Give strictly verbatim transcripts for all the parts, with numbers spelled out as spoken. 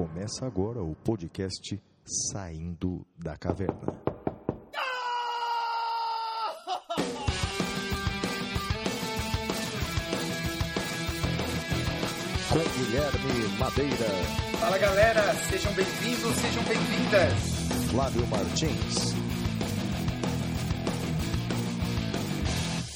Começa agora o podcast Saindo da Caverna. Com Guilherme Madeira. Fala galera, sejam bem-vindos, sejam bem-vindas. Flávio Martins.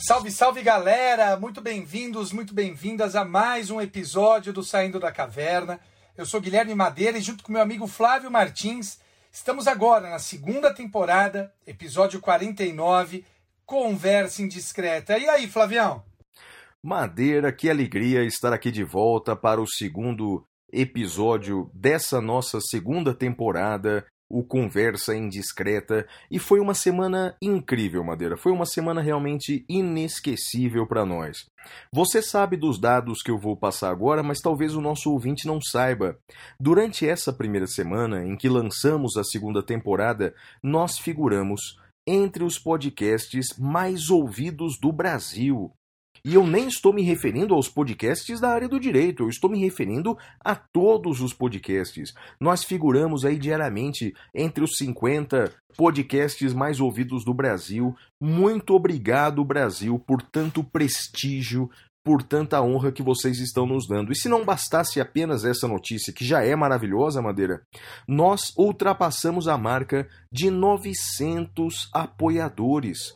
Salve, salve galera, muito bem-vindos, muito bem-vindas a mais um episódio do Saindo da Caverna. Eu sou Guilherme Madeira e junto com meu amigo Flávio Martins, estamos agora na segunda temporada, episódio quarenta e nove, Conversa Indiscreta. E aí, Flavião? Madeira, que alegria estar aqui de volta para o segundo episódio dessa nossa segunda temporada, o Conversa Indiscreta. E foi uma semana incrível, Madeira. Foi uma semana realmente inesquecível para nós. Você sabe dos dados que eu vou passar agora, mas talvez o nosso ouvinte não saiba. Durante essa primeira semana em que lançamos a segunda temporada, nós figuramos entre os podcasts mais ouvidos do Brasil. E eu nem estou me referindo aos podcasts da área do direito, eu estou me referindo a todos os podcasts. Nós figuramos aí diariamente entre os cinquenta podcasts mais ouvidos do Brasil. Muito obrigado, Brasil, por tanto prestígio, por tanta honra que vocês estão nos dando. E se não bastasse apenas essa notícia, que já é maravilhosa, Madeira, nós ultrapassamos a marca de novecentos apoiadores.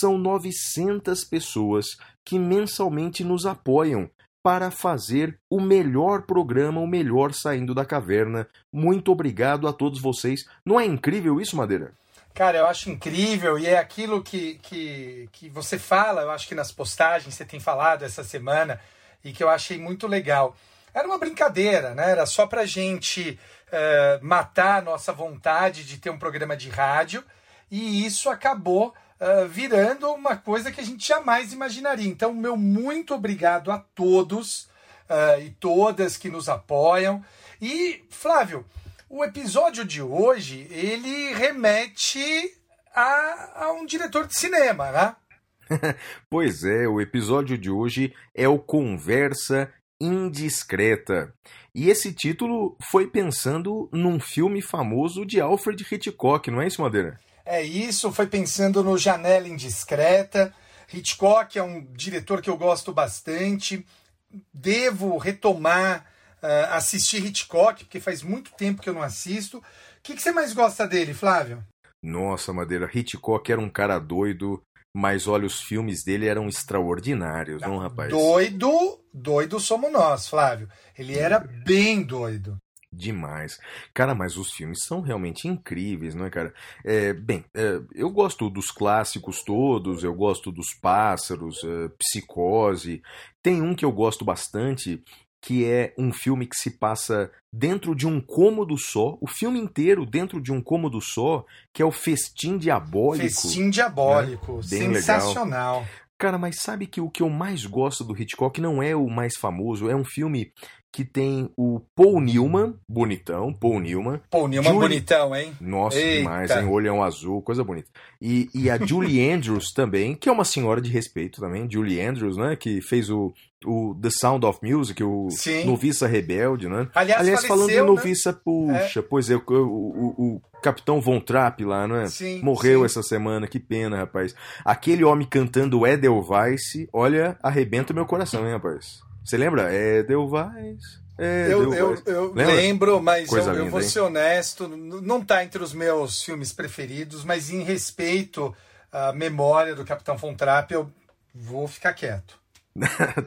São novecentas pessoas que mensalmente nos apoiam para fazer o melhor programa, o melhor Saindo da Caverna. Muito obrigado a todos vocês. Não é incrível isso, Madeira? Cara, eu acho incrível, e é aquilo que, que, que você fala, eu acho que nas postagens você tem falado essa semana, e que eu achei muito legal. Era uma brincadeira, né? Era só pra gente uh, matar a nossa vontade de ter um programa de rádio, e isso acabou uh, virando uma coisa que a gente jamais imaginaria. Então, meu muito obrigado a todos uh, e todas que nos apoiam. E, Flávio, o episódio de hoje, ele remete a, a um diretor de cinema, né? Pois é, o episódio de hoje é o Conversa Indiscreta. E esse título foi pensando num filme famoso de Alfred Hitchcock, não é isso, Madeira? É isso, foi pensando no Janela Indiscreta. Hitchcock é um diretor que eu gosto bastante. Devo retomar Uh, assistir Hitchcock, porque faz muito tempo que eu não assisto. O que, que você mais gosta dele, Flávio? Nossa, Madeira, Hitchcock era um cara doido, mas olha, os filmes dele eram extraordinários, não, rapaz? Doido, doido somos nós, Flávio. Ele era bem doido. Demais. Cara, mas os filmes são realmente incríveis, não é, cara? É, bem, é, eu gosto dos clássicos todos, eu gosto dos pássaros, é, Psicose. Tem um que eu gosto bastante, que é um filme que se passa dentro de um cômodo só, o filme inteiro dentro de um cômodo só, que é o Festim Diabólico. Festim Diabólico, né? Sensacional. Legal. Cara, mas sabe que o que eu mais gosto do Hitchcock não é o mais famoso, é um filme que tem o Paul Newman, bonitão, Paul Newman. Paul Newman Julie... bonitão, hein? Nossa, eita, demais, hein? Olhão azul, coisa bonita. E, e a Julie Andrews também, que é uma senhora de respeito também, Julie Andrews, né? Que fez o, o The Sound of Music, o Sim. Noviça Rebelde, né? Aliás, Aliás faleceu, falando de Noviça, né? Puxa, é. Pois é, o, o, o Capitão Von Trapp lá, né? Sim, morreu sim. Essa semana, que pena, rapaz. Aquele homem cantando Edelweiss, olha, arrebenta meu coração, hein, rapaz? Você lembra? É, Edelweiss. É, eu eu, eu lembro, mas eu, linda, eu vou ser honesto, não está entre os meus filmes preferidos, mas em respeito à memória do Capitão Von Trapp, eu vou ficar quieto.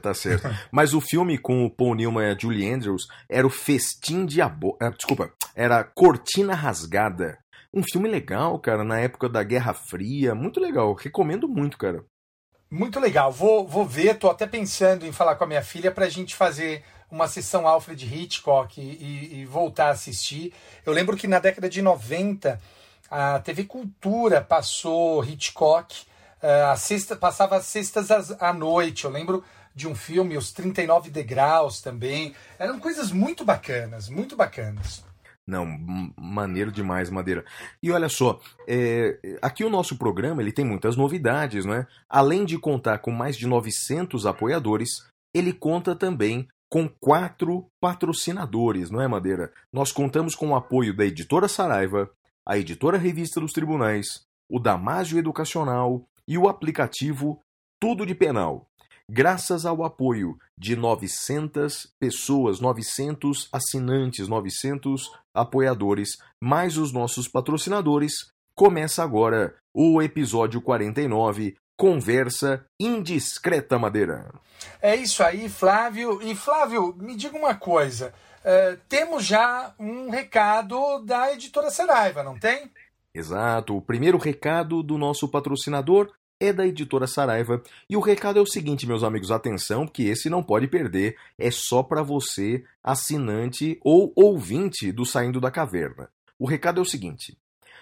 Tá certo. Mas o filme com o Paul Newman e a Julie Andrews era o Festim Diabólico. Desculpa, era Cortina Rasgada. Um filme legal, cara, na época da Guerra Fria. Muito legal, recomendo muito, cara. Muito legal, vou, vou ver, tô até pensando em falar com a minha filha pra gente fazer uma sessão Alfred Hitchcock e, e, e voltar a assistir. Eu lembro que na década de noventa a T V Cultura passou Hitchcock, uh, a sexta, passava as sextas à noite, eu lembro de um filme, Os trinta e nove Degraus também, eram coisas muito bacanas, muito bacanas. Não, maneiro demais, Madeira. E olha só, é, aqui o nosso programa ele tem muitas novidades, né? Além de contar com mais de novecentos apoiadores, ele conta também com quatro patrocinadores, não é, Madeira? Nós contamos com o apoio da Editora Saraiva, a Editora Revista dos Tribunais, o Damásio Educacional e o aplicativo Tudo de Penal. Graças ao apoio de novecentas pessoas, novecentos assinantes, novecentos apoiadores, mais os nossos patrocinadores, começa agora o episódio quarenta e nove, Conversa Indiscreta, Madeira. É isso aí, Flávio. E, Flávio, me diga uma coisa. Uh, temos já um recado da Editora Saraiva, não tem? Exato. O primeiro recado do nosso patrocinador é da Editora Saraiva. E o recado é o seguinte, meus amigos, atenção, porque esse não pode perder, é só para você, assinante ou ouvinte do Saindo da Caverna. O recado é o seguinte,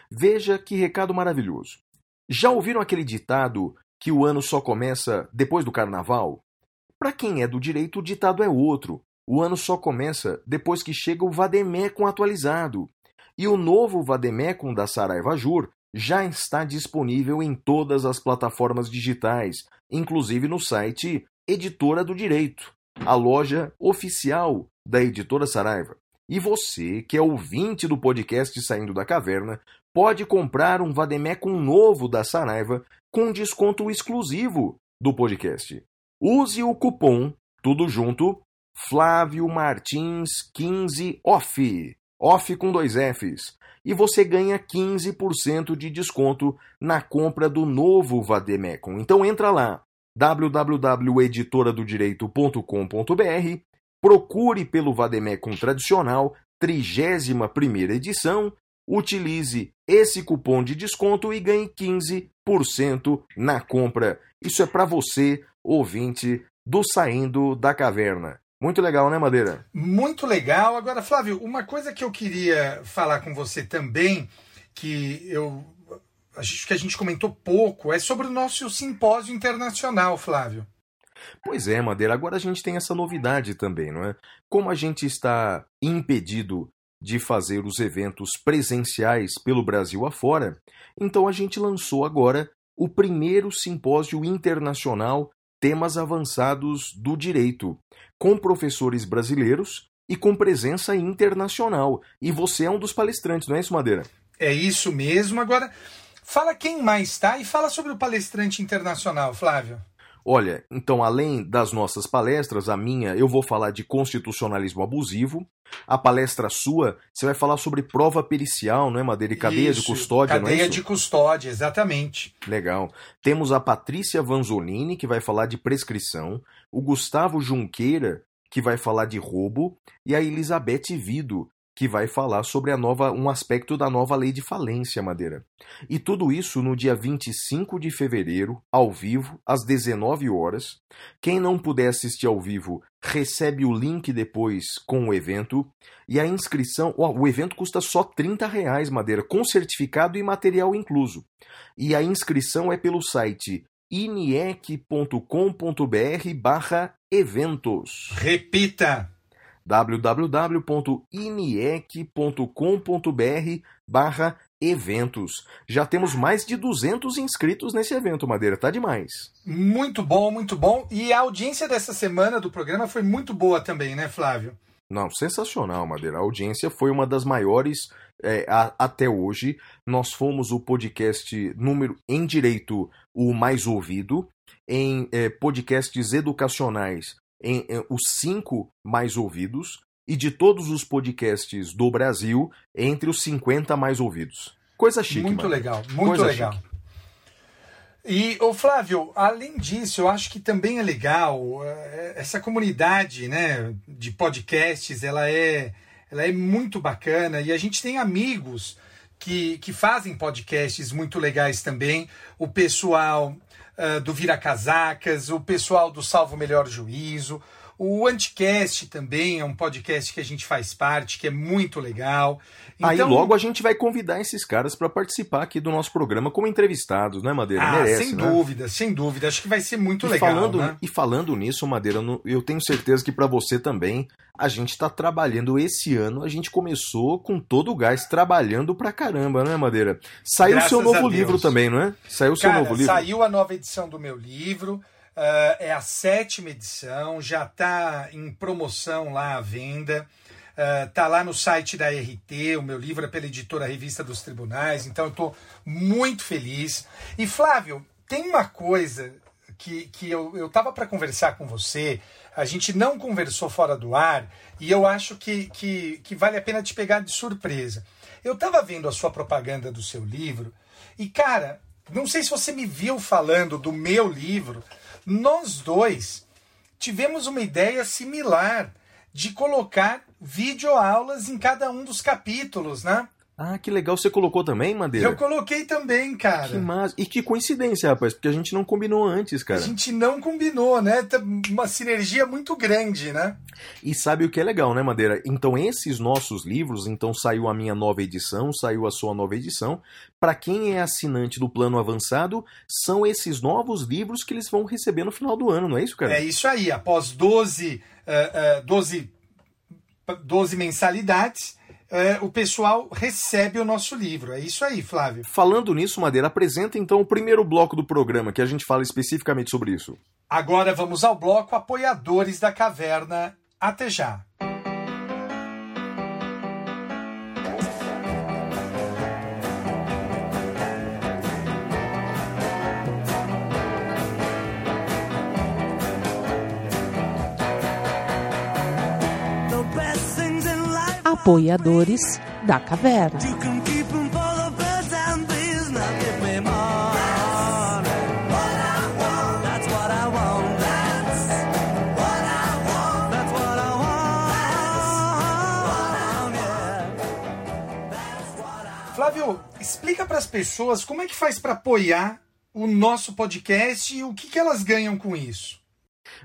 veja que recado maravilhoso. Já ouviram aquele ditado que o ano só começa depois do carnaval? Para quem é do direito, o ditado é outro. O ano só começa depois que chega o Vademecum atualizado. E o novo Vademecum da Saraiva Jur já está disponível em todas as plataformas digitais, inclusive no site Editora do Direito, a loja oficial da Editora Saraiva. E você, que é ouvinte do podcast Saindo da Caverna, pode comprar um Vademecum novo da Saraiva com desconto exclusivo do podcast. Use o cupom, tudo junto, Flávio Martins quinze off, off com dois Fs. E você ganha quinze por cento de desconto na compra do novo Vademecum. Então entra lá, w w w ponto editora do direito ponto com ponto b r, procure pelo Vademecum tradicional, trigésima primeira edição, utilize esse cupom de desconto e ganhe quinze por cento na compra. Isso é para você, ouvinte do Saindo da Caverna. Muito legal, né, Madeira? Muito legal. Agora, Flávio, uma coisa que eu queria falar com você também, que eu acho que a gente comentou pouco, é sobre o nosso simpósio internacional, Flávio. Pois é, Madeira. Agora a gente tem essa novidade também, não é? Como a gente está impedido de fazer os eventos presenciais pelo Brasil afora, então a gente lançou agora o primeiro simpósio internacional Temas Avançados do Direito, com professores brasileiros e com presença internacional. E você é um dos palestrantes, não é isso, Madeira? É isso mesmo. Agora, fala quem mais está e fala sobre o palestrante internacional, Flávio. Olha, então, além das nossas palestras, a minha, eu vou falar de constitucionalismo abusivo. A palestra sua, você vai falar sobre prova pericial, não é, Madeira? E cadeia isso, de custódia, cadeia não é isso? Cadeia de custódia, exatamente. Legal. Temos a Patrícia Vanzolini, que vai falar de prescrição, o Gustavo Junqueira, que vai falar de roubo, e a Elizabeth Vido, que vai falar sobre a nova, um aspecto da nova lei de falência, Madeira. E tudo isso no dia vinte e cinco de fevereiro, ao vivo, às dezenove horas. Quem não puder assistir ao vivo, recebe o link depois com o evento. E a inscrição, ó, o evento custa só trinta reais, Madeira, com certificado e material incluso. E a inscrição é pelo site iniec.com.br barra eventos. Repita! w w w ponto iniec ponto com ponto b r barra eventos. Já temos mais de duzentos inscritos nesse evento, Madeira. Tá demais. Muito bom, muito bom. E a audiência dessa semana do programa foi muito boa também, né, Flávio? Não, sensacional, Madeira. A audiência foi uma das maiores é, a, até hoje. Nós fomos o podcast número, em direito, o mais ouvido. Em é, podcasts educacionais, Em, em, os cinco mais ouvidos, e de todos os podcasts do Brasil, entre os cinquenta mais ouvidos. Coisa chique, muito mano. legal, muito Coisa legal. Chique. E, ô Flávio, além disso, eu acho que também é legal, essa comunidade, né, de podcasts, ela é, ela é muito bacana, e a gente tem amigos que, que fazem podcasts muito legais também, o pessoal do Vira Casacas, o pessoal do Salvo Melhor Juízo, o Anticast também é um podcast que a gente faz parte, que é muito legal. Então, aí logo a gente vai convidar esses caras para participar aqui do nosso programa como entrevistados, né, Madeira? Ah, merece, sem né? dúvida, sem dúvida. Acho que vai ser muito e legal, falando, né? E falando nisso, Madeira, eu tenho certeza que para você também, a gente está trabalhando esse ano, a gente começou com todo o gás, trabalhando pra caramba, né, Madeira? Saiu o seu novo livro também, não é? Saiu o seu novo livro? Saiu a nova edição do meu livro. Uh, é a sétima edição, já está em promoção lá à venda. Está uh, lá no site da R T, o meu livro é pela editora Revista dos Tribunais, então eu estou muito feliz. E, Flávio, tem uma coisa que, que eu estava para conversar com você, a gente não conversou fora do ar, e eu acho que, que, que vale a pena te pegar de surpresa. Eu estava vendo a sua propaganda do seu livro, e, cara, não sei se você me viu falando do meu livro, nós dois tivemos uma ideia similar de colocar videoaulas em cada um dos capítulos, né? Ah, que legal. Você colocou também, Madeira? Eu coloquei também, cara. Que massa. E que coincidência, rapaz, porque a gente não combinou antes, cara. A gente não combinou, né? Uma sinergia muito grande, né? E sabe o que é legal, né, Madeira? Então, esses nossos livros, então saiu a minha nova edição, saiu a sua nova edição. Para quem é assinante do Plano Avançado, são esses novos livros que eles vão receber no final do ano, não é isso, cara? É isso aí. Após doze, uh, uh, doze, doze mensalidades... É, o pessoal recebe o nosso livro. É isso aí, Flávio. Falando nisso, Madeira, apresenta então o primeiro bloco do programa, que a gente fala especificamente sobre isso. Agora vamos ao bloco Apoiadores da Caverna. Até já. Apoiadores da Caverna. Flávio, explica para as pessoas como é que faz para apoiar o nosso podcast e o que, que elas ganham com isso.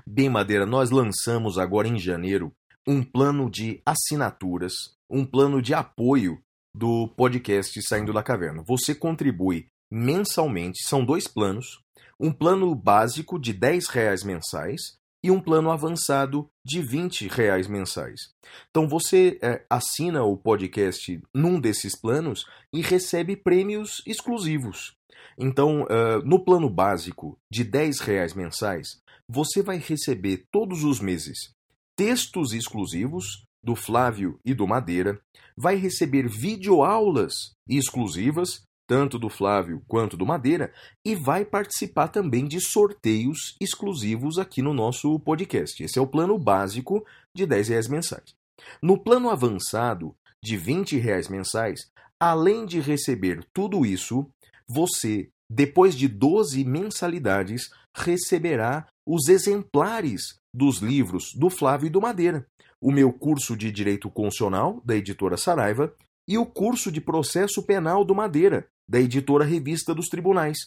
Bem, Madeira, nós lançamos agora em janeiro um plano de assinaturas, um plano de apoio do podcast Saindo da Caverna. Você contribui mensalmente, são dois planos, um plano básico de dez reais mensais e um plano avançado de vinte reais mensais. Então você é, assina o podcast num desses planos e recebe prêmios exclusivos. Então, uh, no plano básico de dez reais mensais, você vai receber todos os meses textos exclusivos do Flávio e do Madeira, vai receber videoaulas exclusivas, tanto do Flávio quanto do Madeira, e vai participar também de sorteios exclusivos aqui no nosso podcast. Esse é o plano básico de dez reais mensais. No plano avançado de vinte reais mensais, além de receber tudo isso, você, depois de doze mensalidades, receberá os exemplares dos livros do Flávio e do Madeira, o meu curso de Direito Constitucional, da editora Saraiva, e o curso de Processo Penal do Madeira, da editora Revista dos Tribunais.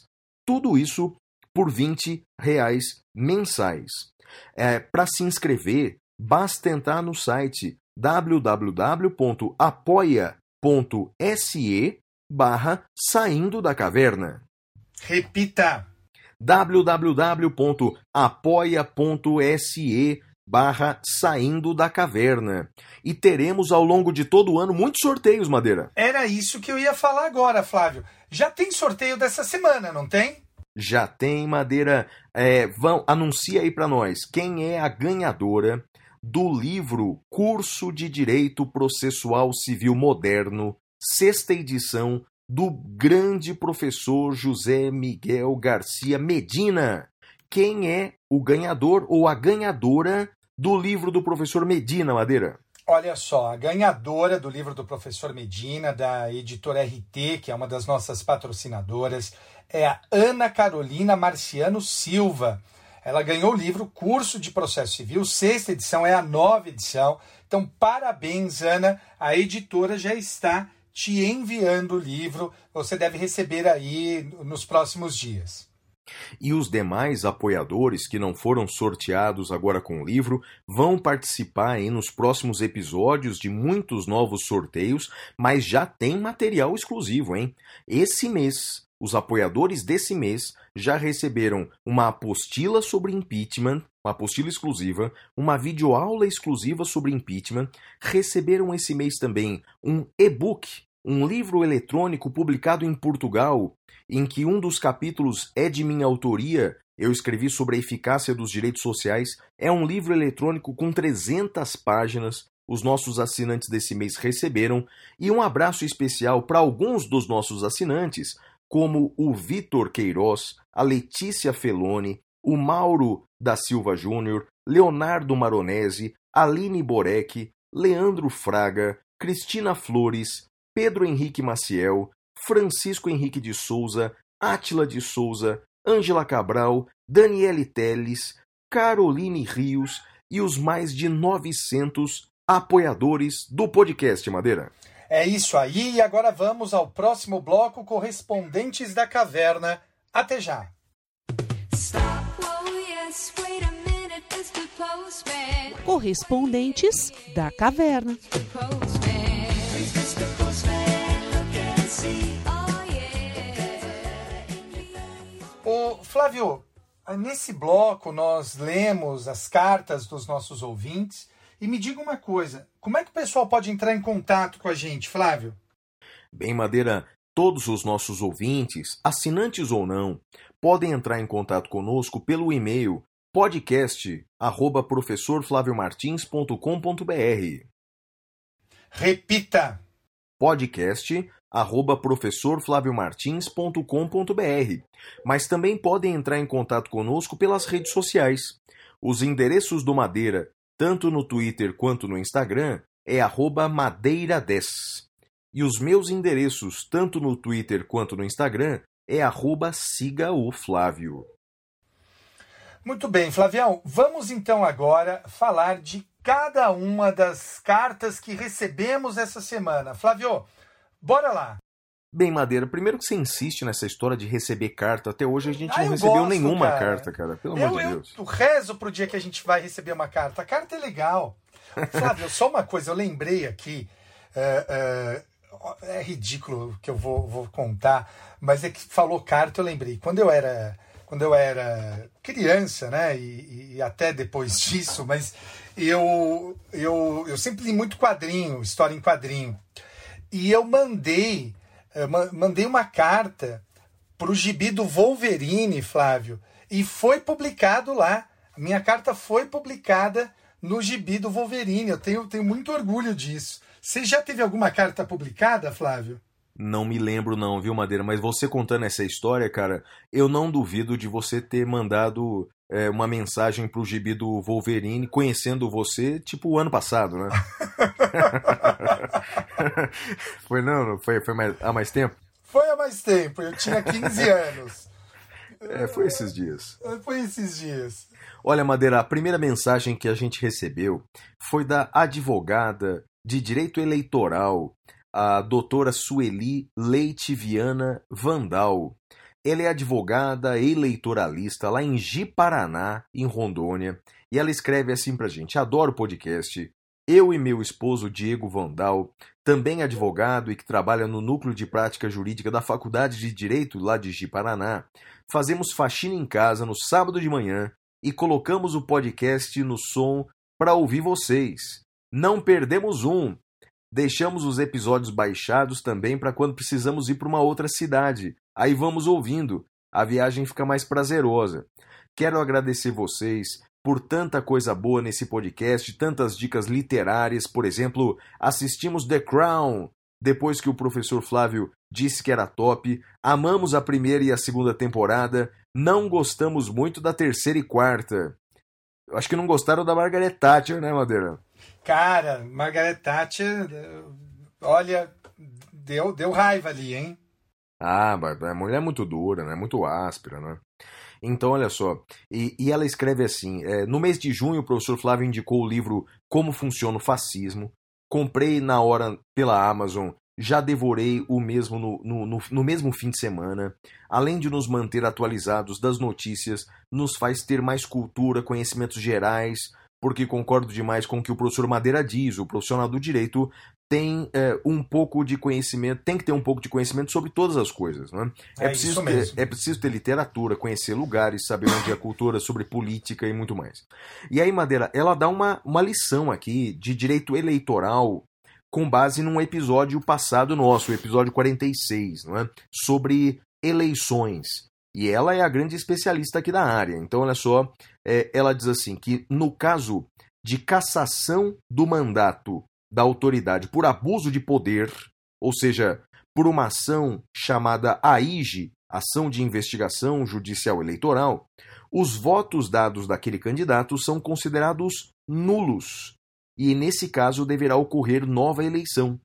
Tudo isso por vinte reais mensais. É, para se inscrever, basta entrar no site www.apoia.se barra Saindo da Caverna. Repita! www.apoia.se barra Saindo da Caverna. E teremos ao longo de todo o ano muitos sorteios, Madeira. Era isso que eu ia falar agora, Flávio. Já tem sorteio dessa semana, não tem? Já tem, Madeira. É, vão, anuncia aí para nós quem é a ganhadora do livro Curso de Direito Processual Civil Moderno, sexta edição, do grande professor José Miguel Garcia Medina. Quem é o ganhador ou a ganhadora do livro do professor Medina, Madeira? Olha só, a ganhadora do livro do professor Medina, da editora R T, que é uma das nossas patrocinadoras, é a Ana Carolina Marciano Silva. Ela ganhou o livro Curso de Processo Civil, sexta edição, é a nova edição. Então, parabéns, Ana. A editora já está te enviando o livro, você deve receber aí nos próximos dias. E os demais apoiadores que não foram sorteados agora com o livro vão participar aí nos próximos episódios de muitos novos sorteios, mas já tem material exclusivo, hein? Esse mês, os apoiadores desse mês já receberam uma apostila sobre impeachment, uma apostila exclusiva, uma videoaula exclusiva sobre impeachment, receberam esse mês também um e-book, um livro eletrônico publicado em Portugal, em que um dos capítulos é de minha autoria, eu escrevi sobre a eficácia dos direitos sociais, é um livro eletrônico com trezentas páginas, os nossos assinantes desse mês receberam, e um abraço especial para alguns dos nossos assinantes, como o Vitor Queiroz, a Letícia Felone, o Mauro da Silva Júnior, Leonardo Maronese, Aline Borek, Leandro Fraga, Cristina Flores, Pedro Henrique Maciel, Francisco Henrique de Souza, Átila de Souza, Ângela Cabral, Daniele Teles, Caroline Rios e os mais de novecentos apoiadores do podcast, Madeira. É isso aí, e agora vamos ao próximo bloco, Correspondentes da Caverna. Até já! Correspondentes da Caverna. Ô, Flávio, nesse bloco nós lemos as cartas dos nossos ouvintes. E me diga uma coisa, como é que o pessoal pode entrar em contato com a gente, Flávio? Bem, Madeira, todos os nossos ouvintes, assinantes ou não, podem entrar em contato conosco pelo e-mail podcast arroba professor flávio martins ponto com ponto br. Repita! podcast arroba professor flávio martins ponto com ponto br. Mas também podem entrar em contato conosco pelas redes sociais. Os endereços do Madeira, tanto no Twitter quanto no Instagram, é arroba madeira dez. E os meus endereços, tanto no Twitter quanto no Instagram, é arroba siga o Flávio. Muito bem, Flavião. Vamos então agora falar de cada uma das cartas que recebemos essa semana. Flávio, bora lá. Bem, Madeira, primeiro que você insiste nessa história de receber carta, até hoje a gente ah, não recebeu gosto, nenhuma cara. carta, cara, pelo eu, amor de eu Deus. Eu rezo pro dia que a gente vai receber uma carta. A carta é legal. Flávio, só uma coisa, eu lembrei aqui, uh, uh, é ridículo o que eu vou, vou contar, mas é que falou carta, eu lembrei. Quando eu era, quando eu era criança, né, e, e até depois disso, mas eu, eu, eu sempre li muito quadrinho, história em quadrinho, e eu mandei... Eu mandei uma carta pro gibi do Wolverine, Flávio, e foi publicado lá. A minha carta foi publicada no gibi do Wolverine. Eu tenho, tenho muito orgulho disso. Você já teve alguma carta publicada, Flávio? Não me lembro não, viu, Madeira? Mas você contando essa história, cara, eu não duvido de você ter mandado é, uma mensagem pro gibi do Wolverine, conhecendo você, tipo, o ano passado, né? Foi não? Foi, foi mais, há mais tempo? Foi há mais tempo, eu tinha quinze anos. É, foi esses dias. Foi esses dias. Olha, Madeira, a primeira mensagem que a gente recebeu foi da advogada de direito eleitoral, a doutora Sueli Leite Viana Vandal. Ela é advogada eleitoralista lá em Ji-Paraná, em Rondônia, e ela escreve assim pra gente: adoro o podcast. Eu e meu esposo, Diego Vandal, também advogado e que trabalha no Núcleo de Prática Jurídica da Faculdade de Direito lá de Ji-Paraná, fazemos faxina em casa no sábado de manhã e colocamos o podcast no som para ouvir vocês. Não perdemos um! Deixamos os episódios baixados também para quando precisamos ir para uma outra cidade. Aí vamos ouvindo. A viagem fica mais prazerosa. Quero agradecer vocês por tanta coisa boa nesse podcast, tantas dicas literárias. Por exemplo, assistimos The Crown, depois que o professor Flávio disse que era top. Amamos a primeira e a segunda temporada. Não gostamos muito da terceira e quarta. Eu acho que não gostaram da Margaret Thatcher, né, Madeira? Cara, Margaret Thatcher, olha, deu, deu raiva ali, hein? Ah, a mulher é muito dura, né? Muito áspera, né? Então, olha só, e, e ela escreve assim, é, no mês de junho o professor Flávio indicou o livro Como Funciona o Fascismo, comprei na hora pela Amazon, já devorei o mesmo no, no, no, no mesmo fim de semana, além de nos manter atualizados das notícias, nos faz ter mais cultura, conhecimentos gerais, porque concordo demais com o que o professor Madeira diz, o profissional do direito tem é, um pouco de conhecimento, tem que ter um pouco de conhecimento sobre todas as coisas, né? É, é, preciso ter, é preciso ter literatura, conhecer lugares, saber onde é a cultura, sobre política e muito mais. E aí, Madeira, ela dá uma, uma lição aqui de direito eleitoral com base num episódio passado nosso, o episódio quarenta e seis, não é? Sobre eleições. E ela é a grande especialista aqui da área. Então, olha só, é, ela diz assim, que no caso de cassação do mandato da autoridade por abuso de poder, ou seja, por uma ação chamada A I G E, Ação de Investigação Judicial Eleitoral, os votos dados daquele candidato são considerados nulos e, nesse caso, deverá ocorrer nova eleição.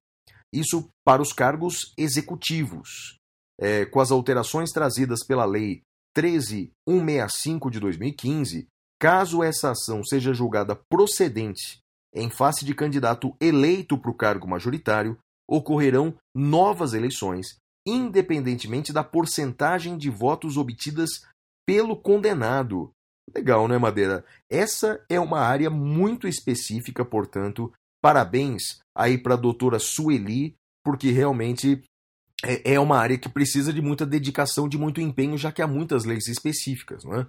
Isso para os cargos executivos. É, com as alterações trazidas pela Lei treze mil cento e sessenta e cinco de dois mil e quinze, caso essa ação seja julgada procedente em face de candidato eleito para o cargo majoritário, ocorrerão novas eleições, independentemente da porcentagem de votos obtidas pelo condenado. Legal, né, Madeira? Essa é uma área muito específica, portanto, parabéns aí para a doutora Sueli, porque realmente é uma área que precisa de muita dedicação, de muito empenho, já que há muitas leis específicas, não é?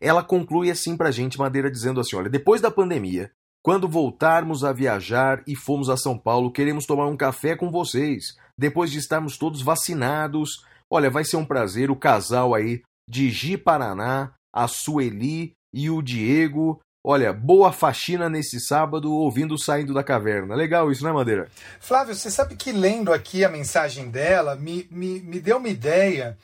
Ela conclui assim para a gente, Madeira, dizendo assim, olha, depois da pandemia, quando voltarmos a viajar e formos a São Paulo, queremos tomar um café com vocês, depois de estarmos todos vacinados. Olha, vai ser um prazer o casal aí de Ji-Paraná, a Sueli e o Diego. Olha, boa faxina nesse sábado, ouvindo Saindo da Caverna. Legal isso, né, Madeira? Flávio, você sabe que lendo aqui a mensagem dela, me, me, me deu uma ideia.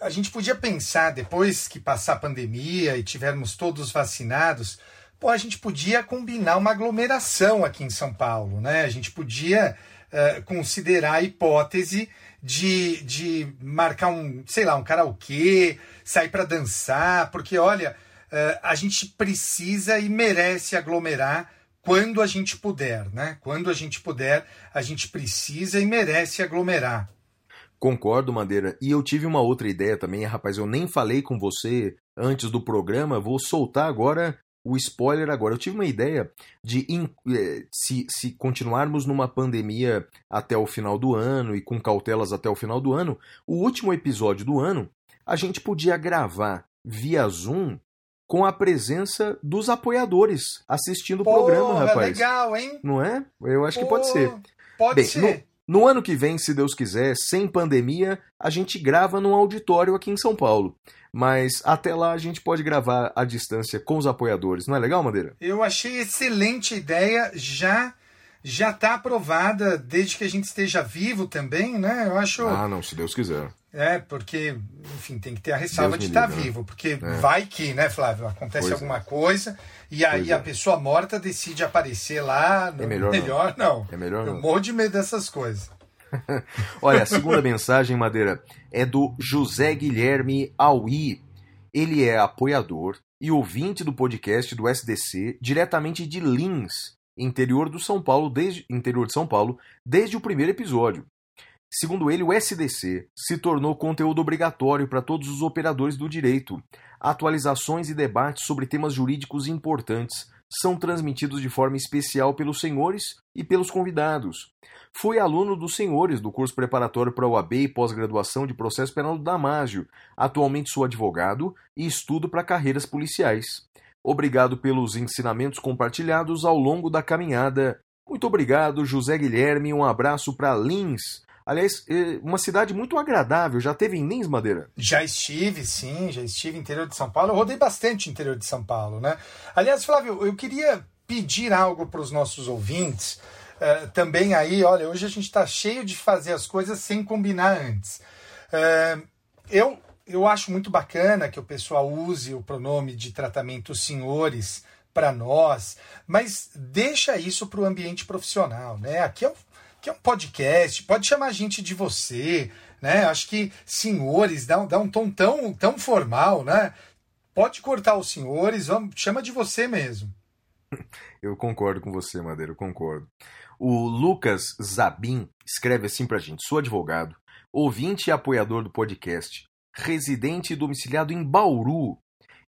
A gente podia pensar, depois que passar a pandemia e tivermos todos vacinados, pô, a gente podia combinar uma aglomeração aqui em São Paulo, né? A gente podia uh, considerar a hipótese de, de marcar um, sei lá, um karaokê, sair para dançar, porque, olha... Uh, a gente precisa e merece aglomerar quando a gente puder, né? Quando a gente puder, a gente precisa e merece aglomerar. Concordo, Madeira. E eu tive uma outra ideia também, rapaz, eu nem falei com você antes do programa, vou soltar agora o spoiler agora. Eu tive uma ideia de, se, se continuarmos numa pandemia até o final do ano e com cautelas até o final do ano, o último episódio do ano, a gente podia gravar via Zoom com a presença dos apoiadores assistindo Pô, o programa, rapaz. É legal, hein? Não é? Eu acho Pô, que pode ser. Pode Bem, ser. No, no ano que vem, se Deus quiser, sem pandemia, a gente grava num auditório aqui em São Paulo. Mas até lá a gente pode gravar à distância com os apoiadores. Não é legal, Madeira? Eu achei excelente a ideia. Já já tá aprovada, desde que a gente esteja vivo também, né? Eu acho... Ah, não, se Deus quiser. É, porque, enfim, tem que ter a ressalva Deus de estar tá vivo, porque é. vai que, né, Flávio, acontece pois alguma é. coisa e aí é. a pessoa morta decide aparecer lá, no... é melhor, melhor não. não. É melhor não. Eu morro de medo dessas coisas. Olha, a segunda mensagem, Madeira, é do José Guilherme Aui. Ele é apoiador e ouvinte do podcast do S D C, diretamente de Lins, interior, do São Paulo, desde, interior de São Paulo, desde o primeiro episódio. Segundo ele, o S D C se tornou conteúdo obrigatório para todos os operadores do direito. Atualizações e debates sobre temas jurídicos importantes são transmitidos de forma especial pelos senhores e pelos convidados. Foi aluno dos senhores do curso preparatório para a O A B e pós-graduação de processo penal do Damásio. Atualmente sou advogado e estudo para carreiras policiais. Obrigado pelos ensinamentos compartilhados ao longo da caminhada. Muito obrigado, José Guilherme. Um abraço para Lins. Aliás, uma cidade muito agradável. Já teve em Lins, Madeira? Já estive, sim. Já estive no interior de São Paulo. Eu rodei bastante no interior de São Paulo, né? Aliás, Flávio, eu queria pedir algo para os nossos ouvintes. Uh, também aí, olha, hoje a gente está cheio de fazer as coisas sem combinar antes. Uh, eu, eu acho muito bacana que o pessoal use o pronome de tratamento senhores para nós, mas deixa isso para o ambiente profissional, né? Aqui é o que é um podcast, pode chamar a gente de você, né? Acho que senhores, dá um, dá um tom tão, tão formal, né? Pode cortar os senhores, vamos, chama de você mesmo. Eu concordo com você, Madeira, eu concordo. O Lucas Zabim escreve assim pra gente, sou advogado, ouvinte e apoiador do podcast, residente e domiciliado em Bauru,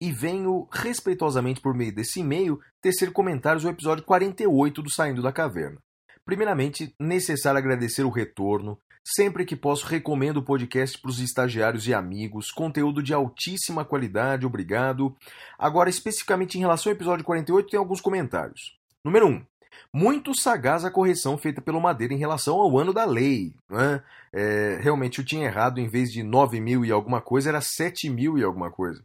e venho, respeitosamente por meio desse e-mail, tecer comentários ao episódio quarenta e oito do Saindo da Caverna. Primeiramente, necessário agradecer o retorno. Sempre que posso, recomendo o podcast para os estagiários e amigos. Conteúdo de altíssima qualidade, obrigado. Agora, especificamente em relação ao episódio quarenta e oito, tem alguns comentários. Número um. Muito sagaz a correção feita pelo Madeira em relação ao ano da lei, né? É, realmente eu tinha errado, em vez de nove mil e alguma coisa, era sete mil e alguma coisa.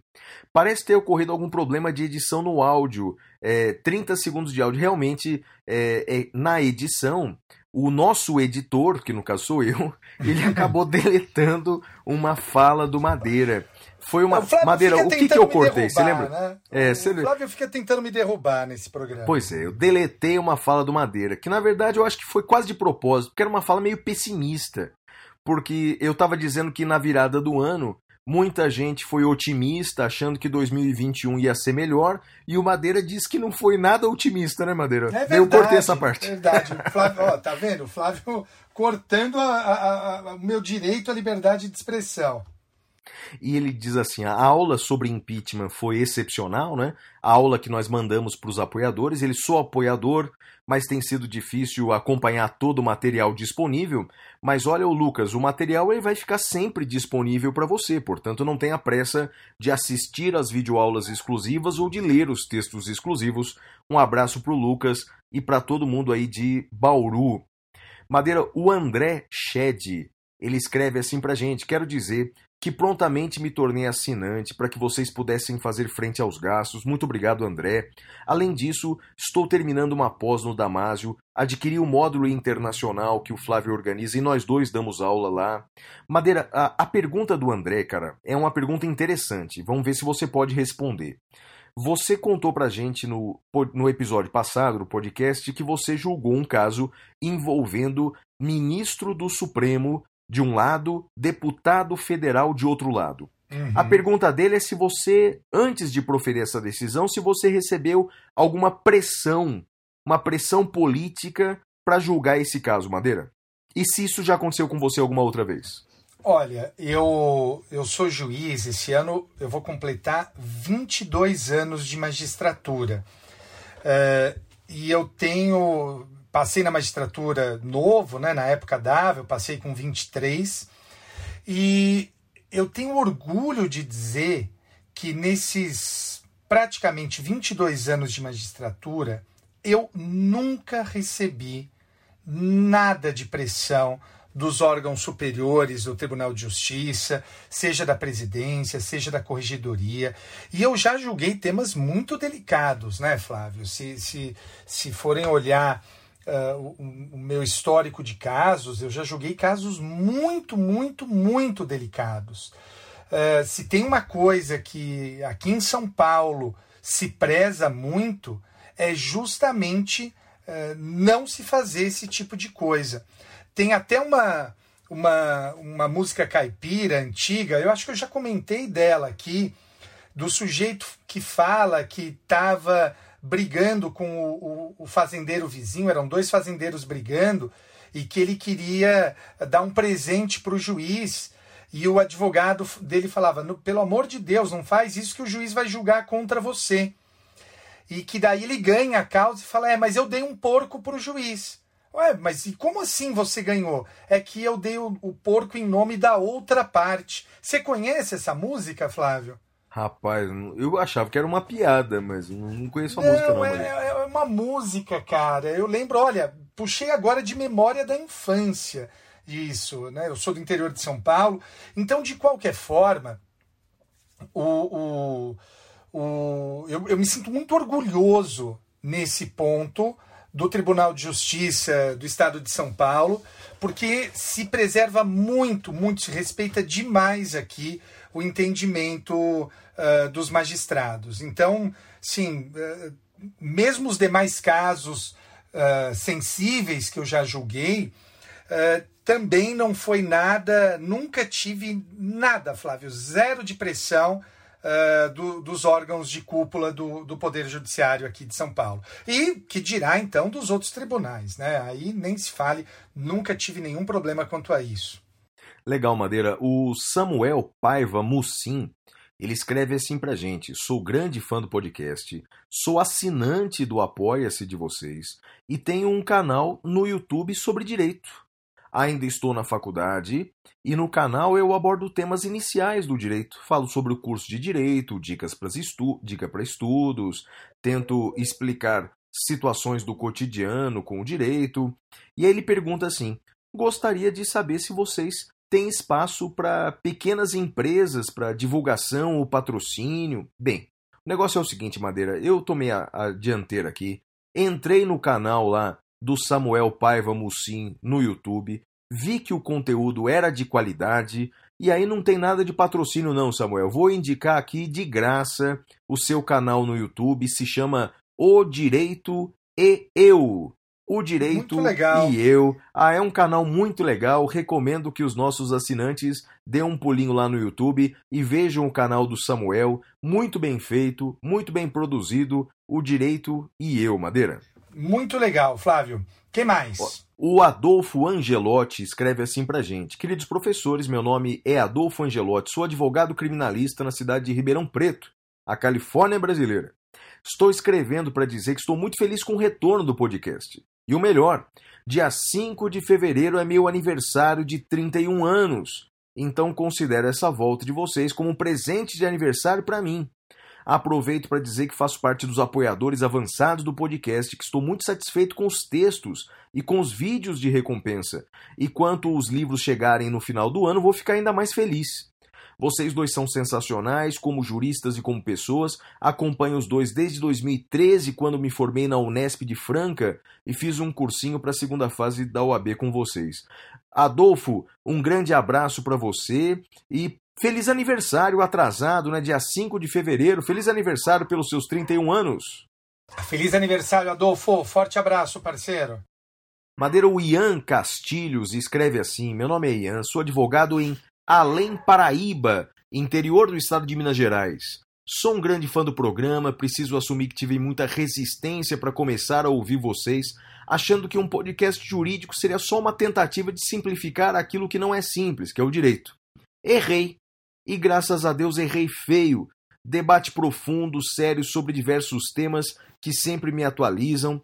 Parece ter ocorrido algum problema de edição no áudio, é, trinta segundos de áudio. Realmente, é, é, na edição, o nosso editor, que no caso sou eu, ele acabou deletando uma fala do Madeira. Foi uma... O Madeira, o que, que eu cortei? Você lembra? Né? É, o você... Flávio fica tentando me derrubar nesse programa. Pois é, eu deletei uma fala do Madeira, que na verdade eu acho que foi quase de propósito, porque era uma fala meio pessimista. Porque eu estava dizendo que na virada do ano, muita gente foi otimista, achando que dois mil e vinte e um ia ser melhor, e o Madeira disse que não foi nada otimista, né, Madeira? É verdade, eu cortei essa parte. É verdade. O Flávio, ó, tá vendo? O Flávio cortando o meu direito à liberdade de expressão. E ele diz assim, a aula sobre impeachment foi excepcional, né? A aula que nós mandamos para os apoiadores, ele sou apoiador, mas tem sido difícil acompanhar todo o material disponível, mas olha, o Lucas, o material ele vai ficar sempre disponível para você, portanto não tenha pressa de assistir às videoaulas exclusivas ou de ler os textos exclusivos. Um abraço para o Lucas e para todo mundo aí de Bauru. Madeira, o André Shed, ele escreve assim para a gente, quero dizer que prontamente me tornei assinante para que vocês pudessem fazer frente aos gastos. Muito obrigado, André. Além disso, estou terminando uma pós no Damásio, adquiri o módulo internacional que o Flávio organiza e nós dois damos aula lá. Madeira, a, a pergunta do André, cara, é uma pergunta interessante. Vamos ver se você pode responder. Você contou pra gente no, no episódio passado, no podcast, que você julgou um caso envolvendo ministro do Supremo de um lado, deputado federal de outro lado. Uhum. A pergunta dele é se você, antes de proferir essa decisão, se você recebeu alguma pressão, uma pressão política para julgar esse caso, Madeira? E se isso já aconteceu com você alguma outra vez? Olha, eu, eu sou juiz, esse ano eu vou completar vinte e dois anos de magistratura. Uh, e eu tenho... Passei na magistratura novo, né, na época dava, eu passei com vinte e três, e eu tenho orgulho de dizer que nesses praticamente vinte e dois anos de magistratura, eu nunca recebi nada de pressão dos órgãos superiores do Tribunal de Justiça, seja da presidência, seja da corregedoria. E eu já julguei temas muito delicados, né, Flávio? Se, se, se forem olhar... Uh, o, o meu histórico de casos, eu já julguei casos muito, muito, muito delicados. Uh, se tem uma coisa que aqui em São Paulo se preza muito, é justamente uh, não se fazer esse tipo de coisa. Tem até uma, uma, uma música caipira antiga, eu acho que eu já comentei dela aqui, do sujeito que fala que estava... brigando com o, o, o fazendeiro vizinho, eram dois fazendeiros brigando, e que ele queria dar um presente para o juiz, e o advogado dele falava, pelo amor de Deus, não faz isso que o juiz vai julgar contra você. E que daí ele ganha a causa e fala, é, mas eu dei um porco para o juiz. Ué, mas e como assim você ganhou? É que eu dei o, o porco em nome da outra parte. Você conhece essa música, Flávio? Rapaz, eu achava que era uma piada, mas não conheço a não, música não. É, é uma música, cara. Eu lembro, olha, puxei agora de memória da infância isso, né? Eu sou do interior de São Paulo. Então, de qualquer forma, o, o, o, eu, eu me sinto muito orgulhoso nesse ponto do Tribunal de Justiça do Estado de São Paulo, porque se preserva muito, muito, se respeita demais aqui o entendimento uh, dos magistrados. Então, sim, uh, mesmo os demais casos uh, sensíveis que eu já julguei, uh, também não foi nada, nunca tive nada, Flávio, zero de pressão uh, do, dos órgãos de cúpula do, do Poder Judiciário aqui de São Paulo. E que dirá, então, dos outros tribunais, né? Aí nem se fale, nunca tive nenhum problema quanto a isso. Legal, Madeira. O Samuel Paiva Mussin, ele escreve assim pra gente, sou grande fã do podcast, sou assinante do Apoia-se de vocês e tenho um canal no YouTube sobre direito. Ainda estou na faculdade e no canal eu abordo temas iniciais do direito, falo sobre o curso de direito, dicas para estu- dica para estudos, tento explicar situações do cotidiano com o direito. E aí ele pergunta assim: gostaria de saber se vocês têm espaço para pequenas empresas, para divulgação ou patrocínio. Bem, o negócio é o seguinte, Madeira, eu tomei a, a dianteira aqui, entrei no canal lá do Samuel Paiva Mussin no YouTube, vi que o conteúdo era de qualidade, e aí não tem nada de patrocínio não, Samuel. Vou indicar aqui de graça o seu canal no YouTube, se chama O Direito e Eu. O Direito e Eu. Ah, é um canal muito legal. Recomendo que os nossos assinantes dêem um pulinho lá no YouTube e vejam o canal do Samuel. Muito bem feito, muito bem produzido. O Direito e Eu, Madeira. Muito legal, Flávio. Quem mais? O Adolfo Angelotti escreve assim pra gente. Queridos professores, meu nome é Adolfo Angelotti. Sou advogado criminalista na cidade de Ribeirão Preto, a Califórnia brasileira. Estou escrevendo para dizer que estou muito feliz com o retorno do podcast. E o melhor, dia cinco de fevereiro é meu aniversário de trinta e um anos. Então considero essa volta de vocês como um presente de aniversário para mim. Aproveito para dizer que faço parte dos apoiadores avançados do podcast, que estou muito satisfeito com os textos e com os vídeos de recompensa. E quanto os livros chegarem no final do ano, vou ficar ainda mais feliz. Vocês dois são sensacionais, como juristas e como pessoas. Acompanho os dois desde dois mil e treze, quando me formei na Unesp de Franca e fiz um cursinho para a segunda fase da O A B com vocês. Adolfo, um grande abraço para você e feliz aniversário atrasado, né? Dia cinco de fevereiro. Feliz aniversário pelos seus trinta e um anos. Feliz aniversário, Adolfo. Forte abraço, parceiro. Madeira, o Ian Castilhos escreve assim: meu nome é Ian, sou advogado em Além Paraíba, interior do estado de Minas Gerais. Sou um grande fã do programa, preciso assumir que tive muita resistência para começar a ouvir vocês, achando que um podcast jurídico seria só uma tentativa de simplificar aquilo que não é simples, que é o direito. Errei, e graças a Deus errei feio. Debate profundo, sério, sobre diversos temas que sempre me atualizam.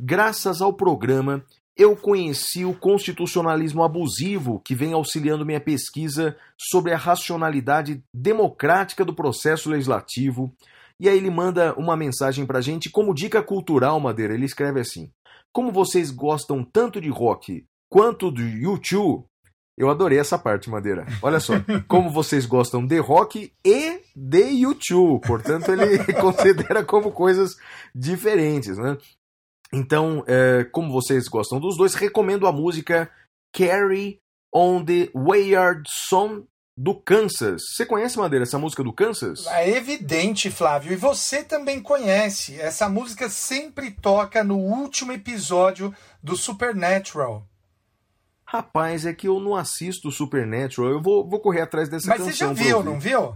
Graças ao programa, eu conheci o constitucionalismo abusivo que vem auxiliando minha pesquisa sobre a racionalidade democrática do processo legislativo. E aí ele manda uma mensagem pra gente como dica cultural, Madeira. Ele escreve assim: como vocês gostam tanto de rock quanto do U dois... Eu adorei essa parte, Madeira. Olha só, como vocês gostam de rock e de U dois. Portanto, ele considera como coisas diferentes, né? Então, é, como vocês gostam dos dois, recomendo a música Carry on the Wayward Son do Kansas. Você conhece, Madeira, essa música do Kansas? É evidente, Flávio. E você também conhece. Essa música sempre toca no último episódio do Supernatural. Rapaz, é que eu não assisto Supernatural. Eu vou, vou correr atrás dessa mas canção. Mas você já viu, não viu?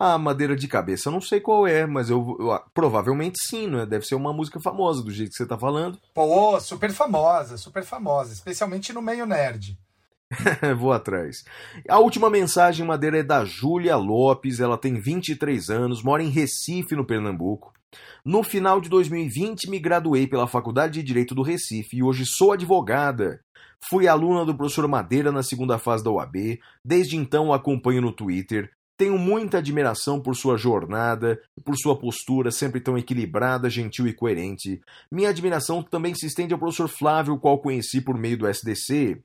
Ah, Madeira, de cabeça, eu não sei qual é, mas eu, eu provavelmente sim, né? Deve ser uma música famosa, do jeito que você tá falando. Pô, super famosa, super famosa, especialmente no meio nerd. Vou atrás. A última mensagem, Madeira, é da Júlia Lopes, ela tem vinte e três anos, mora em Recife, no Pernambuco. No final de dois mil e vinte, me graduei pela Faculdade de Direito do Recife e hoje sou advogada. Fui aluna do professor Madeira na segunda fase da O A B, desde então o acompanho no Twitter. Tenho muita admiração por sua jornada, por sua postura sempre tão equilibrada, gentil e coerente. Minha admiração também se estende ao professor Flávio, qual conheci por meio do S D C.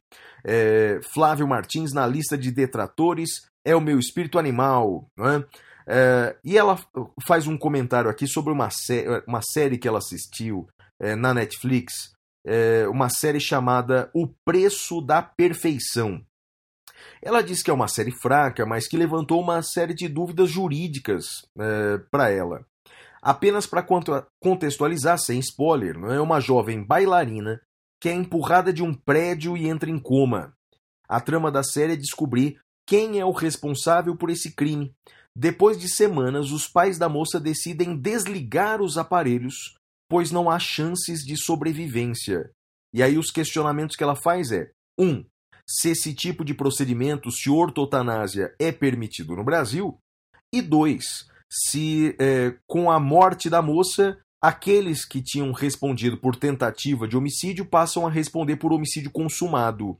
É, Flávio Martins, na lista de detratores, é o meu espírito animal, não é? É, e ela faz um comentário aqui sobre uma, sé- uma série que ela assistiu é, na Netflix, é, uma série chamada O Preço da Perfeição. Ela diz que é uma série fraca, mas que levantou uma série de dúvidas jurídicas é, para ela. Apenas para contextualizar, sem spoiler, não é uma jovem bailarina que é empurrada de um prédio e entra em coma. A trama da série é descobrir quem é o responsável por esse crime. Depois de semanas, os pais da moça decidem desligar os aparelhos, pois não há chances de sobrevivência. E aí os questionamentos que ela faz é: um, se esse tipo de procedimento, se ortotanásia, é permitido no Brasil? E dois, se é, com a morte da moça, aqueles que tinham respondido por tentativa de homicídio passam a responder por homicídio consumado.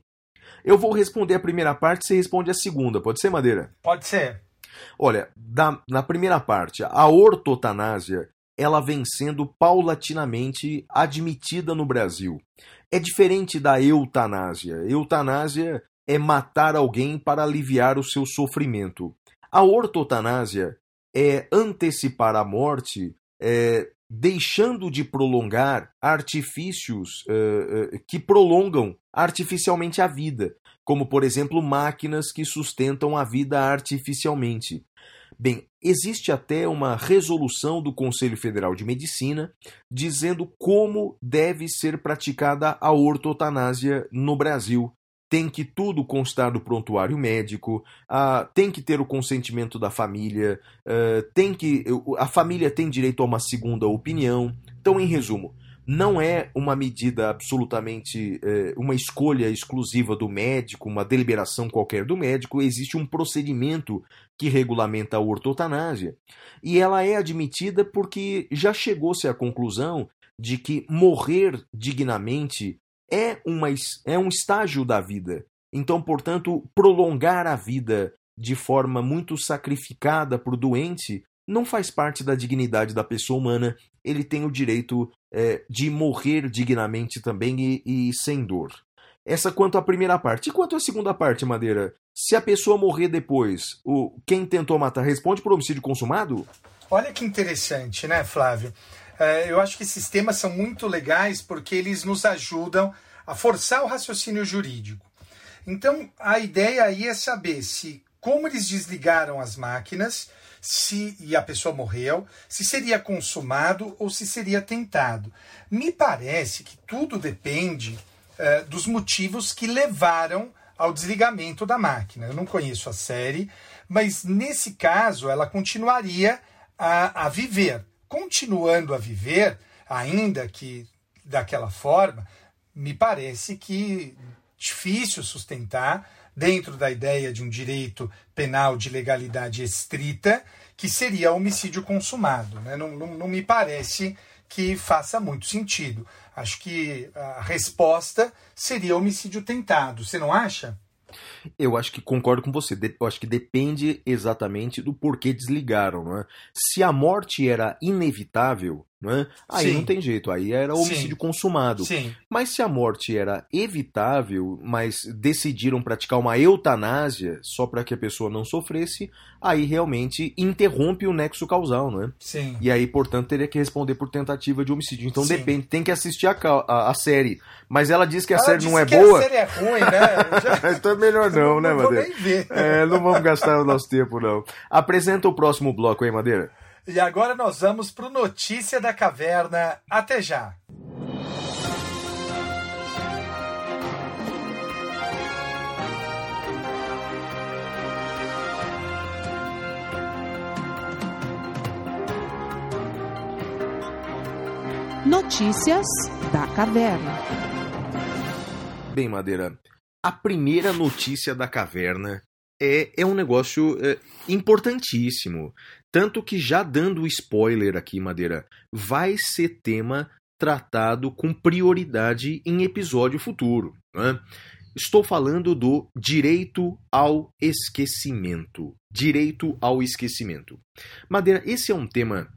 Eu vou responder a primeira parte, você responde a segunda. Pode ser, Madeira? Pode ser. Olha, da, na primeira parte, a ortotanásia ela vem sendo paulatinamente admitida no Brasil. É diferente da eutanásia. Eutanásia é matar alguém para aliviar o seu sofrimento. A ortotanásia é antecipar a morte, é, deixando de prolongar artifícios é, é, que prolongam artificialmente a vida, como, por exemplo, máquinas que sustentam a vida artificialmente. Bem, existe até uma resolução do Conselho Federal de Medicina dizendo como deve ser praticada a ortotanásia no Brasil. Tem que tudo constar do prontuário médico, a, tem que ter o consentimento da família, a, tem que, a família tem direito a uma segunda opinião. Então, em resumo, não é uma medida absolutamente, é, uma escolha exclusiva do médico, uma deliberação qualquer do médico. Existe um procedimento que regulamenta a ortotanásia e ela é admitida porque já chegou-se à conclusão de que morrer dignamente é, uma, é um estágio da vida. Então, portanto, prolongar a vida de forma muito sacrificada para o doente não faz parte da dignidade da pessoa humana. Ele tem o direito é, de morrer dignamente também e, e sem dor. Essa quanto à primeira parte. E quanto à segunda parte, Madeira? Se a pessoa morrer depois, o, quem tentou matar responde por homicídio consumado? Olha que interessante, né, Flávio? É, eu acho que esses temas são muito legais porque eles nos ajudam a forçar o raciocínio jurídico. Então, a ideia aí é saber se como eles desligaram as máquinas, se e a pessoa morreu, se seria consumado ou se seria tentado. Me parece que tudo depende eh, dos motivos que levaram ao desligamento da máquina. Eu não conheço a série, mas nesse caso ela continuaria a, a viver. Continuando a viver, ainda que daquela forma, me parece que difícil sustentar dentro da ideia de um direito penal de legalidade estrita, que seria homicídio consumado. Né? Não, não, não me parece que faça muito sentido. Acho que a resposta seria homicídio tentado. Você não acha? Eu acho que concordo com você. Eu acho que depende exatamente do porquê desligaram. Não é? Se a morte era inevitável, não é? Aí Sim. não tem jeito, aí era homicídio Sim. consumado. Sim. Mas se a morte era evitável, mas decidiram praticar uma eutanásia só para que a pessoa não sofresse, aí realmente interrompe o nexo causal, não é? Sim. E aí, portanto, teria que responder por tentativa de homicídio. Então Sim. depende, tem que assistir a, a, a série. Mas ela diz que a ela série não é que boa. A série é ruim, né? Já... então é melhor não, não né, não Madeira? Vou nem ver. É, não vamos gastar o nosso tempo, não. Apresenta o próximo bloco, hein, Madeira? E agora nós vamos para o Notícia da Caverna. Até já! Notícias da Caverna. Bem, Madeira, a primeira notícia da Caverna é, é um negócio é, importantíssimo. Tanto que, já dando spoiler aqui, Madeira, vai ser tema tratado com prioridade em episódio futuro. Né? Estou falando do direito ao esquecimento. Direito ao esquecimento. Madeira, esse é um tema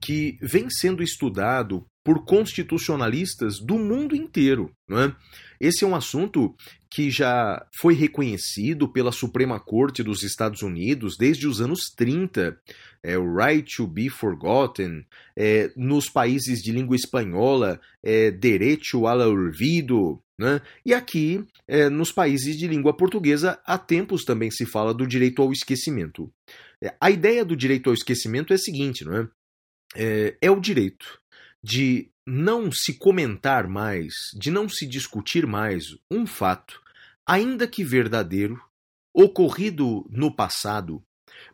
que vem sendo estudado por constitucionalistas do mundo inteiro. Né? Esse é um assunto que já foi reconhecido pela Suprema Corte dos Estados Unidos desde os anos trinta, é, o Right to be Forgotten, é, nos países de língua espanhola, é, Derecho al Olvido, né? E aqui, é, nos países de língua portuguesa, há tempos também se fala do direito ao esquecimento. É, a ideia do direito ao esquecimento é a seguinte, não é? É, é o direito de não se comentar mais, de não se discutir mais um fato, ainda que verdadeiro, ocorrido no passado,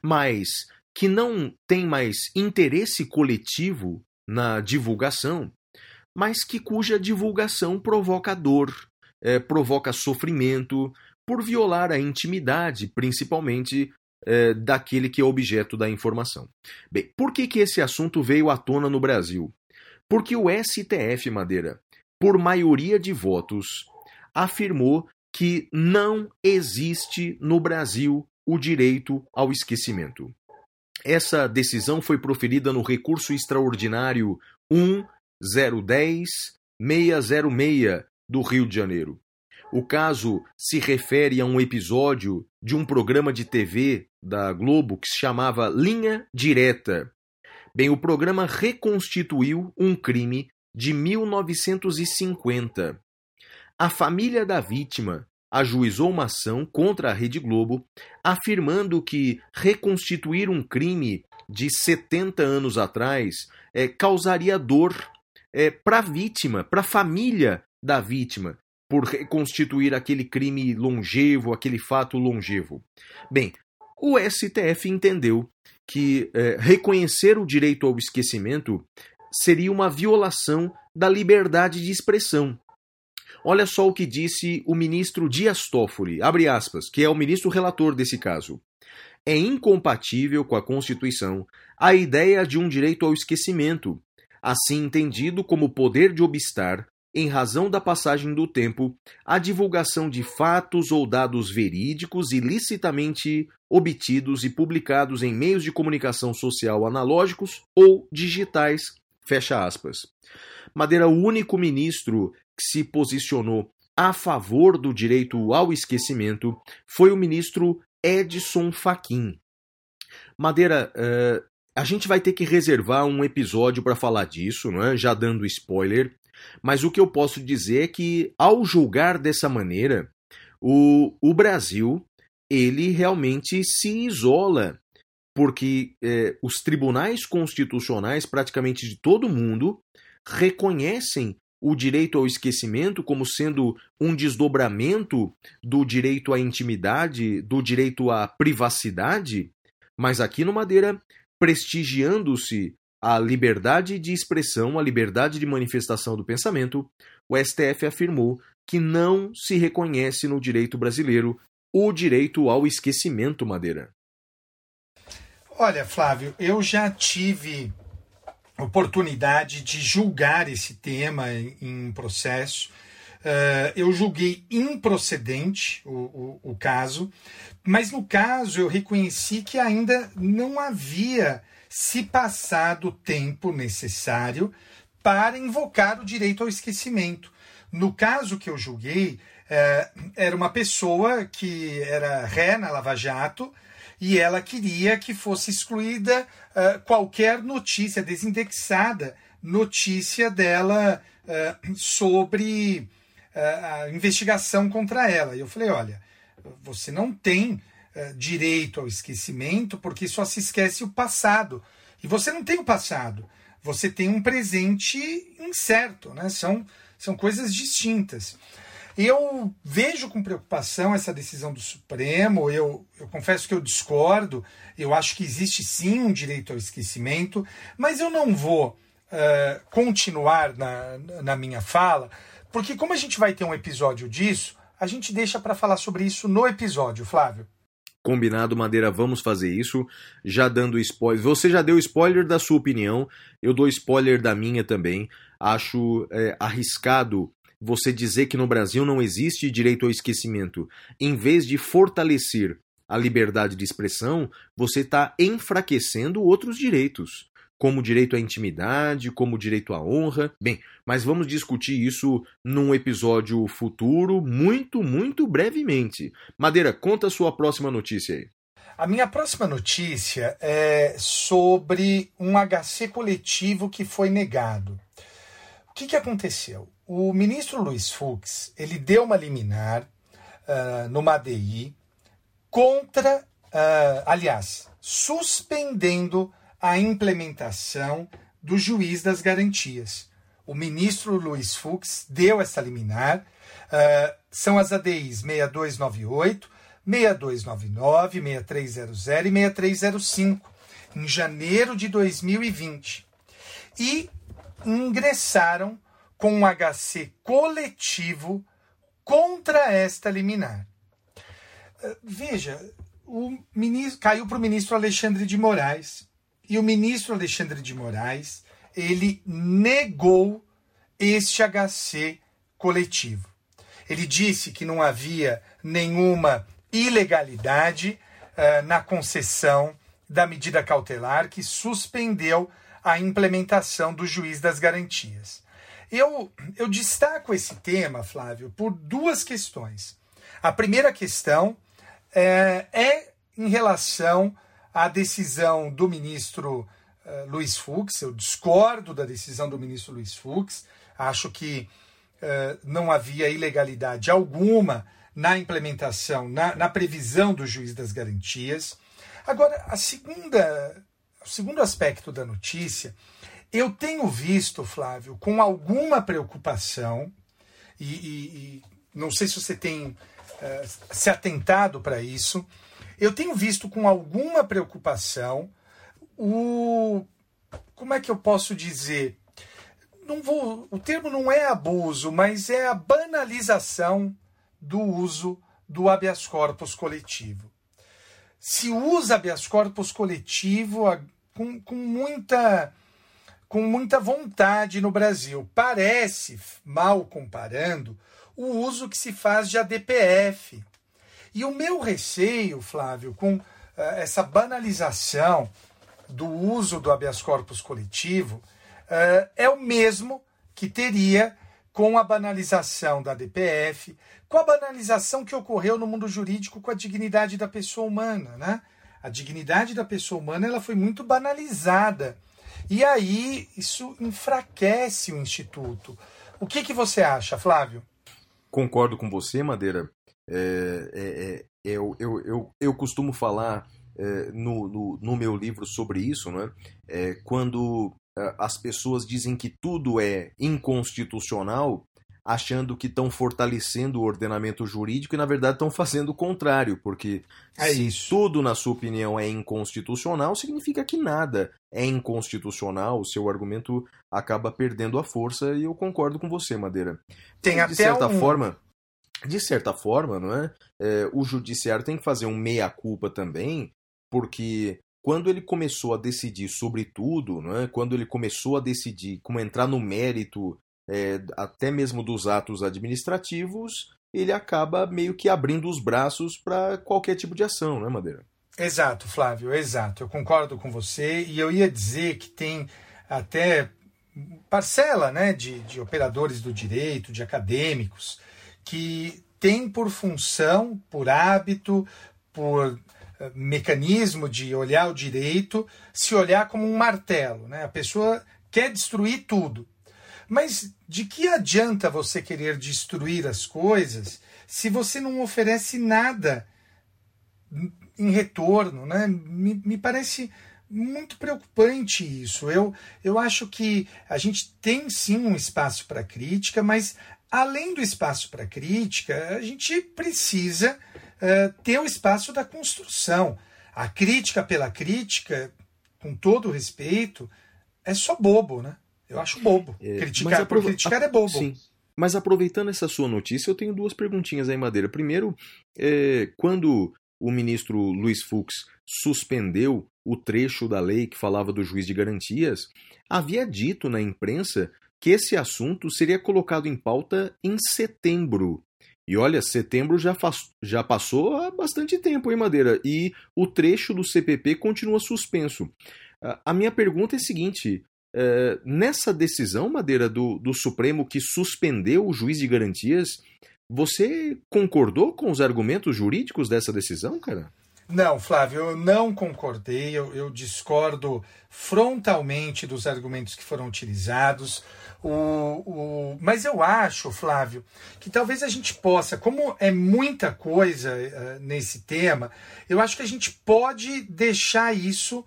mas que não tem mais interesse coletivo na divulgação, mas que cuja divulgação provoca dor, é, provoca sofrimento, por violar a intimidade, principalmente é, daquele que é objeto da informação. Bem, por que que esse assunto veio à tona no Brasil? Porque o S T F, Madeira, por maioria de votos, afirmou que não existe no Brasil o direito ao esquecimento. Essa decisão foi proferida no recurso extraordinário um zero um zero seis zero seis do Rio de Janeiro. O caso se refere a um episódio de um programa de T V da Globo que se chamava Linha Direta. Bem, o programa reconstituiu um crime de mil novecentos e cinquenta. A família da vítima ajuizou uma ação contra a Rede Globo, afirmando que reconstituir um crime de setenta anos atrás é, causaria dor é, para a vítima, para a família da vítima, por reconstituir aquele crime longevo, aquele fato longevo. Bem, o S T F entendeu que eh, reconhecer o direito ao esquecimento seria uma violação da liberdade de expressão. Olha só o que disse o ministro Dias Toffoli, abre aspas, que é o ministro relator desse caso. É incompatível com a Constituição a ideia de um direito ao esquecimento, assim entendido como o poder de obstar, em razão da passagem do tempo, a divulgação de fatos ou dados verídicos ilicitamente obtidos e publicados em meios de comunicação social analógicos ou digitais, fecha aspas. Madeira, o único ministro que se posicionou a favor do direito ao esquecimento foi o ministro Edson Fachin. Madeira, uh, a gente vai ter que reservar um episódio para falar disso, não é? Já dando spoiler. Mas o que eu posso dizer é que, ao julgar dessa maneira, o, o Brasil ele realmente se isola, porque eh, os tribunais constitucionais praticamente de todo o mundo reconhecem o direito ao esquecimento como sendo um desdobramento do direito à intimidade, do direito à privacidade, mas aqui no Madeira, prestigiando-se a liberdade de expressão, a liberdade de manifestação do pensamento, o S T F afirmou que não se reconhece no direito brasileiro o direito ao esquecimento, Madeira. Olha, Flávio, eu já tive oportunidade de julgar esse tema em um processo. Uh, eu julguei improcedente o, o, o caso, mas no caso eu reconheci que ainda não havia se passado o tempo necessário para invocar o direito ao esquecimento. No caso que eu julguei, era uma pessoa que era ré na Lava Jato e ela queria que fosse excluída qualquer notícia, desindexada notícia dela sobre a investigação contra ela. E eu falei, olha, você não tem direito ao esquecimento, porque só se esquece o passado. E você não tem o passado, você tem um presente incerto, né? São, são coisas distintas. Eu vejo com preocupação essa decisão do Supremo, eu, eu confesso que eu discordo, eu acho que existe sim um direito ao esquecimento, mas eu não vou uh, continuar na, na minha fala, porque como a gente vai ter um episódio disso, a gente deixa para falar sobre isso no episódio, Flávio. Combinado, Madeira, vamos fazer isso, já dando spoiler. Você já deu spoiler da sua opinião, eu dou spoiler da minha também. Acho é, arriscado você dizer que no Brasil não existe direito ao esquecimento. Em vez de fortalecer a liberdade de expressão, você está enfraquecendo outros direitos, como o direito à intimidade, como o direito à honra. Bem, mas vamos discutir isso num episódio futuro, muito, muito brevemente. Madeira, conta a sua próxima notícia aí. A minha próxima notícia é sobre um H C coletivo que foi negado. O que, que aconteceu? O ministro Luiz Fux, ele deu uma liminar uh, numa A D I contra, uh, aliás, suspendendo a implementação do juiz das garantias. O ministro Luiz Fux deu essa liminar, uh, são as A D Is seis dois nove oito, seis dois nove nove, seis três zero zero e seis três zero cinco, em janeiro de dois mil e vinte. E ingressaram com um H C coletivo contra esta liminar. Uh, veja, o ministro, caiu para o ministro Alexandre de Moraes, e o ministro Alexandre de Moraes, ele negou este H C coletivo. Ele disse que não havia nenhuma ilegalidade uh, na concessão da medida cautelar que suspendeu a implementação do juiz das garantias. Eu, eu destaco esse tema, Flávio, por duas questões. A primeira questão é, é em relação à decisão do ministro uh, Luiz Fux. Eu discordo da decisão do ministro Luiz Fux. Acho que uh, não havia ilegalidade alguma na implementação, na, na previsão do juiz das garantias. Agora, a segunda, o segundo aspecto da notícia, eu tenho visto, Flávio, com alguma preocupação, e, e, e não sei se você tem uh, se atentado para isso, eu tenho visto com alguma preocupação o... Como é que eu posso dizer? Não vou, o termo não é abuso, mas é a banalização do uso do habeas corpus coletivo. Se usa habeas corpus coletivo com, com, muita, com muita vontade no Brasil. Parece, mal comparando, o uso que se faz de A D P F. E o meu receio, Flávio, com uh, essa banalização do uso do habeas corpus coletivo, uh, é o mesmo que teria com a banalização da A D P F, com a banalização que ocorreu no mundo jurídico com a dignidade da pessoa humana, né? A dignidade da pessoa humana, ela foi muito banalizada. E aí isso enfraquece o Instituto. O que, que você acha, Flávio? Concordo com você, Madeira. É, é, é, eu, eu, eu, eu costumo falar é, no, no, no meu livro sobre isso, né? É, quando... as pessoas dizem que tudo é inconstitucional, achando que estão fortalecendo o ordenamento jurídico e, na verdade, estão fazendo o contrário, porque é se isso. Tudo, na sua opinião, é inconstitucional, significa que nada é inconstitucional, o seu argumento acaba perdendo a força, e eu concordo com você, Madeira. Tem de até certa um... forma, de certa forma, não é? É, o judiciário tem que fazer um meia-culpa também, porque... Quando ele começou a decidir sobre tudo, né, quando ele começou a decidir como entrar no mérito é, até mesmo dos atos administrativos, ele acaba meio que abrindo os braços para qualquer tipo de ação, né, Madeira? Exato, Flávio, exato. Eu concordo com você e eu ia dizer que tem até parcela, né, de, de operadores do direito, de acadêmicos, que tem por função, por hábito, por... mecanismo de olhar o direito, se olhar como um martelo, né? A pessoa quer destruir tudo. Mas de que adianta você querer destruir as coisas se você não oferece nada em retorno, né? Me, me parece muito preocupante isso. Eu, eu acho que a gente tem sim um espaço para crítica, mas além do espaço para crítica, a gente precisa... Uh, ter o espaço da construção. A crítica pela crítica, com todo respeito, é só bobo, né? Eu acho bobo. É, criticar por criticar é bobo. Sim. Mas aproveitando essa sua notícia, eu tenho duas perguntinhas aí, Madeira. Primeiro, é, quando o ministro Luiz Fux suspendeu o trecho da lei que falava do juiz de garantias, havia dito na imprensa que esse assunto seria colocado em pauta em setembro. E olha, setembro já, faz, já passou há bastante tempo, hein, Madeira? E o trecho do C P P continua suspenso. A minha pergunta é a seguinte, é, nessa decisão, Madeira, do, do Supremo que suspendeu o juiz de garantias, você concordou com os argumentos jurídicos dessa decisão, cara? Não, Flávio, eu não concordei, eu, eu discordo frontalmente dos argumentos que foram utilizados. O, o, mas eu acho, Flávio, que talvez a gente possa, como é muita coisa uh, nesse tema, eu acho que a gente pode deixar isso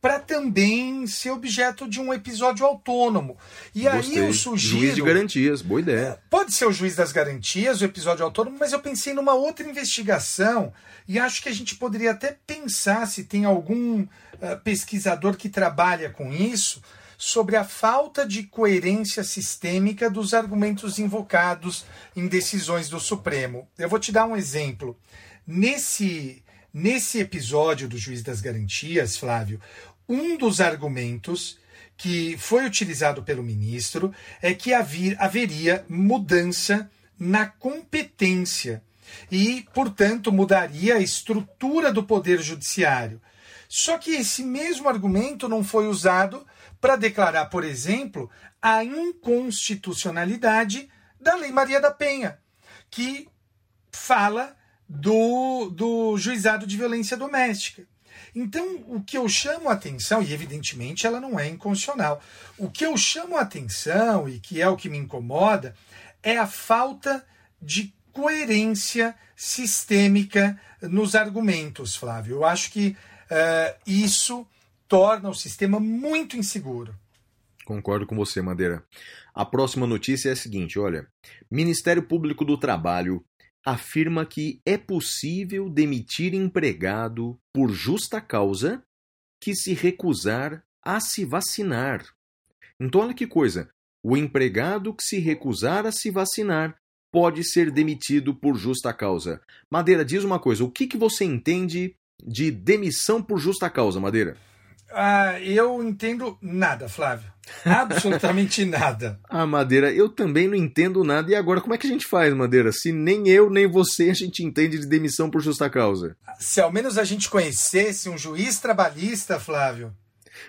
para também ser objeto de um episódio autônomo. E Gostei. Aí eu sugiro... Juiz de garantias, boa ideia. Pode ser o juiz das garantias, o episódio autônomo, mas eu pensei numa outra investigação e acho que a gente poderia até pensar se tem algum uh, pesquisador que trabalha com isso, sobre a falta de coerência sistêmica dos argumentos invocados em decisões do Supremo. Eu vou te dar um exemplo. Nesse, nesse episódio do Juiz das Garantias, Flávio, um dos argumentos que foi utilizado pelo ministro é que haver, haveria mudança na competência e, portanto, mudaria a estrutura do Poder Judiciário. Só que esse mesmo argumento não foi usado para declarar, por exemplo, a inconstitucionalidade da Lei Maria da Penha, que fala do, do juizado de violência doméstica. Então, o que eu chamo a atenção, e evidentemente ela não é inconstitucional, o que eu chamo a atenção, e que é o que me incomoda, é a falta de coerência sistêmica nos argumentos, Flávio. Eu acho que uh, isso torna o sistema muito inseguro. Concordo com você, Madeira. A próxima notícia é a seguinte, olha. Ministério Público do Trabalho afirma que é possível demitir empregado por justa causa que se recusar a se vacinar. Então, olha que coisa. O empregado que se recusar a se vacinar pode ser demitido por justa causa. Madeira, diz uma coisa. O que, que você entende de demissão por justa causa, Madeira? Ah, eu entendo nada, Flávio. Absolutamente nada. Ah, Madeira, eu também não entendo nada. E agora, como é que a gente faz, Madeira? Se nem eu, nem você, a gente entende de demissão por justa causa. Se ao menos a gente conhecesse um juiz trabalhista, Flávio.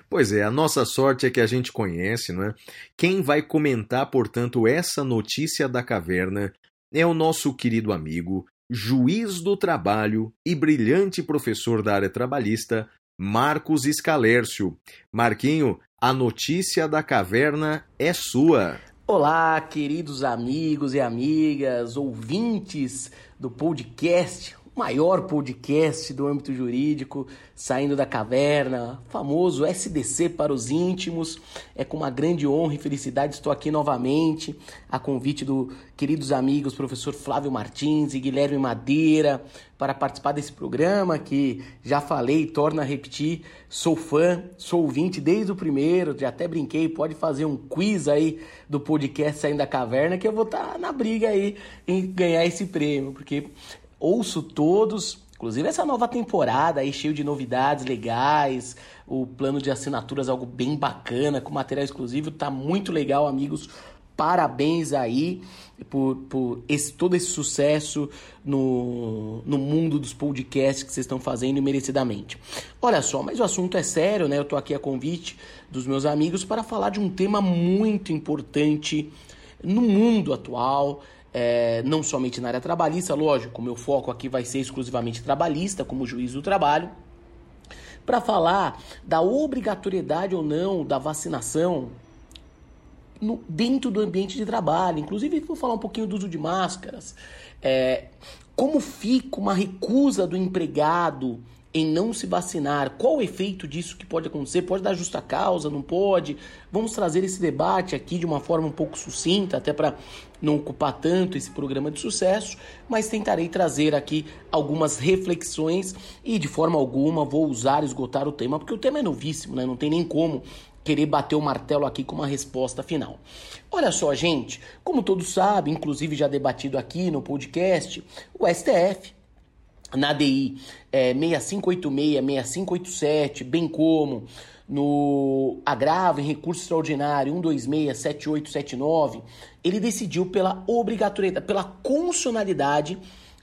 Pois é, a nossa sorte é que a gente conhece, não é? Quem vai comentar, portanto, essa notícia da caverna é o nosso querido amigo, juiz do trabalho e brilhante professor da área trabalhista, Marcos Escalércio. Marquinho, a notícia da caverna é sua. Olá, queridos amigos e amigas, ouvintes do podcast, o maior podcast do âmbito jurídico, Saindo da Caverna, famoso S D C para os íntimos. É com uma grande honra e felicidade estou aqui novamente, a convite do queridos amigos professor Flávio Martins e Guilherme Madeira, para participar desse programa que já falei, torno a repetir, sou fã, sou ouvinte desde o primeiro, já até brinquei, pode fazer um quiz aí do podcast Saindo da Caverna, que eu vou estar na briga aí em ganhar esse prêmio, porque ouço todos, inclusive essa nova temporada aí, cheio de novidades legais, o plano de assinaturas, algo bem bacana, com material exclusivo, tá muito legal, amigos. Parabéns aí por, por esse, todo esse sucesso no, no mundo dos podcasts que vocês estão fazendo merecidamente. Olha só, mas o assunto é sério, né? Eu tô aqui a convite dos meus amigos para falar de um tema muito importante no mundo atual, é, não somente na área trabalhista, lógico, o meu foco aqui vai ser exclusivamente trabalhista, como juiz do trabalho, para falar da obrigatoriedade ou não da vacinação No, dentro do ambiente de trabalho. Inclusive, vou falar um pouquinho do uso de máscaras. É, como fica uma recusa do empregado em não se vacinar? Qual o efeito disso que pode acontecer? Pode dar justa causa? Não pode? Vamos trazer esse debate aqui de uma forma um pouco sucinta, até para não ocupar tanto esse programa de sucesso, mas tentarei trazer aqui algumas reflexões e, de forma alguma, vou usar, esgotar o tema, porque o tema é novíssimo, né? Não tem nem como querer bater o martelo aqui com uma resposta final. Olha só, gente, como todos sabem, inclusive já debatido aqui no podcast, o S T F, na D I é, seis cinco oito seis, seis cinco oito sete, bem como no agravo em recurso extraordinário um dois seis, sete oito sete nove, ele decidiu pela obrigatoriedade, pela constitucionalidade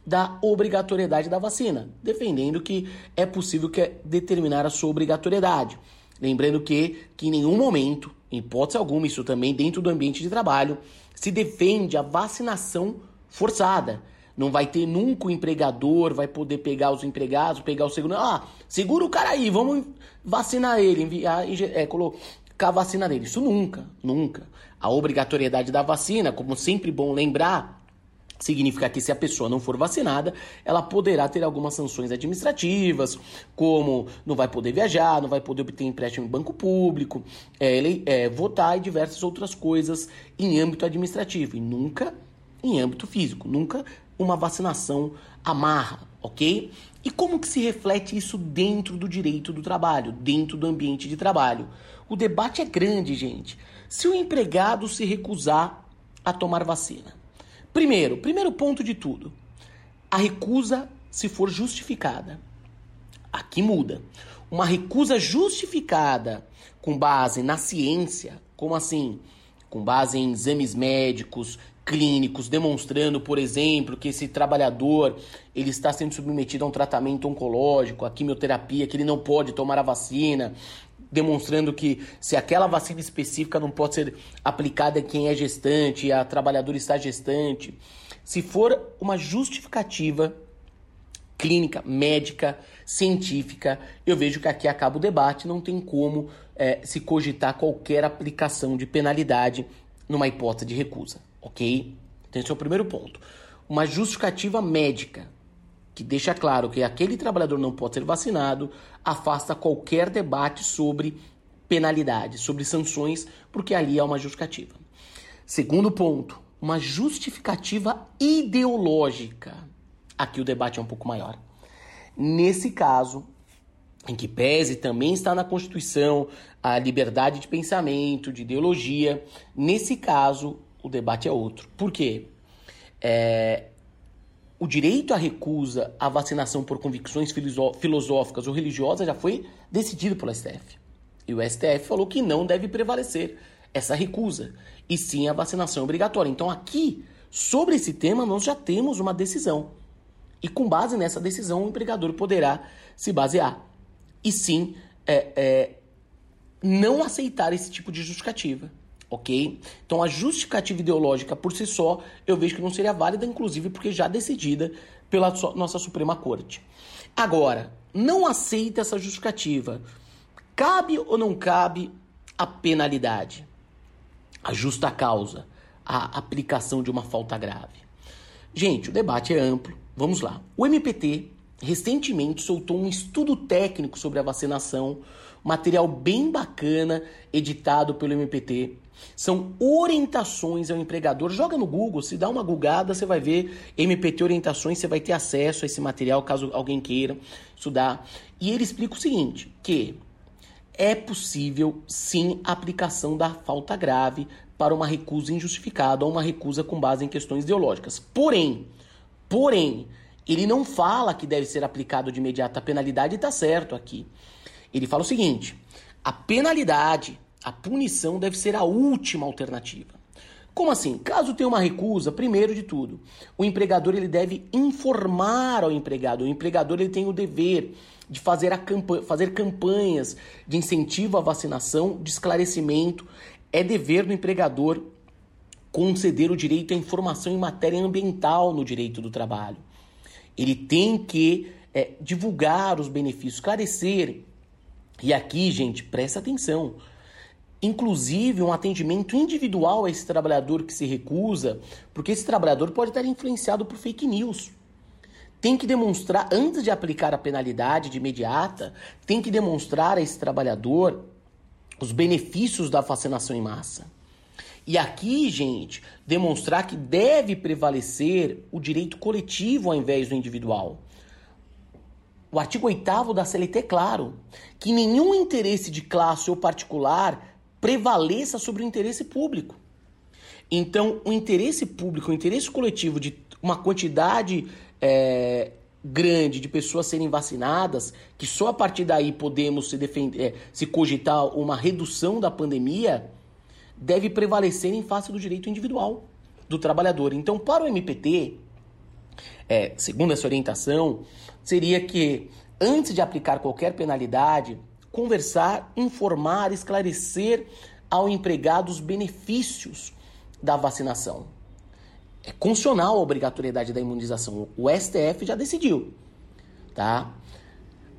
da obrigatoriedade da vacina, defendendo que é possível que determinar a sua obrigatoriedade. Lembrando que, que em nenhum momento, em hipótese alguma, isso também dentro do ambiente de trabalho, se defende a vacinação forçada. Não vai ter nunca o empregador, vai poder pegar os empregados, pegar o seguro. Ah, segura o cara aí, vamos vacinar ele, enviar, é, colocar a vacina nele. Isso nunca, nunca. A obrigatoriedade da vacina, como sempre bom lembrar, significa que se a pessoa não for vacinada, ela poderá ter algumas sanções administrativas, como não vai poder viajar, não vai poder obter empréstimo em banco público, é, é, votar e diversas outras coisas em âmbito administrativo, e nunca em âmbito físico, nunca uma vacinação amarra, ok? E como que se reflete isso dentro do direito do trabalho, dentro do ambiente de trabalho? O debate é grande, gente. Se o empregado se recusar a tomar vacina, Primeiro, primeiro ponto de tudo, a recusa se for justificada. Aqui muda. Uma recusa justificada com base na ciência, como assim? Com base em exames médicos, clínicos, demonstrando, por exemplo, que esse trabalhador ele está sendo submetido a um tratamento oncológico, a quimioterapia, que ele não pode tomar a vacina, demonstrando que se aquela vacina específica não pode ser aplicada a quem é gestante, a trabalhadora está gestante. Se for uma justificativa clínica, médica, científica, eu vejo que aqui acaba o debate, não tem como é, se cogitar qualquer aplicação de penalidade numa hipótese de recusa, ok? Então esse é o primeiro ponto. Uma justificativa médica, que deixa claro que aquele trabalhador não pode ser vacinado, afasta qualquer debate sobre penalidade, sobre sanções, porque ali há uma justificativa. Segundo ponto, uma justificativa ideológica. Aqui o debate é um pouco maior. Nesse caso, em que pese também está na Constituição a liberdade de pensamento, de ideologia, nesse caso o debate é outro. Por quê? É... O direito à recusa à vacinação por convicções filosóficas ou religiosas já foi decidido pelo S T F. E o S T F falou que não deve prevalecer essa recusa, e sim a vacinação obrigatória. Então aqui, sobre esse tema, nós já temos uma decisão. E com base nessa decisão, o empregador poderá se basear. E sim, é, é, não aceitar esse tipo de justificativa. Ok? Então a justificativa ideológica por si só eu vejo que não seria válida, inclusive porque já decidida pela so- nossa Suprema Corte. Agora, não aceita essa justificativa. Cabe ou não cabe a penalidade? A justa causa, a aplicação de uma falta grave. Gente, o debate é amplo. Vamos lá. O M P T recentemente soltou um estudo técnico sobre a vacinação, material bem bacana, editado pelo M P T. São orientações ao empregador. Joga no Google, se dá uma googada, você vai ver M P T orientações, você vai ter acesso a esse material, caso alguém queira estudar. E ele explica o seguinte, que é possível, sim, a aplicação da falta grave para uma recusa injustificada ou uma recusa com base em questões ideológicas. Porém, porém, ele não fala que deve ser aplicado de imediato a penalidade, e está certo aqui. Ele fala o seguinte, a penalidade... A punição deve ser a última alternativa. Como assim? Caso tenha uma recusa, primeiro de tudo, o empregador ele deve informar ao empregado. O empregador ele tem o dever de fazer, a campanha, fazer campanhas de incentivo à vacinação, de esclarecimento. É dever do empregador conceder o direito à informação em matéria ambiental no direito do trabalho. Ele tem que é, divulgar os benefícios, esclarecer. E aqui, gente, presta atenção. Inclusive um atendimento individual a esse trabalhador que se recusa, porque esse trabalhador pode estar influenciado por fake news. Tem que demonstrar, antes de aplicar a penalidade de imediata, tem que demonstrar a esse trabalhador os benefícios da vacinação em massa. E aqui, gente, demonstrar que deve prevalecer o direito coletivo ao invés do individual. O artigo oitavo da C L T é claro, que nenhum interesse de classe ou particular prevaleça sobre o interesse público. Então, o interesse público, o interesse coletivo de uma quantidade é, grande de pessoas serem vacinadas, que só a partir daí podemos se, defender, é, se cogitar uma redução da pandemia, deve prevalecer em face do direito individual do trabalhador. Então, para o M P T, é, segundo essa orientação, seria que, antes de aplicar qualquer penalidade, conversar, informar, esclarecer ao empregado os benefícios da vacinação. É constitucional a obrigatoriedade da imunização. O S T F já decidiu, tá?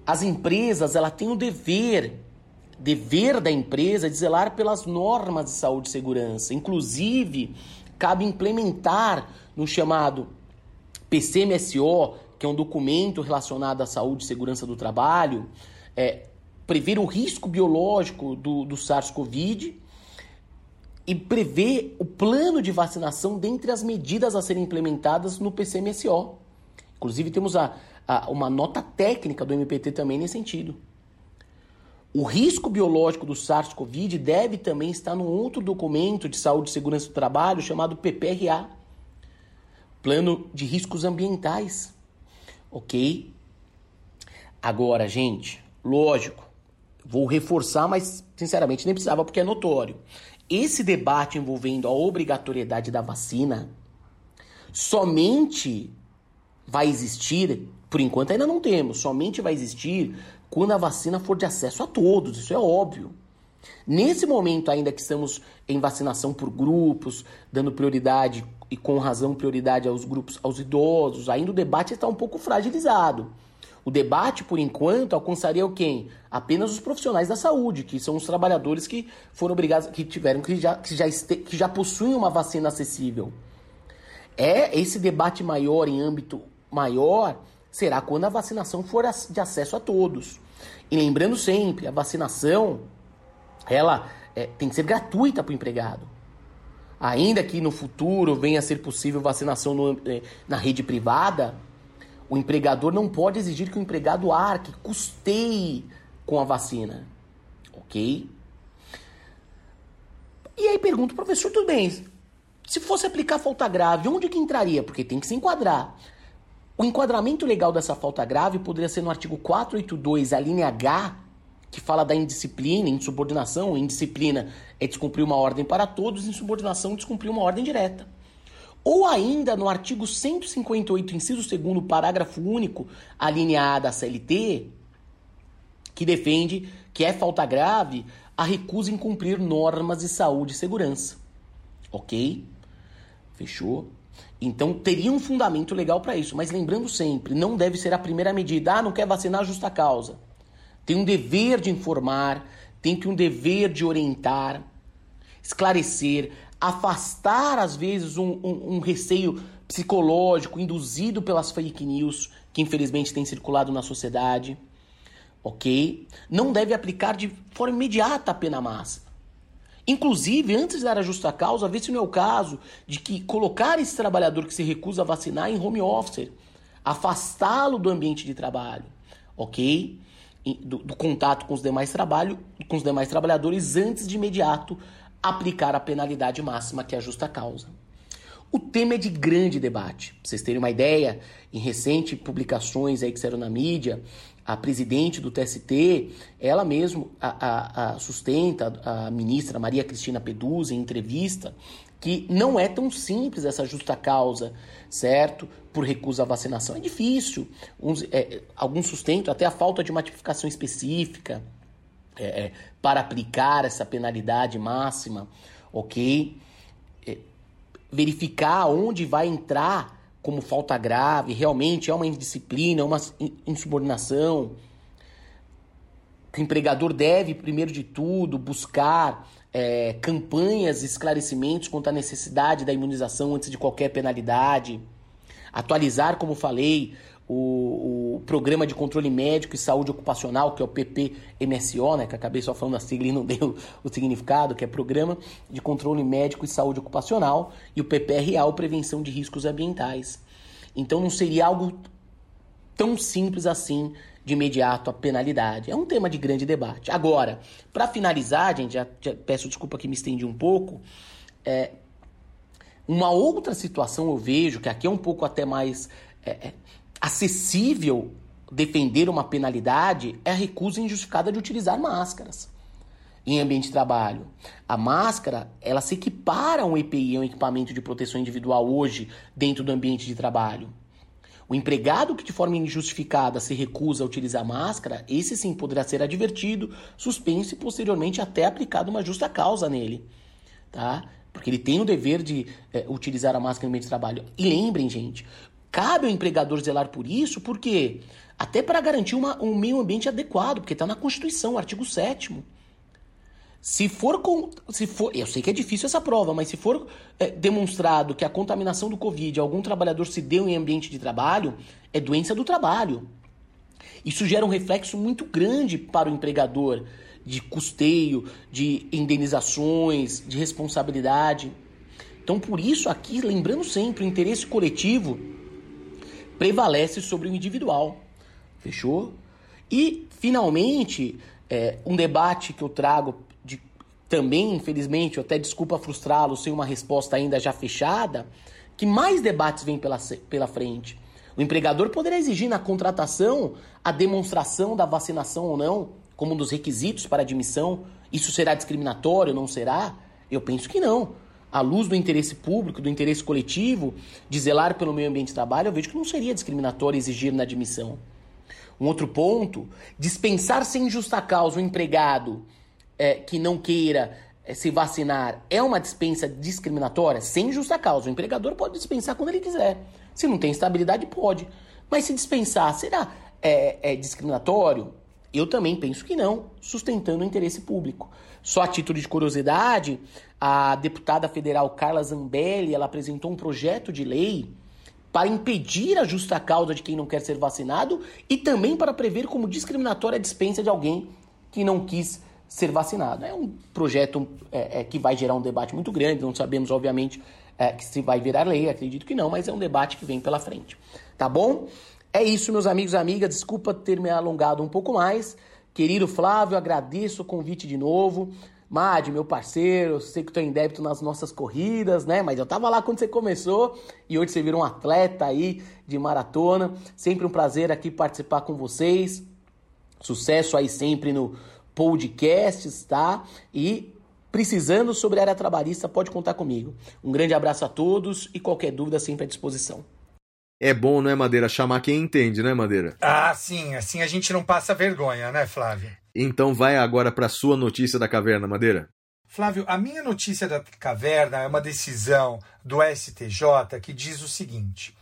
As empresas, ela tem o dever, dever da empresa de zelar pelas normas de saúde e segurança. Inclusive, cabe implementar no chamado P C M S O, que é um documento relacionado à saúde e segurança do trabalho, é, prever o risco biológico do, do SARS-CoV e prever o plano de vacinação dentre as medidas a serem implementadas no P C M S O. Inclusive, temos a, a, uma nota técnica do M P T também nesse sentido. O risco biológico do SARS-CoV deve também estar num outro documento de saúde e segurança do trabalho chamado P P R A, Plano de Riscos Ambientais. Ok? Agora, gente, lógico, vou reforçar, mas sinceramente nem precisava porque é notório. Esse debate envolvendo a obrigatoriedade da vacina somente vai existir, por enquanto ainda não temos, somente vai existir quando a vacina for de acesso a todos, isso é óbvio. Nesse momento ainda que estamos em vacinação por grupos, dando prioridade e com razão prioridade aos grupos, aos idosos, ainda o debate está um pouco fragilizado. O debate, por enquanto, alcançaria quem? Apenas os profissionais da saúde, que são os trabalhadores que foram obrigados, que tiveram, que já, que já, este, que já possuem uma vacina acessível. É esse debate maior, em âmbito maior, será quando a vacinação for de acesso a todos. E lembrando sempre, a vacinação ela é, tem que ser gratuita para o empregado. Ainda que no futuro venha a ser possível vacinação no, na rede privada, o empregador não pode exigir que o empregado arque, custeie com a vacina, ok? E aí pergunto, professor, tudo bem, se fosse aplicar falta grave, onde que entraria? Porque tem que se enquadrar. O enquadramento legal dessa falta grave poderia ser no artigo quatrocentos e oitenta e dois, a linha H, que fala da indisciplina, insubordinação. Indisciplina é descumprir uma ordem para todos, insubordinação é descumprir uma ordem direta. Ou ainda no artigo cento e cinquenta e oito, inciso dois, parágrafo único, a linha A da C L T, que defende que é falta grave a recusa em cumprir normas de saúde e segurança. Ok? Fechou? Então teria um fundamento legal para isso, mas lembrando sempre, não deve ser a primeira medida. Ah, não quer vacinar, justa causa. Tem um dever de informar, tem que um dever de orientar, esclarecer, afastar, às vezes, um, um, um receio psicológico induzido pelas fake news que, infelizmente, tem circulado na sociedade, ok? Não deve aplicar de forma imediata a pena máxima. Inclusive, antes de dar a justa causa, ver se não é o caso de que colocar esse trabalhador que se recusa a vacinar em home office, afastá-lo do ambiente de trabalho, ok? Do, do contato com os demais trabalho, com os demais trabalhadores antes de imediato aplicar a penalidade máxima, que é a justa causa. O tema é de grande debate. Pra vocês terem uma ideia, em recentes publicações aí que saíram na mídia, a presidente do T S T, ela mesma a, a, a sustenta, a ministra Maria Cristina Peduzzi, em entrevista, que não é tão simples essa justa causa, certo? Por recusa à vacinação. É difícil. Uns, é, alguns sustentam até a falta de uma tipificação específica, É, é, para aplicar essa penalidade máxima, ok? É, verificar onde vai entrar como falta grave, realmente é uma indisciplina, é uma insubordinação. O empregador deve, primeiro de tudo, buscar é, campanhas e esclarecimentos quanto à necessidade da imunização antes de qualquer penalidade. Atualizar, como falei, O, o Programa de Controle Médico e Saúde Ocupacional, que é o P P M S O, né, que acabei só falando a sigla e não deu o significado, que é Programa de Controle Médico e Saúde Ocupacional, e o P P R A, o Prevenção de Riscos Ambientais. Então não seria algo tão simples assim, de imediato, a penalidade. É um tema de grande debate. Agora, para finalizar, gente, já, já peço desculpa que me estendi um pouco, é, uma outra situação eu vejo, que aqui é um pouco até mais... É, é, acessível defender uma penalidade é a recusa injustificada de utilizar máscaras em ambiente de trabalho. A máscara, ela se equipara a um E P I, um equipamento de proteção individual hoje dentro do ambiente de trabalho. O empregado que de forma injustificada se recusa a utilizar máscara, esse sim poderá ser advertido, suspenso e posteriormente até aplicado uma justa causa nele, tá? Porque ele tem o dever de é, utilizar a máscara no ambiente de trabalho. E lembrem, gente, cabe ao empregador zelar por isso, porque até para garantir uma, um meio ambiente adequado, porque está na Constituição, artigo sete. Se for, com, se for, eu sei que é difícil essa prova, mas se for é, demonstrado que a contaminação do Covid a algum trabalhador se deu em ambiente de trabalho, é doença do trabalho. Isso gera um reflexo muito grande para o empregador de custeio, de indenizações, de responsabilidade. Então, por isso, aqui, lembrando sempre, o interesse coletivo prevalece sobre o individual, fechou? E, finalmente, é, um debate que eu trago de, também, infelizmente, eu até desculpa frustrá-lo sem uma resposta ainda já fechada, que mais debates vêm pela, pela frente. O empregador poderá exigir na contratação a demonstração da vacinação ou não, como um dos requisitos para admissão. Isso será discriminatório, não será? Eu penso que não. à luz do interesse público, do interesse coletivo, de zelar pelo meio ambiente de trabalho, eu vejo que não seria discriminatório exigir na admissão. Um outro ponto, dispensar sem justa causa um empregado é, que não queira é, se vacinar é uma dispensa discriminatória? Sem justa causa. O empregador pode dispensar quando ele quiser. Se não tem estabilidade, pode. Mas se dispensar, será é, é discriminatório? Eu também penso que não, sustentando o interesse público. Só a título de curiosidade, a deputada federal Carla Zambelli, ela apresentou um projeto de lei para impedir a justa causa de quem não quer ser vacinado e também para prever como discriminatória a dispensa de alguém que não quis ser vacinado. É um projeto é, é, que vai gerar um debate muito grande, não sabemos, obviamente, é, que se vai virar lei, acredito que não, mas é um debate que vem pela frente. Tá bom? É isso, meus amigos e amigas, desculpa ter me alongado um pouco mais. Querido Flávio, agradeço o convite de novo. Mad, meu parceiro, eu sei que tu é indébito nas nossas corridas, né? Mas eu tava lá quando você começou e hoje você virou um atleta aí de maratona. Sempre um prazer aqui participar com vocês. Sucesso aí sempre no podcast, tá? E precisando sobre a área trabalhista, pode contar comigo. Um grande abraço a todos e qualquer dúvida sempre à disposição. É bom, né, Madeira? Chamar quem entende, né, Madeira? Ah, sim. Assim a gente não passa vergonha, né, Flávio? Então vai agora para a sua notícia da caverna, Madeira. Flávio, a minha notícia da caverna é uma decisão do S T J que diz o seguinte.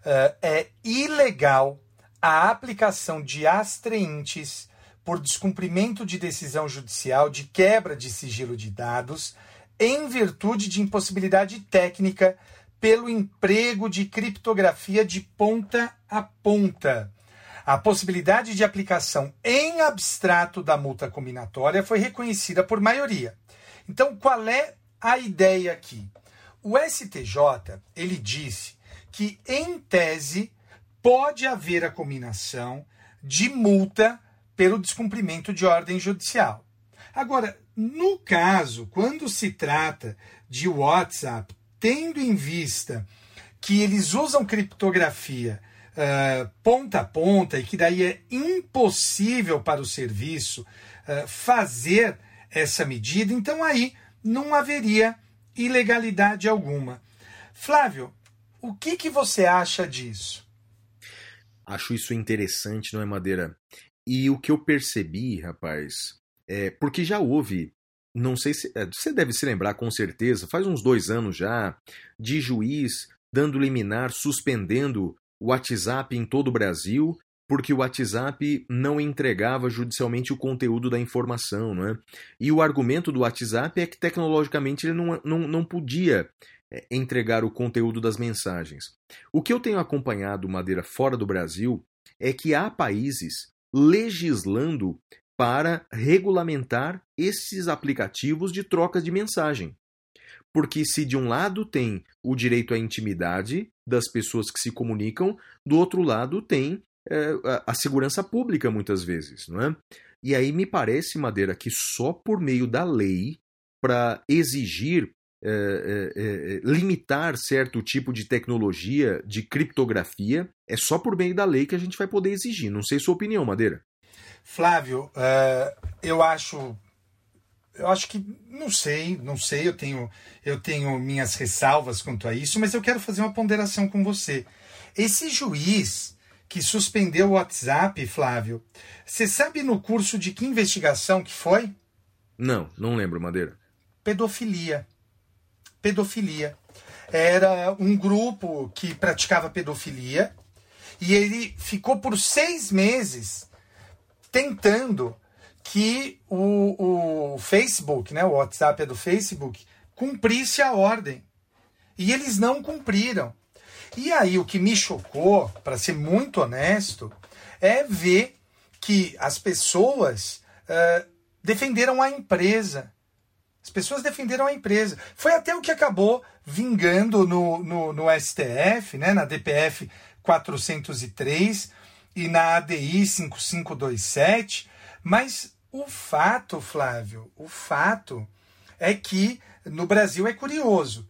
Uh, é ilegal a aplicação de astreintes por descumprimento de decisão judicial de quebra de sigilo de dados em virtude de impossibilidade técnica pelo emprego de criptografia de ponta a ponta. A possibilidade de aplicação em abstrato da multa combinatória foi reconhecida por maioria. Então, qual é a ideia aqui? O S T J, ele disse que, em tese, pode haver a combinação de multa pelo descumprimento de ordem judicial. Agora, no caso, quando se trata de WhatsApp, tendo em vista que eles usam criptografia uh, ponta a ponta e que daí é impossível para o serviço uh, fazer essa medida, então aí não haveria ilegalidade alguma. Flávio, o que, que você acha disso? Acho isso interessante, não é, Madeira? E o que eu percebi, rapaz, é porque já houve... Não sei se você deve se lembrar com certeza, faz uns dois anos já, de juiz dando liminar, suspendendo o WhatsApp em todo o Brasil, porque o WhatsApp não entregava judicialmente o conteúdo da informação, não é? E o argumento do WhatsApp é que tecnologicamente ele não, não, não podia entregar o conteúdo das mensagens. O que eu tenho acompanhado, Madeira, fora do Brasil, é que há países legislando para regulamentar esses aplicativos de troca de mensagem. Porque se de um lado tem o direito à intimidade das pessoas que se comunicam, do outro lado tem é, a segurança pública muitas vezes, não é? E aí me parece, Madeira, que só por meio da lei, para exigir, é, é, é, limitar certo tipo de tecnologia, de criptografia, é só por meio da lei que a gente vai poder exigir. Não sei sua opinião, Madeira. Flávio, uh, eu acho, eu acho que, não sei, não sei, eu tenho, eu tenho minhas ressalvas quanto a isso, mas eu quero fazer uma ponderação com você. Esse juiz que suspendeu o WhatsApp, Flávio, você sabe no curso de que investigação que foi? Não, não lembro, Madeira. Pedofilia. Pedofilia. Era um grupo que praticava pedofilia e ele ficou por seis meses... tentando que o, o Facebook, né, o WhatsApp é do Facebook, cumprisse a ordem. E eles não cumpriram. E aí o que me chocou, para ser muito honesto, é ver que as pessoas uh, defenderam a empresa. As pessoas defenderam a empresa. Foi até o que acabou vingando no, no, no S T F, né, na D P F quatrocentos e três, e na A D I cinco mil quinhentos e vinte e sete, mas o fato, Flávio, o fato é que no Brasil é curioso.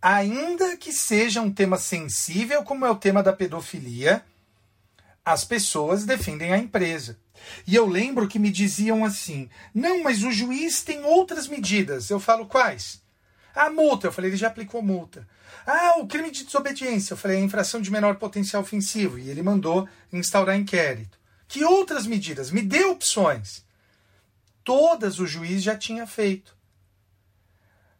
Ainda que seja um tema sensível, como é o tema da pedofilia, as pessoas defendem a empresa. E eu lembro que me diziam assim, não, mas o juiz tem outras medidas. Eu falo, quais? A multa, eu falei, ele já aplicou multa. Ah, o crime de desobediência, eu falei, é infração de menor potencial ofensivo. E ele mandou instaurar inquérito. Que outras medidas? Me dê opções. Todas o juiz já tinha feito.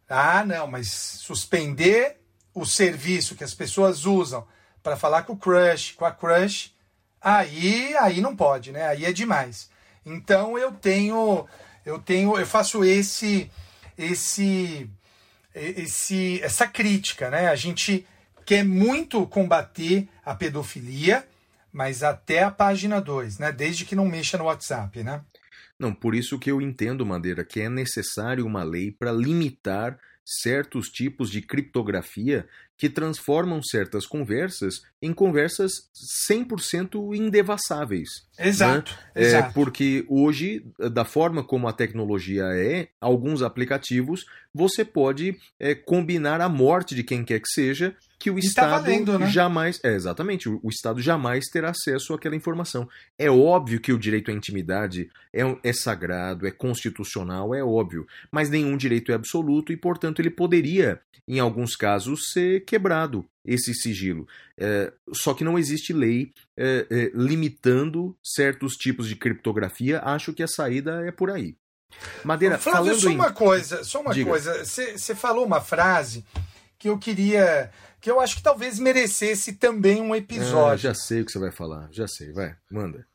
Ah, não, mas suspender o serviço que as pessoas usam para falar com o crush, com a crush, aí, aí não pode, né? Aí é demais. Então eu tenho, eu tenho, eu faço esse, esse, esse, essa crítica, né? A gente quer muito combater a pedofilia, mas até a página dois, né? Desde que não mexa no WhatsApp, né? Não, por isso que eu entendo, Madeira, que é necessário uma lei para limitar certos tipos de criptografia que transformam certas conversas em conversas cem por cento indevassáveis. Exato, né? exato. É, porque hoje, da forma como a tecnologia é, alguns aplicativos, você pode é, combinar a morte de quem quer que seja, que o e Estado tá valendo, né? jamais... É, exatamente, o Estado jamais terá acesso àquela informação. É óbvio que o direito à intimidade é, é sagrado, é constitucional, é óbvio, mas nenhum direito é absoluto e, portanto, ele poderia, em alguns casos, ser quebrado, esse sigilo. É, só que não existe lei é, é, limitando certos tipos de criptografia. Acho que a saída é por aí. Madeira, Ô, Flávio, falando só em... uma coisa, só uma Diga. coisa. Você falou uma frase que eu queria... que eu acho que talvez merecesse também um episódio. Ah, já sei o que você vai falar, já sei, vai, manda.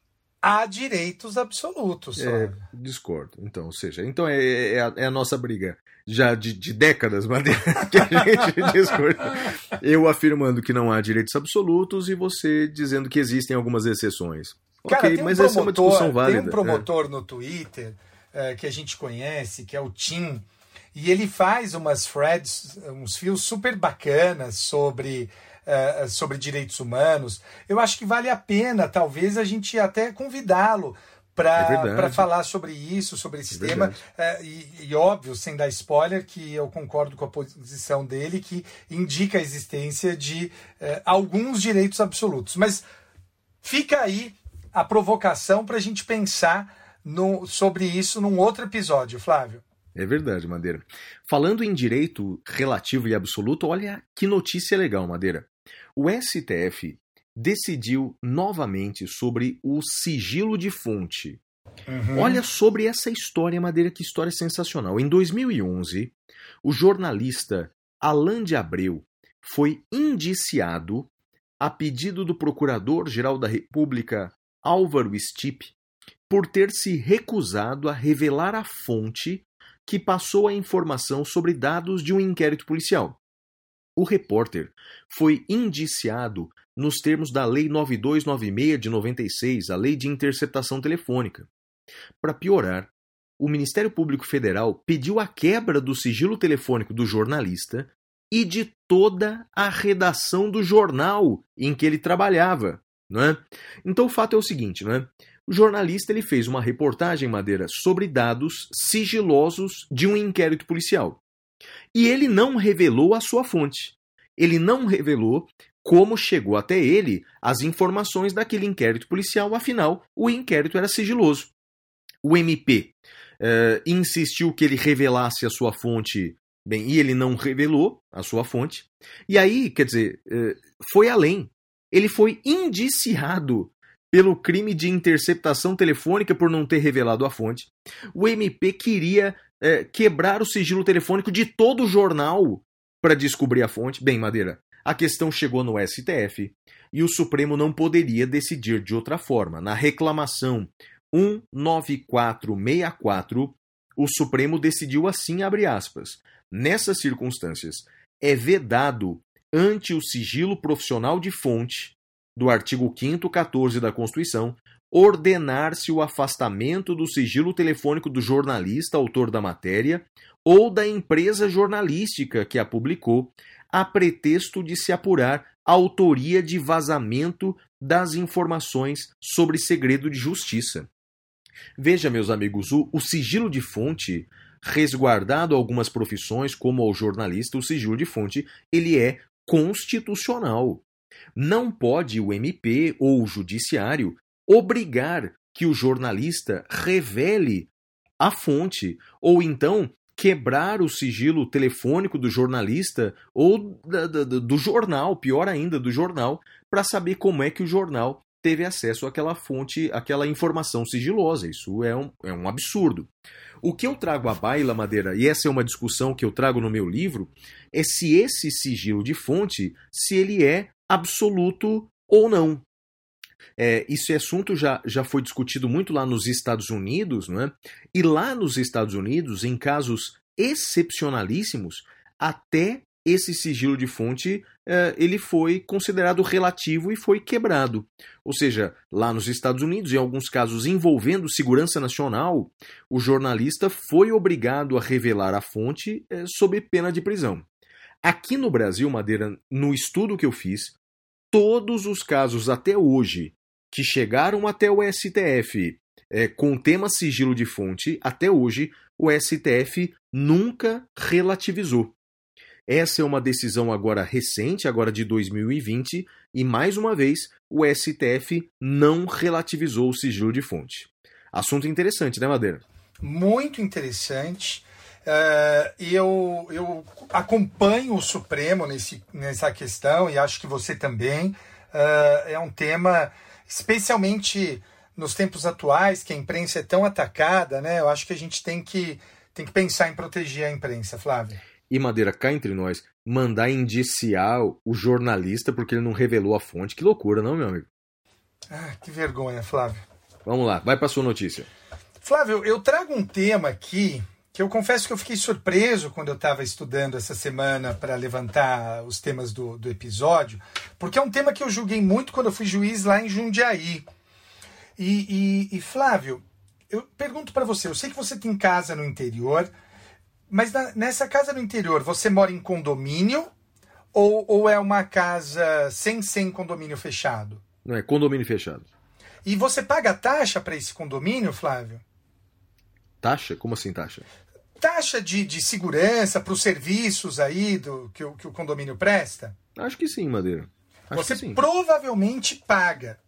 Há direitos absolutos. É, discordo, então, ou seja, então é, é, a, é a nossa briga já de, de décadas, Madeira, que a gente discorda. Eu afirmando que não há direitos absolutos e você dizendo que existem algumas exceções. Cara, ok, um mas essa é uma discussão válida. Tem um promotor é. no Twitter é, que a gente conhece, que é o Tim, e ele faz umas threads, uns fios super bacanas sobre, uh, sobre direitos humanos. Eu acho que vale a pena, talvez, a gente até convidá-lo para falar sobre isso, sobre esse é tema. Uh, e, e óbvio, sem dar spoiler, que eu concordo com a posição dele, que indica a existência de uh, alguns direitos absolutos. Mas fica aí a provocação para a gente pensar no, sobre isso num outro episódio, Flávio. É verdade, Madeira. Falando em direito relativo e absoluto, olha que notícia legal, Madeira. O S T F decidiu novamente sobre o sigilo de fonte. Uhum. Olha sobre essa história, Madeira, que história sensacional. Em dois mil e onze, o jornalista Alain de Abreu foi indiciado a pedido do Procurador-Geral da República, Álvaro Stipe, por ter se recusado a revelar a fonte que passou a informação sobre dados de um inquérito policial. O repórter foi indiciado nos termos da Lei nove mil duzentos e noventa e seis de noventa e seis, a Lei de Interceptação Telefônica. Para piorar, o Ministério Público Federal pediu a quebra do sigilo telefônico do jornalista e de toda a redação do jornal em que ele trabalhava. Não é? Então o fato é o seguinte, não é? O jornalista ele fez uma reportagem, Madeira, sobre dados sigilosos de um inquérito policial. E ele não revelou a sua fonte. Ele não revelou como chegou até ele as informações daquele inquérito policial, afinal, o inquérito era sigiloso. O M P uh, insistiu que ele revelasse a sua fonte, bem, e ele não revelou a sua fonte. E aí, quer dizer, uh, foi além. Ele foi indiciado pelo crime de interceptação telefônica por não ter revelado a fonte. O M P queria é, quebrar o sigilo telefônico de todo o jornal para descobrir a fonte. Bem, Madeira, a questão chegou no S T F e o Supremo não poderia decidir de outra forma. Na reclamação um nove quatro seis quatro, o Supremo decidiu assim, abre aspas, nessas circunstâncias, é vedado ante o sigilo profissional de fonte do artigo quinto, quatorze da Constituição, ordenar-se o afastamento do sigilo telefônico do jornalista, autor da matéria, ou da empresa jornalística que a publicou, a pretexto de se apurar a autoria de vazamento das informações sobre segredo de justiça. Veja, meus amigos, o, o sigilo de fonte, resguardado a algumas profissões, como ao jornalista, o sigilo de fonte, ele é constitucional. Não pode o M P ou o judiciário obrigar que o jornalista revele a fonte ou então quebrar o sigilo telefônico do jornalista ou da, da, do jornal, pior ainda, do jornal, para saber como é que o jornal teve acesso àquela fonte, àquela informação sigilosa. Isso é um, é um absurdo. O que eu trago à baila, Madeira, e essa é uma discussão que eu trago no meu livro, é se esse sigilo de fonte, se ele é absoluto ou não. É, esse assunto já, já foi discutido muito lá nos Estados Unidos, não é? E lá nos Estados Unidos, em casos excepcionalíssimos, até esse sigilo de fonte eh, ele foi considerado relativo e foi quebrado. Ou seja, lá nos Estados Unidos, em alguns casos envolvendo segurança nacional, o jornalista foi obrigado a revelar a fonte eh, sob pena de prisão. Aqui no Brasil, Madeira, no estudo que eu fiz, todos os casos até hoje que chegaram até o S T F é, com o tema sigilo de fonte, até hoje o S T F nunca relativizou. Essa é uma decisão agora recente, agora de dois mil e vinte, e mais uma vez o S T F não relativizou o sigilo de fonte. Assunto interessante, né, Madeira? Muito interessante. Uh, e eu, eu acompanho o Supremo nesse, nessa questão, e acho que você também. Uh, é um tema, especialmente nos tempos atuais, que a imprensa é tão atacada, né? Eu acho que a gente tem que, tem que pensar em proteger a imprensa, Flávio. E, Madeira, cá entre nós, mandar indiciar o jornalista porque ele não revelou a fonte. Que loucura, não, meu amigo? Ah, que vergonha, Flávio. Vamos lá, vai para sua notícia. Flávio, eu trago um tema aqui que eu confesso que eu fiquei surpreso quando eu estava estudando essa semana para levantar os temas do, do episódio, porque é um tema que eu julguei muito quando eu fui juiz lá em Jundiaí. E, e, e Flávio, eu pergunto para você, eu sei que você tem casa no interior, mas na, nessa casa no interior você mora em condomínio ou, ou é uma casa sem, sem condomínio fechado? Não, é condomínio fechado. E você paga taxa para esse condomínio, Flávio? Taxa? Como assim taxa? Taxa de, de segurança para os serviços aí do, que, o, que o condomínio presta? Acho que sim, Madeira. Acho Você que sim. Provavelmente paga.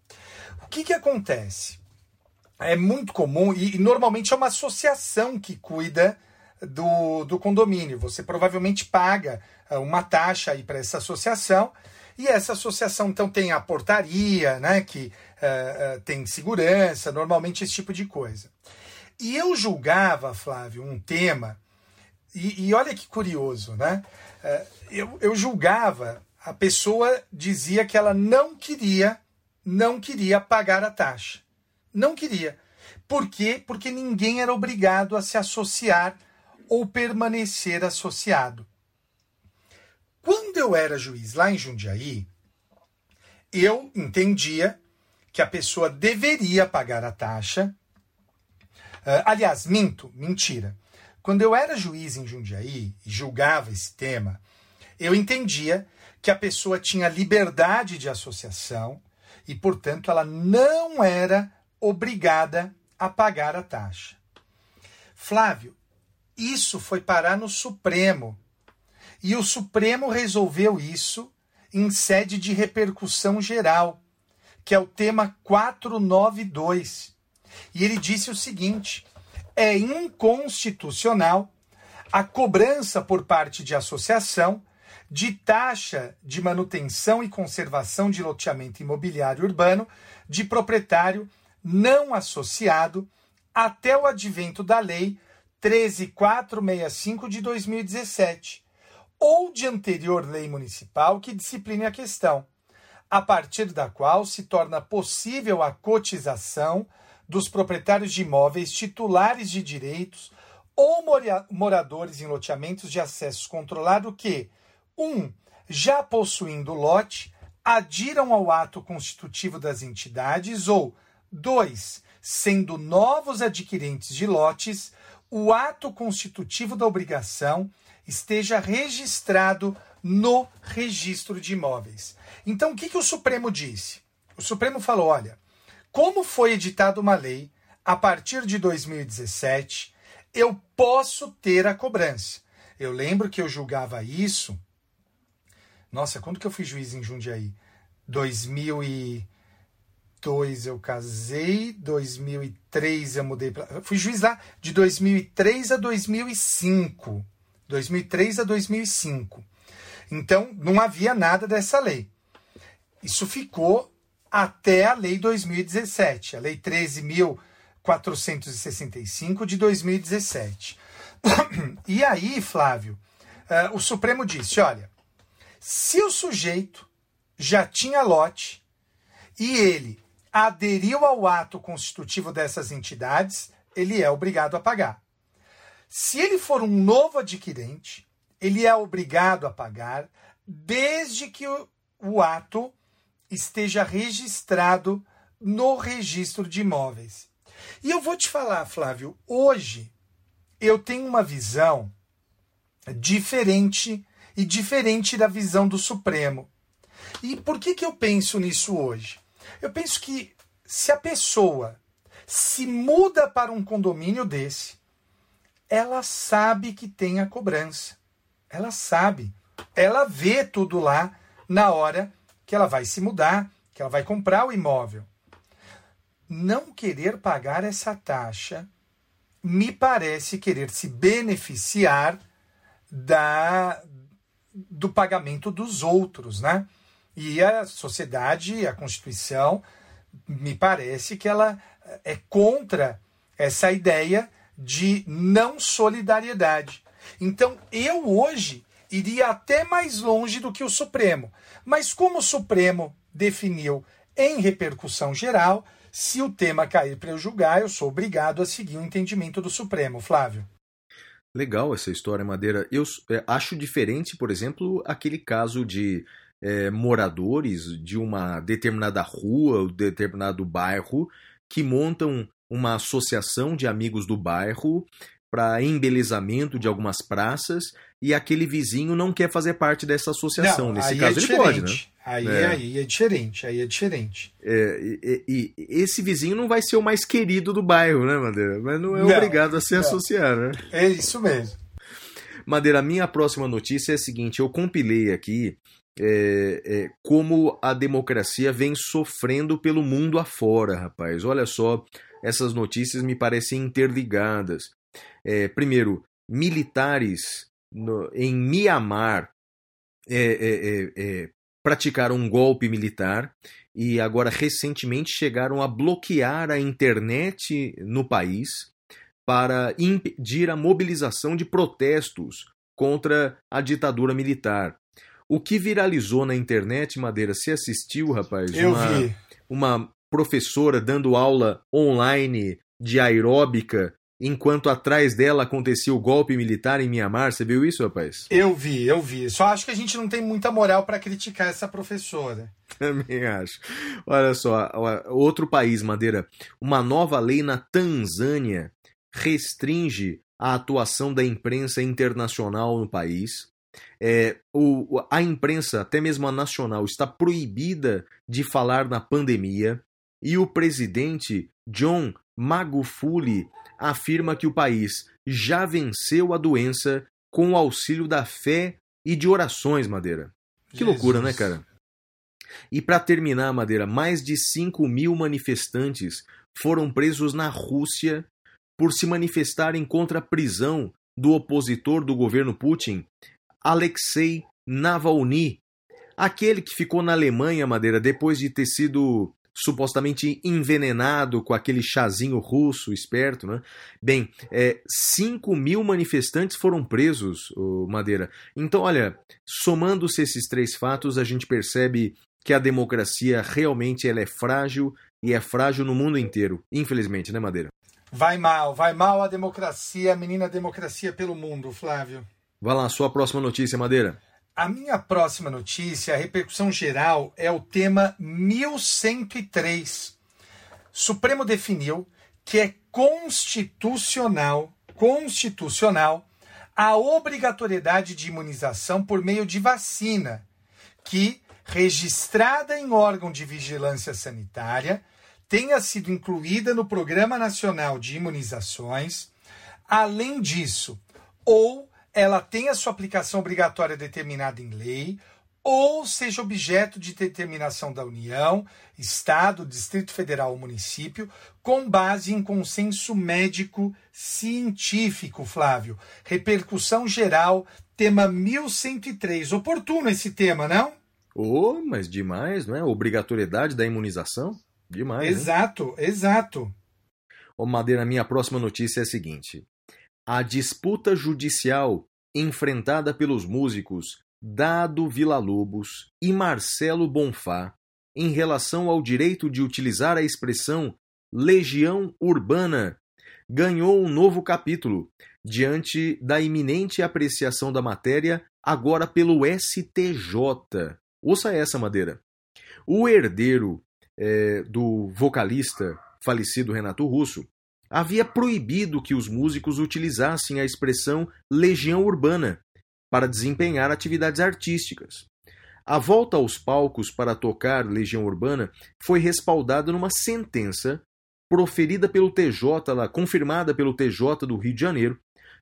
O que, que acontece? É muito comum, e, e normalmente é uma associação que cuida do, do condomínio. Você provavelmente paga uma taxa aí para essa associação, e essa associação então tem a portaria, né, que uh, uh, tem segurança, normalmente esse tipo de coisa. E eu julgava, Flávio, um tema, e, e olha que curioso, né? Eu, eu julgava, a pessoa dizia que ela não queria, não queria pagar a taxa. Não queria. Por quê? Porque ninguém era obrigado a se associar ou permanecer associado. Quando eu era juiz lá em Jundiaí, eu entendia que a pessoa deveria pagar a taxa. Uh, aliás, minto, mentira. Quando eu era juiz em Jundiaí e julgava esse tema, eu entendia que a pessoa tinha liberdade de associação e, portanto, ela não era obrigada a pagar a taxa. Flávio, isso foi parar no Supremo. E o Supremo resolveu isso em sede de repercussão geral, que é o tema quatrocentos e noventa e dois. E ele disse o seguinte: é inconstitucional a cobrança por parte de associação de taxa de manutenção e conservação de loteamento imobiliário urbano de proprietário não associado até o advento da Lei treze mil quatrocentos e sessenta e cinco de dois mil e dezessete ou de anterior lei municipal que discipline a questão, a partir da qual se torna possível a cotização dos proprietários de imóveis, titulares de direitos ou moradores em loteamentos de acesso controlado que, um, já possuindo lote, adiram ao ato constitutivo das entidades ou, dois, sendo novos adquirentes de lotes, o ato constitutivo da obrigação esteja registrado no registro de imóveis. Então, o que, que o Supremo disse? O Supremo falou, olha, como foi editada uma lei, a partir de dois mil e dezessete, eu posso ter a cobrança. Eu lembro que eu julgava isso. Nossa, quando que eu fui juiz em Jundiaí? 2000 e... dois mil e dois eu casei, dois mil e três eu mudei para... Fui juiz lá de dois mil e três a dois mil e cinco. dois mil e três a dois mil e cinco. Então, não havia nada dessa lei. Isso ficou até a lei dois mil e dezessete, a lei treze mil quatrocentos e sessenta e cinco de dois mil e dezessete. E aí, Flávio, uh, o Supremo disse, olha, se o sujeito já tinha lote e ele aderiu ao ato constitutivo dessas entidades, ele é obrigado a pagar. Se ele for um novo adquirente, ele é obrigado a pagar desde que o, o ato esteja registrado no registro de imóveis. E eu vou te falar, Flávio, hoje eu tenho uma visão diferente e diferente da visão do Supremo. E por que que eu penso nisso hoje? Eu penso que se a pessoa se muda para um condomínio desse, ela sabe que tem a cobrança. Ela sabe. Ela vê tudo lá na hora que ela vai se mudar, que ela vai comprar o imóvel. Não querer pagar essa taxa me parece querer se beneficiar da, do pagamento dos outros, né? E a sociedade, a Constituição, me parece que ela é contra essa ideia de não solidariedade. Então, eu hoje iria até mais longe do que o Supremo. Mas como o Supremo definiu em repercussão geral, se o tema cair para eu julgar, eu sou obrigado a seguir o entendimento do Supremo, Flávio. Legal essa história, Madeira. Eu é, acho diferente, por exemplo, aquele caso de é, moradores de uma determinada rua ou determinado bairro que montam uma associação de amigos do bairro para embelezamento de algumas praças e aquele vizinho não quer fazer parte dessa associação. Não, nesse caso é ele pode, né? Aí é. aí é diferente, aí é diferente. É, e, e, esse vizinho não vai ser o mais querido do bairro, né, Madeira? Mas não é não, obrigado a se não. associar, né? É isso mesmo. Madeira, a minha próxima notícia é a seguinte, eu compilei aqui É, é, como a democracia vem sofrendo pelo mundo afora, rapaz. Olha só, essas notícias me parecem interligadas. É, primeiro, militares no, em Mianmar é, é, é, é, praticaram um golpe militar e agora recentemente chegaram a bloquear a internet no país para impedir a mobilização de protestos contra a ditadura militar. O que viralizou na internet, Madeira, você assistiu, rapaz? Eu uma, vi. Uma professora dando aula online de aeróbica, enquanto atrás dela acontecia o golpe militar em Mianmar. Você viu isso, rapaz? Eu vi, eu vi. Só acho que a gente não tem muita moral para criticar essa professora. Também acho. Olha só, outro país, Madeira. Uma nova lei na Tanzânia restringe a atuação da imprensa internacional no país. É, o, a imprensa, até mesmo a nacional, está proibida de falar na pandemia e o presidente John Magufuli afirma que o país já venceu a doença com o auxílio da fé e de orações, Madeira. Que Jesus. Loucura, né, cara? E para terminar, Madeira, mais de cinco mil manifestantes foram presos na Rússia por se manifestarem contra a prisão do opositor do governo Putin, Alexei Navalny, aquele que ficou na Alemanha, Madeira, depois de ter sido supostamente envenenado com aquele chazinho russo esperto, né? Bem, é, cinco mil manifestantes foram presos, oh, Madeira. Então, olha, somando-se esses três fatos, a gente percebe que a democracia realmente ela é frágil e é frágil no mundo inteiro, infelizmente, né, Madeira? Vai mal, vai mal a democracia, a menina democracia pelo mundo, Flávio. Vai lá, sua próxima notícia, Madeira. A minha próxima notícia, a repercussão geral, é o tema mil cento e três. Supremo definiu que é constitucional, constitucional a obrigatoriedade de imunização por meio de vacina, que, registrada em órgão de vigilância sanitária, tenha sido incluída no Programa Nacional de Imunizações, além disso, ou ela tem a sua aplicação obrigatória determinada em lei, ou seja objeto de determinação da União, Estado, Distrito Federal ou município, com base em consenso médico-científico, Flávio. Repercussão geral, tema mil cento e três. Oportuno esse tema, não? Oh, mas demais, não é? Obrigatoriedade da imunização? Demais, Exato, né? exato. Ô, Madeira, minha próxima notícia é a seguinte. A disputa judicial enfrentada pelos músicos Dado Villa-Lobos e Marcelo Bonfá em relação ao direito de utilizar a expressão legião urbana ganhou um novo capítulo diante da iminente apreciação da matéria agora pelo S T J. Ouça essa, Madeira. O herdeiro é, do vocalista falecido Renato Russo havia proibido que os músicos utilizassem a expressão legião urbana para desempenhar atividades artísticas. A volta aos palcos para tocar Legião Urbana foi respaldada numa sentença proferida pelo T J, lá, confirmada pelo T J do Rio de Janeiro,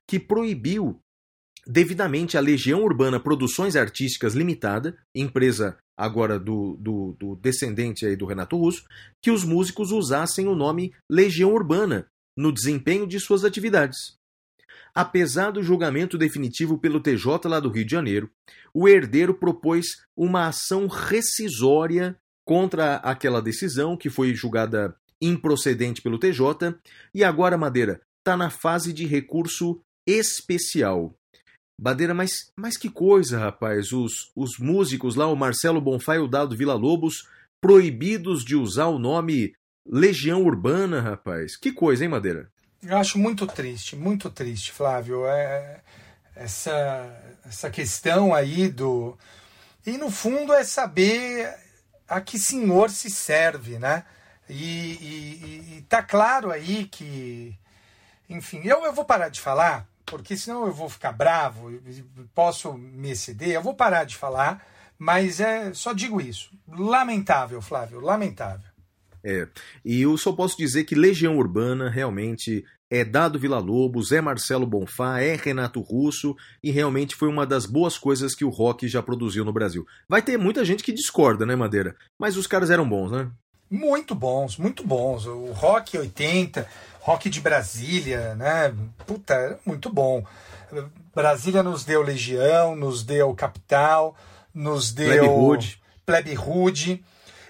que proibiu devidamente a Legião Urbana Produções Artísticas Limitada, empresa agora do, do, do descendente aí do Renato Russo, que os músicos usassem o nome Legião Urbana no desempenho de suas atividades. Apesar do julgamento definitivo pelo T J lá do Rio de Janeiro, o herdeiro propôs uma ação rescisória contra aquela decisão que foi julgada improcedente pelo T J e agora, Madeira, está na fase de recurso especial. Madeira, mas, mas que coisa, rapaz, os, os músicos lá, o Marcelo Bonfá e o Dado Villa-Lobos, proibidos de usar o nome Legião Urbana, rapaz. Que coisa, hein, Madeira? Eu acho muito triste, muito triste, Flávio, é, essa, essa questão aí do... E, no fundo, é saber a que senhor se serve, né? E, e, e tá claro aí que... Enfim, eu, eu vou parar de falar, porque senão eu vou ficar bravo, posso me exceder, eu vou parar de falar, mas é, só digo isso. Lamentável, Flávio, lamentável. É, e eu só posso dizer que Legião Urbana realmente é Dado Villa-Lobos, é Marcelo Bonfá, é Renato Russo e realmente foi uma das boas coisas que o rock já produziu no Brasil. Vai ter muita gente que discorda, né, Madeira? Mas os caras eram bons, né? Muito bons, muito bons. O rock oitenta, rock de Brasília, né? Puta, muito bom. Brasília nos deu Legião, nos deu Capital, nos deu Plebe Rude.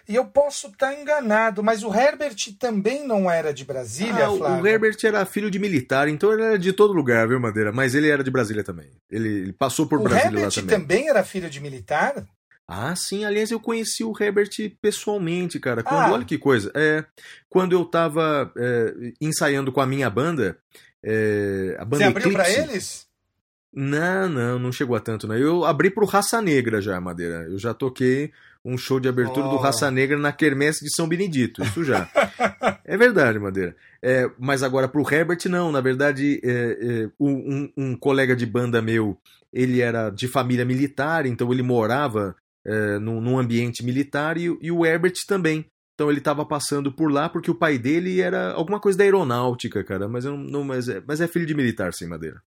E eu posso estar enganado, mas o Herbert também não era de Brasília, ah, Flávio? O Herbert era filho de militar, então ele era de todo lugar, viu, Madeira? Mas ele era de Brasília também. Ele, ele passou por o Brasília Herbert lá também. O Herbert também era filho de militar? Ah, sim. Aliás, eu conheci o Herbert pessoalmente, cara. Quando, ah. Olha que coisa. É, quando eu estava é, ensaiando com a minha banda, é, a banda Você abriu Eclipse, pra eles? Não, não, não chegou a tanto, né? Eu abri pro Raça Negra já, Madeira. Eu já toquei um show de abertura oh. do Raça Negra na quermesse de São Benedito, isso já. É verdade, Madeira. É, mas agora pro Herbert, não. Na verdade, é, é, um, um colega de banda meu, ele era de família militar, então ele morava é, num, num ambiente militar e, e o Herbert também. Então ele estava passando por lá porque o pai dele era alguma coisa da aeronáutica, cara. Mas, eu não, mas, é, mas é filho de militar, sim, Madeira.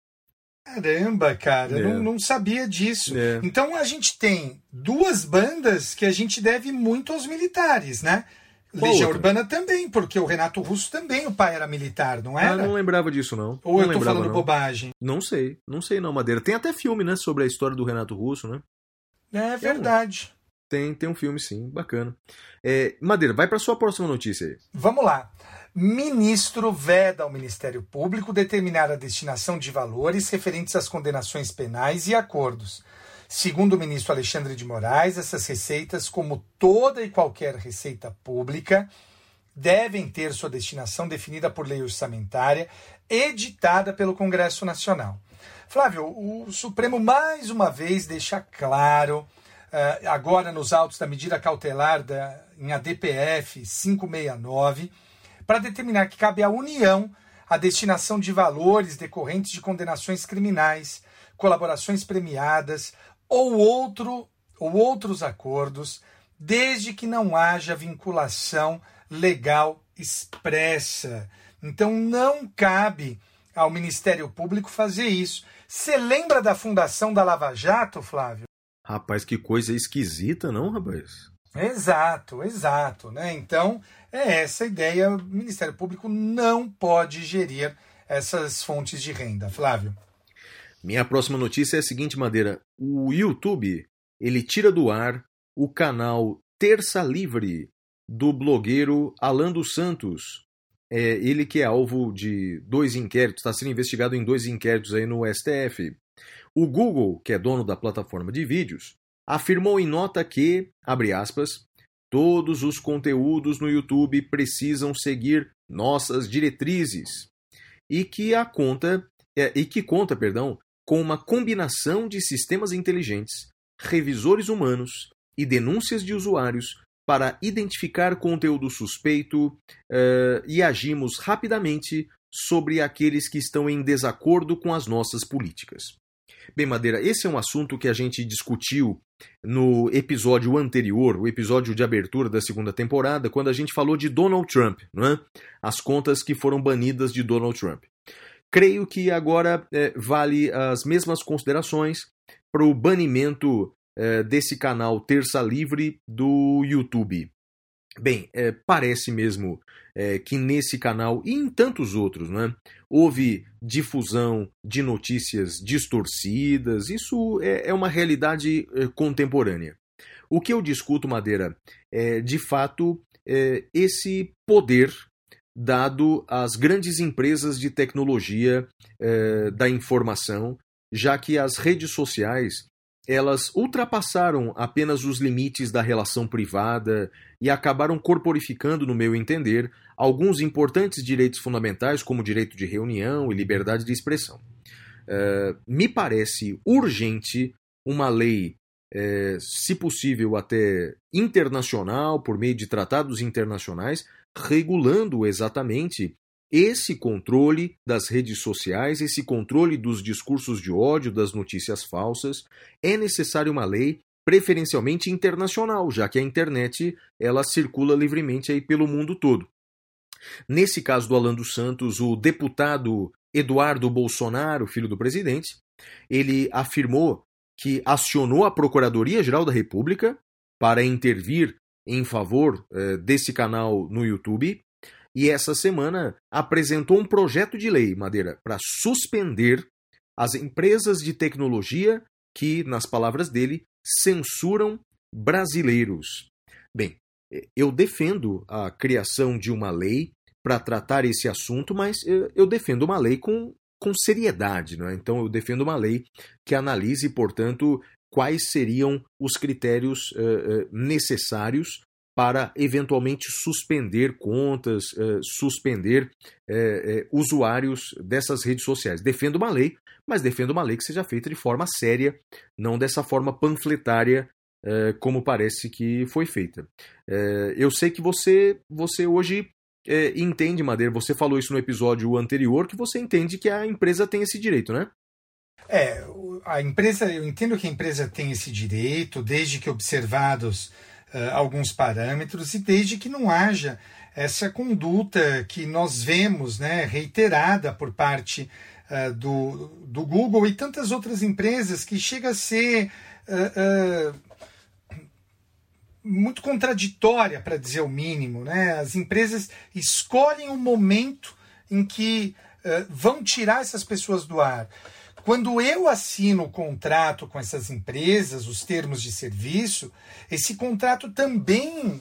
Caramba, cara, é. não, não sabia disso. É. Então a gente tem duas bandas que a gente deve muito aos militares, né? Qual Legião outra? Urbana também, porque o Renato Russo também, o pai era militar, não era? Ah, não lembrava disso, não. Ou não eu tô lembrava, falando não. bobagem? Não sei, não sei não, Madeira. Tem até filme, né, sobre a história do Renato Russo, né? É verdade. É um... Tem, tem um filme, sim, bacana. É, Madeira, vai para sua próxima notícia aí. Vamos lá. Ministro veda ao Ministério Público determinar a destinação de valores referentes às condenações penais e acordos. Segundo o ministro Alexandre de Moraes, essas receitas, como toda e qualquer receita pública, devem ter sua destinação definida por lei orçamentária editada pelo Congresso Nacional. Flávio, o Supremo mais uma vez deixa claro, uh, agora nos autos da medida cautelar da, em A D P F quinhentos e sessenta e nove, para determinar que cabe à União a destinação de valores decorrentes de condenações criminais, colaborações premiadas ou, outro, ou outros acordos, desde que não haja vinculação legal expressa. Então não cabe ao Ministério Público fazer isso. Você lembra da fundação da Lava Jato, Flávio? Rapaz, que coisa esquisita, não, rapaz? Exato, exato, né? Então, é essa a ideia. O Ministério Público não pode gerir essas fontes de renda. Flávio? Minha próxima notícia é a seguinte, Madeira. O YouTube, ele tira do ar o canal Terça Livre do blogueiro Alan dos Santos. É ele que é alvo de dois inquéritos, está sendo investigado em dois inquéritos aí no S T F. O Google, que é dono da plataforma de vídeos, afirmou em nota que, abre aspas, todos os conteúdos no YouTube precisam seguir nossas diretrizes e que a conta é, e que conta, perdão, com uma combinação de sistemas inteligentes, revisores humanos e denúncias de usuários para identificar conteúdo suspeito uh, e agimos rapidamente sobre aqueles que estão em desacordo com as nossas políticas. Bem, Madeira, esse é um assunto que a gente discutiu no episódio anterior, o episódio de abertura da segunda temporada, quando a gente falou de Donald Trump, não é? As contas que foram banidas de Donald Trump. Creio que agora é, vale as mesmas considerações para o banimento é, desse canal Terça Livre do YouTube. Bem, é, parece mesmo é, que nesse canal e em tantos outros, não é, houve difusão de notícias distorcidas. Isso é, é uma realidade é, contemporânea. O que eu discuto, Madeira, é de fato é, esse poder dado às grandes empresas de tecnologia é, da informação, já que as redes sociais elas ultrapassaram apenas os limites da relação privada e acabaram corporificando, no meu entender, alguns importantes direitos fundamentais, como o direito de reunião e liberdade de expressão. Uh, me parece urgente uma lei, uh, se possível até internacional, por meio de tratados internacionais, regulando exatamente esse controle das redes sociais, esse controle dos discursos de ódio, das notícias falsas. É necessária uma lei preferencialmente internacional, já que a internet ela circula livremente aí pelo mundo todo. Nesse caso do Alan dos Santos, o deputado Eduardo Bolsonaro, filho do presidente, ele afirmou que acionou a Procuradoria-Geral da República para intervir em favor eh, desse canal no YouTube. E essa semana apresentou um projeto de lei, Madeira, para suspender as empresas de tecnologia que, nas palavras dele, censuram brasileiros. Bem, eu defendo a criação de uma lei para tratar esse assunto, mas eu defendo uma lei com, com seriedade, não é? Então eu defendo uma lei que analise, portanto, quais seriam os critérios uh, uh, necessários para eventualmente suspender contas, eh, suspender eh, eh, usuários dessas redes sociais. Defendo uma lei, mas defendo uma lei que seja feita de forma séria, não dessa forma panfletária eh, como parece que foi feita. Eh, eu sei que você, você hoje eh, entende, Madeira, você falou isso no episódio anterior, que você entende que a empresa tem esse direito, né? É, a empresa, eu entendo que a empresa tem esse direito, desde que observados Uh, alguns parâmetros e desde que não haja essa conduta que nós vemos, né, reiterada por parte uh, do, do Google e tantas outras empresas, que chega a ser uh, uh, muito contraditória, para dizer o mínimo, né? As empresas escolhem o momento em que uh, vão tirar essas pessoas do ar. Quando eu assino o contrato com essas empresas, os termos de serviço, esse contrato também uh,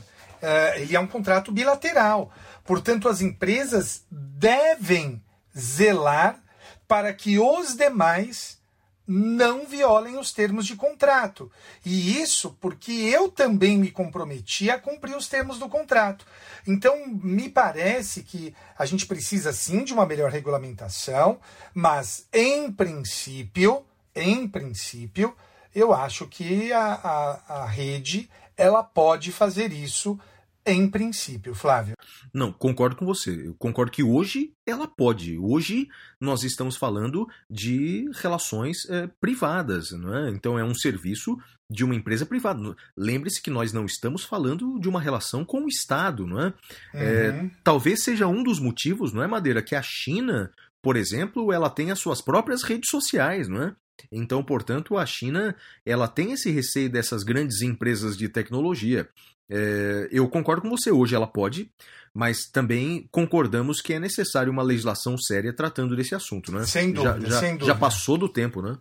ele é um contrato bilateral. Portanto, as empresas devem zelar para que os demais não violem os termos de contrato. E isso porque eu também me comprometi a cumprir os termos do contrato. Então, me parece que a gente precisa sim de uma melhor regulamentação, mas em princípio, em princípio, eu acho que a, a, a rede ela pode fazer isso em princípio, Flávio. Não, concordo com você. Eu concordo que hoje ela pode. Hoje nós estamos falando de relações é, privadas, não é? Então é um serviço de uma empresa privada. Lembre-se que nós não estamos falando de uma relação com o Estado, não é? Uhum. É, talvez seja um dos motivos, não é, Madeira, que a China, por exemplo, ela tem as suas próprias redes sociais, não é? Então, portanto, a China ela tem esse receio dessas grandes empresas de tecnologia. É, eu concordo com você, hoje ela pode, mas também concordamos que é necessário uma legislação séria tratando desse assunto, né? Sem dúvida, já, já, sem dúvida. Já passou do tempo, né?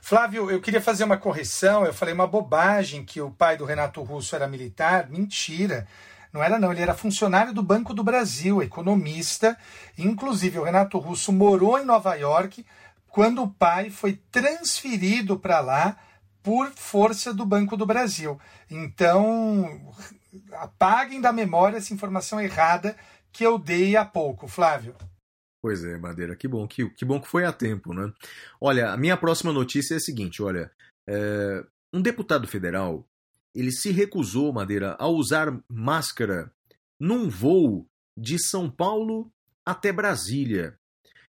Flávio, eu queria fazer uma correção, eu falei uma bobagem que o pai do Renato Russo era militar, mentira, não era não, ele era funcionário do Banco do Brasil, economista, inclusive o Renato Russo morou em Nova York quando o pai foi transferido para lá por força do Banco do Brasil, então apaguem da memória essa informação errada que eu dei há pouco, Flávio. Pois é, Madeira, que bom que, que bom que foi a tempo, né? Olha, a minha próxima notícia é a seguinte, olha, é, um deputado federal, ele se recusou, Madeira, a usar máscara num voo de São Paulo até Brasília.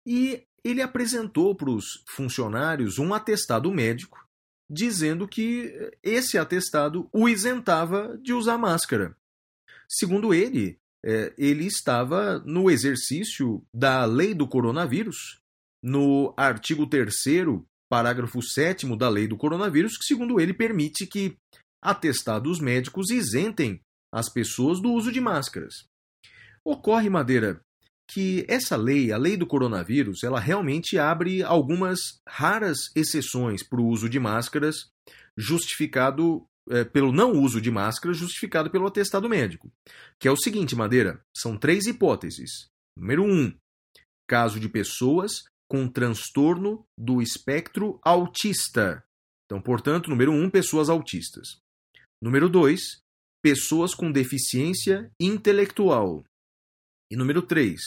E ele apresentou para os funcionários um atestado médico, dizendo que esse atestado o isentava de usar máscara. Segundo ele, É, ele estava no exercício da lei do coronavírus, no artigo terceiro, parágrafo sétimo da lei do coronavírus, que, segundo ele, permite que atestados médicos isentem as pessoas do uso de máscaras. Ocorre, Madeira, que essa lei, a lei do coronavírus, ela realmente abre algumas raras exceções para o uso de máscaras, justificado É, pelo não uso de máscara, justificado pelo atestado médico. Que é o seguinte, Madeira, são três hipóteses. Número um, caso de pessoas com transtorno do espectro autista. Então, portanto, número um, pessoas autistas. Número dois, pessoas com deficiência intelectual. E número três,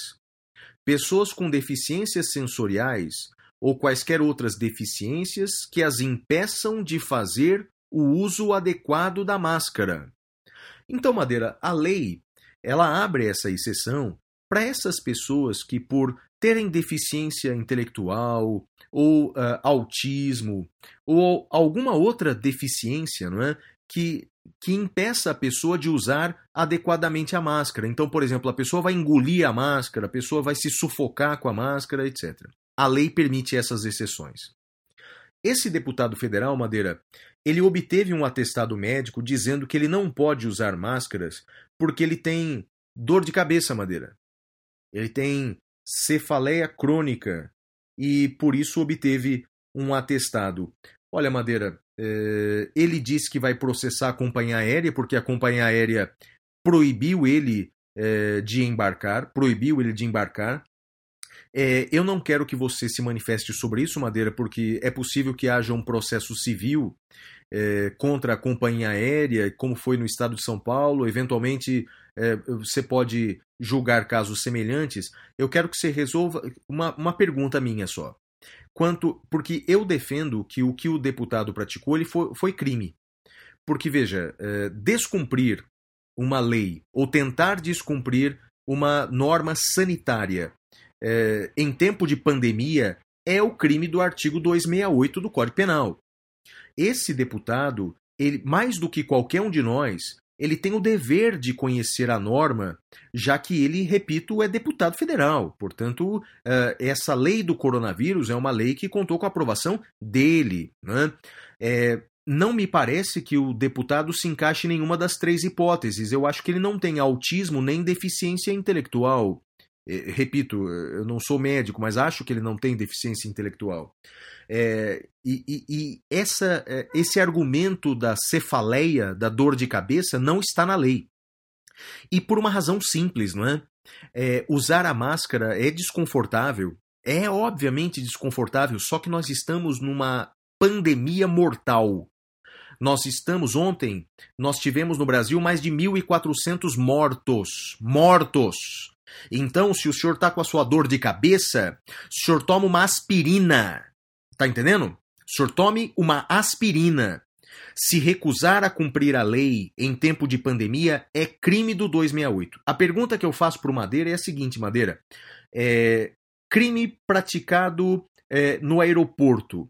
pessoas com deficiências sensoriais ou quaisquer outras deficiências que as impeçam de fazer o uso adequado da máscara. Então, Madeira, a lei, ela abre essa exceção para essas pessoas que, por terem deficiência intelectual, ou uh, autismo, ou alguma outra deficiência, não é? que, que impeça a pessoa de usar adequadamente a máscara. Então, por exemplo, a pessoa vai engolir a máscara, a pessoa vai se sufocar com a máscara, etcétera. A lei permite essas exceções. Esse deputado federal, Madeira, ele obteve um atestado médico dizendo que ele não pode usar máscaras porque ele tem dor de cabeça, Madeira. Ele tem cefaleia crônica e, por isso, obteve um atestado. Olha, Madeira, ele disse que vai processar a companhia aérea porque a companhia aérea proibiu ele de embarcar, proibiu ele de embarcar. É, eu não quero que você se manifeste sobre isso, Madeira, porque é possível que haja um processo civil é, contra a companhia aérea, como foi no estado de São Paulo. Eventualmente, é, você pode julgar casos semelhantes. Eu quero que você resolva uma, uma pergunta minha só. Quanto, porque eu defendo que o que o deputado praticou ele foi, foi crime. Porque, veja, é, descumprir uma lei ou tentar descumprir uma norma sanitária É, em tempo de pandemia, é o crime do artigo duzentos e sessenta e oito do Código Penal. Esse deputado, ele, mais do que qualquer um de nós, ele tem o dever de conhecer a norma, já que ele, repito, é deputado federal. Portanto, é, essa lei do coronavírus é uma lei que contou com a aprovação dele, né? É, não me parece que o deputado se encaixe em nenhuma das três hipóteses. Eu acho que ele não tem autismo nem deficiência intelectual. Repito, eu não sou médico, mas acho que ele não tem deficiência intelectual. É, e e, e essa, esse argumento da cefaleia, da dor de cabeça, não está na lei. E por uma razão simples, não é? É, usar a máscara é desconfortável, é obviamente desconfortável, só que nós estamos numa pandemia mortal. Nós estamos, ontem, nós tivemos no Brasil mais de mil e quatrocentos mortos, mortos. Então, se o senhor está com a sua dor de cabeça, o senhor toma uma aspirina, tá entendendo? O senhor tome uma aspirina. Se recusar a cumprir a lei em tempo de pandemia é crime do duzentos e sessenta e oito. A pergunta que eu faço para o Madeira é a seguinte, Madeira. É, crime praticado é, no aeroporto.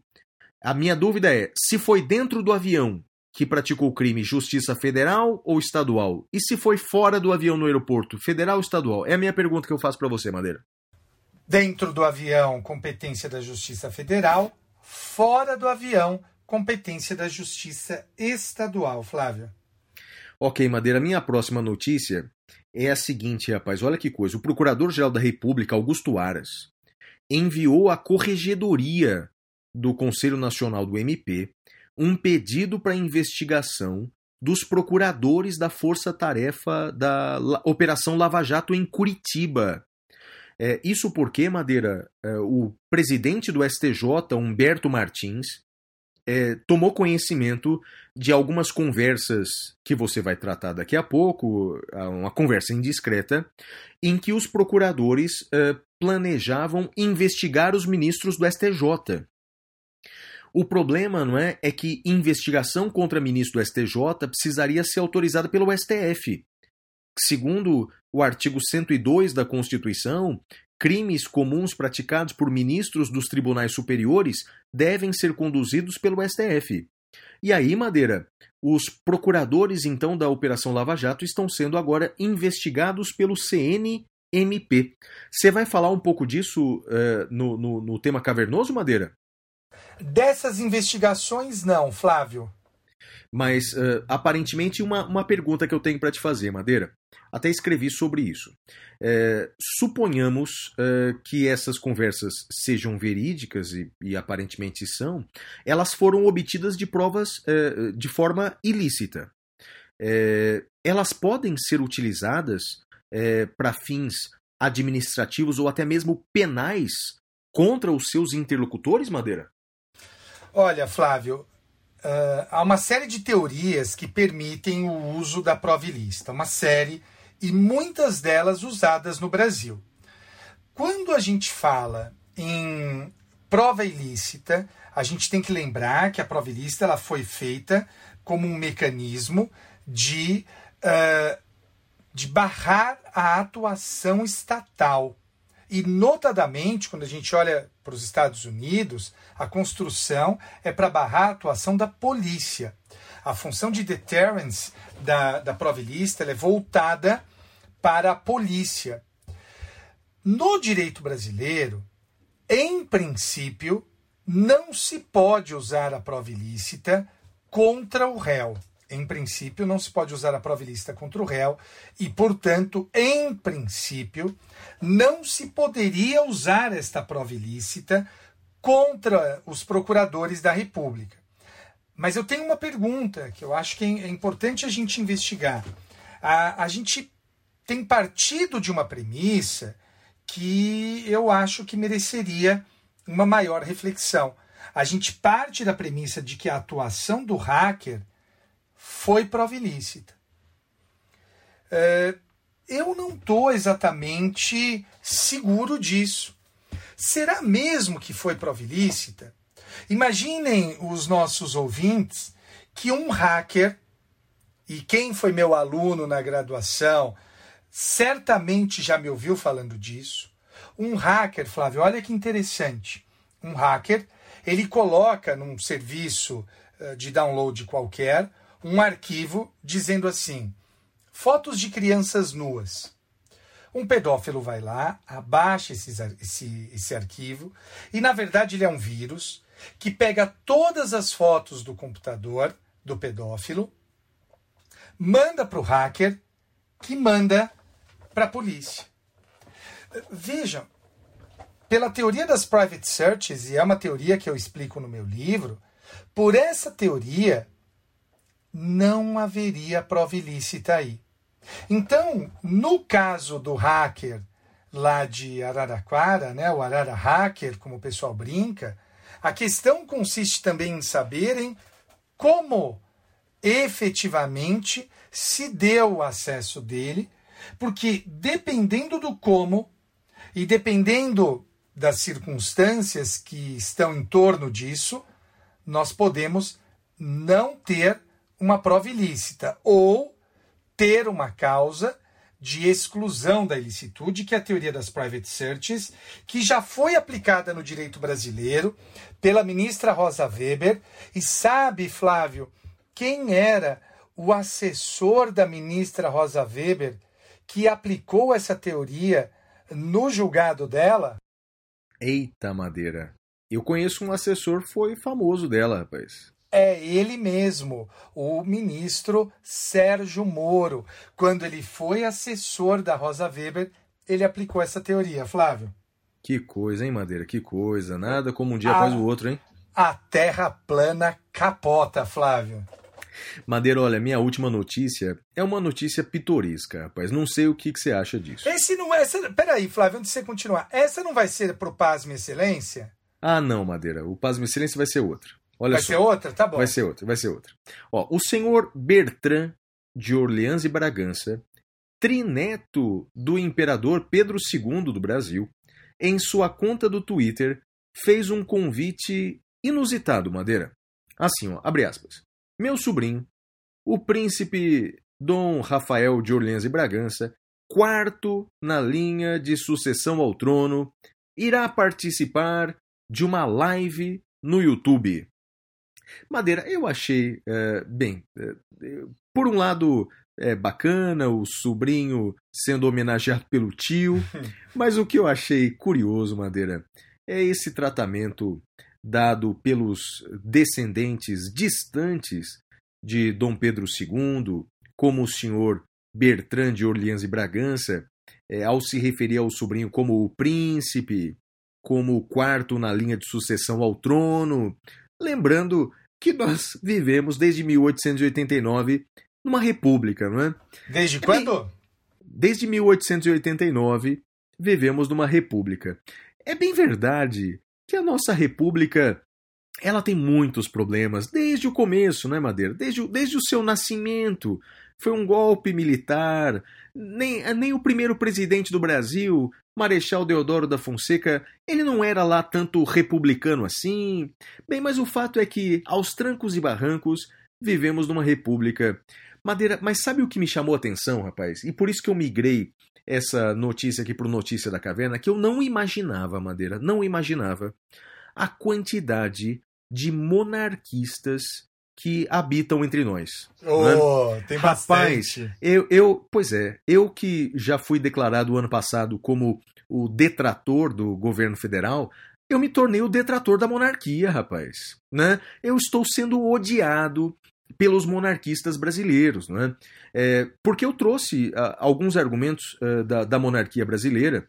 A minha dúvida é, se foi dentro do avião que praticou o crime, justiça federal ou estadual? E se foi fora do avião no aeroporto, federal ou estadual? É a minha pergunta que eu faço para você, Madeira. Dentro do avião, competência da Justiça Federal. fora do avião, competência da Justiça Estadual. Flávio. Ok, Madeira, minha próxima notícia é a seguinte, rapaz, olha que coisa. O Procurador-Geral da República, Augusto Aras, enviou à Corregedoria do Conselho Nacional do M P um pedido para investigação dos procuradores da Força-Tarefa da Operação Lava Jato em Curitiba. É, isso porque, Madeira, é, o presidente do S T J, Humberto Martins, é, tomou conhecimento de algumas conversas que você vai tratar daqui a pouco, uma conversa indiscreta, em que os procuradores é, planejavam investigar os ministros do S T J. O problema, não é, é que investigação contra ministro do S T J precisaria ser autorizada pelo S T F. Segundo o artigo cento e dois da Constituição, crimes comuns praticados por ministros dos tribunais superiores devem ser conduzidos pelo S T F. E aí, Madeira, os procuradores, então, da Operação Lava Jato estão sendo agora investigados pelo C N M P. Você vai falar um pouco disso uh, no, no, no tema cavernoso, Madeira? Dessas investigações, não, Flávio. Mas, uh, aparentemente, uma, uma pergunta que eu tenho para te fazer, Madeira. Até escrevi sobre isso. É, suponhamos uh, que essas conversas sejam verídicas, e, e aparentemente são, elas foram obtidas de provas uh, de forma ilícita. É, elas podem ser utilizadas uh, para fins administrativos ou até mesmo penais contra os seus interlocutores, Madeira? Olha, Flávio, uh, há uma série de teorias que permitem o uso da prova ilícita, uma série, e muitas delas usadas no Brasil. Quando a gente fala em prova ilícita, a gente tem que lembrar que a prova ilícita ela foi feita como um mecanismo de, uh, de barrar a atuação estatal. E, notadamente, quando a gente olha para os Estados Unidos, a construção é para barrar a atuação da polícia. A função de deterrence da, da prova ilícita é voltada para a polícia. No direito brasileiro, em princípio, não se pode usar a prova ilícita contra o réu. Em princípio, não se pode usar a prova ilícita contra o réu e, portanto, em princípio, não se poderia usar esta prova ilícita contra os procuradores da República. Mas eu tenho uma pergunta que eu acho que é importante a gente investigar. A, a gente tem partido de uma premissa que eu acho que mereceria uma maior reflexão. A gente parte da premissa de que a atuação do hacker foi prova ilícita. É, eu não estou exatamente seguro disso. Será mesmo que foi prova ilícita? Imaginem os nossos ouvintes que um hacker, e quem foi meu aluno na graduação, certamente já me ouviu falando disso. Um hacker, Flávio, olha que interessante. Um hacker, ele coloca num serviço de download qualquer um arquivo dizendo assim, fotos de crianças nuas. Um pedófilo vai lá, abaixa esses, esse, esse arquivo, e na verdade ele é um vírus que pega todas as fotos do computador do pedófilo, manda para o hacker, que manda para a polícia. Vejam, pela teoria das private searches, e é uma teoria que eu explico no meu livro, por essa teoria não haveria prova ilícita aí. Então, no caso do hacker lá de Araraquara, né, o Arara Hacker, como o pessoal brinca, a questão consiste também em saberem como efetivamente se deu o acesso dele, porque dependendo do como e dependendo das circunstâncias que estão em torno disso, nós podemos não ter uma prova ilícita, ou ter uma causa de exclusão da ilicitude, que é a teoria das private searches, que já foi aplicada no direito brasileiro pela ministra Rosa Weber. E sabe, Flávio, quem era o assessor da ministra Rosa Weber que aplicou essa teoria no julgado dela? Eita, Madeira, Eu conheço um assessor, foi famoso dela, rapaz. É ele mesmo, o ministro Sérgio Moro. Quando ele foi assessor da Rosa Weber, ele aplicou essa teoria, Flávio. Que coisa, hein, Madeira? Que coisa. Nada como um dia após o outro, hein? A Terra plana capota, Flávio. Madeira, olha, minha última notícia é uma notícia pitoresca, rapaz. Não sei o que, que você acha disso. Esse não é... Essa, peraí, Flávio, antes de você continuar. Essa não vai ser pro Pasma Excelência? Ah, não, Madeira. O Pasma Excelência vai ser outra. Olha vai só. Ser outra? Tá bom. Vai ser outra, vai ser outra. Ó, o senhor Bertrand de Orleans e Bragança, trineto do imperador Pedro segundo do Brasil, em sua conta do Twitter, fez um convite inusitado, Madeira. Assim, ó, abre aspas. Meu sobrinho, o príncipe Dom Rafael de Orleans e Bragança, quarto na linha de sucessão ao trono, irá participar de uma live no YouTube. Madeira, eu achei, é, bem, é, por um lado é bacana o sobrinho sendo homenageado pelo tio, mas o que eu achei curioso, Madeira, é esse tratamento dado pelos descendentes distantes de Dom Pedro segundo, como o senhor Bertrand de Orleans e Bragança, é, ao se referir ao sobrinho como o príncipe, como o quarto na linha de sucessão ao trono, lembrando que nós vivemos desde mil oitocentos e oitenta e nove numa república, não é? Desde quando? Desde mil oitocentos e oitenta e nove vivemos numa república. É bem verdade que a nossa república, ela tem muitos problemas, desde o começo, não é, Madeira? Desde, desde o seu nascimento, foi um golpe militar, nem, nem o primeiro presidente do Brasil, Marechal Deodoro da Fonseca, ele não era lá tanto republicano assim. Bem, mas o fato é que, aos trancos e barrancos, vivemos numa república. Madeira, mas sabe o que me chamou a atenção, rapaz? E por isso que eu migrei essa notícia aqui para o Notícia da Caverna, que eu não imaginava, Madeira, não imaginava a quantidade de monarquistas que habitam entre nós. Oh, né? Tem bastante. Rapaz, eu, eu, pois é, eu que já fui declarado ano passado como o detrator do governo federal, eu me tornei o detrator da monarquia, rapaz. Né? Eu estou sendo odiado pelos monarquistas brasileiros, não é? É, porque eu trouxe uh, alguns argumentos uh, da, da monarquia brasileira.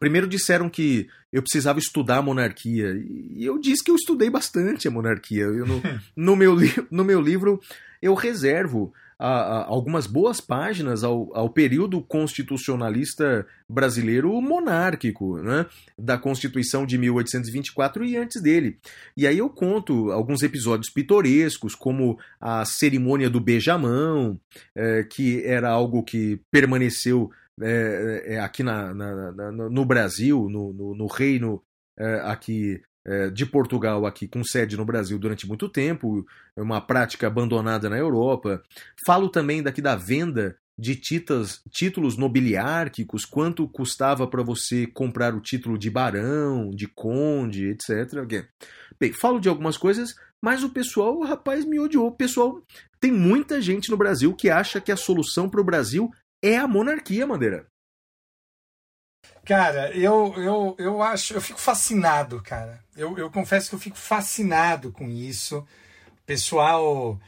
Primeiro disseram que eu precisava estudar a monarquia, e eu disse que eu estudei bastante a monarquia. Eu no, no, meu li- no meu livro eu reservo a, a, algumas boas páginas ao, ao período constitucionalista brasileiro monárquico, né, da Constituição de mil oitocentos e vinte e quatro e antes dele. E aí eu conto alguns episódios pitorescos, como a cerimônia do beijamão, é, que era algo que permaneceu É, é, aqui na, na, na, no Brasil, no, no, no reino é, aqui é, de Portugal, aqui com sede no Brasil durante muito tempo, é uma prática abandonada na Europa. Falo também daqui da venda de titas, títulos nobiliárquicos, quanto custava para você comprar o título de barão, de conde, etcétera. Bem, falo de algumas coisas, mas o pessoal, o rapaz me odiou. O pessoal, tem muita gente no Brasil que acha que a solução para o Brasil é a monarquia, Madeira. Cara, eu, eu, eu acho... Eu fico fascinado, cara. Eu, eu confesso que eu fico fascinado com isso. O pessoal...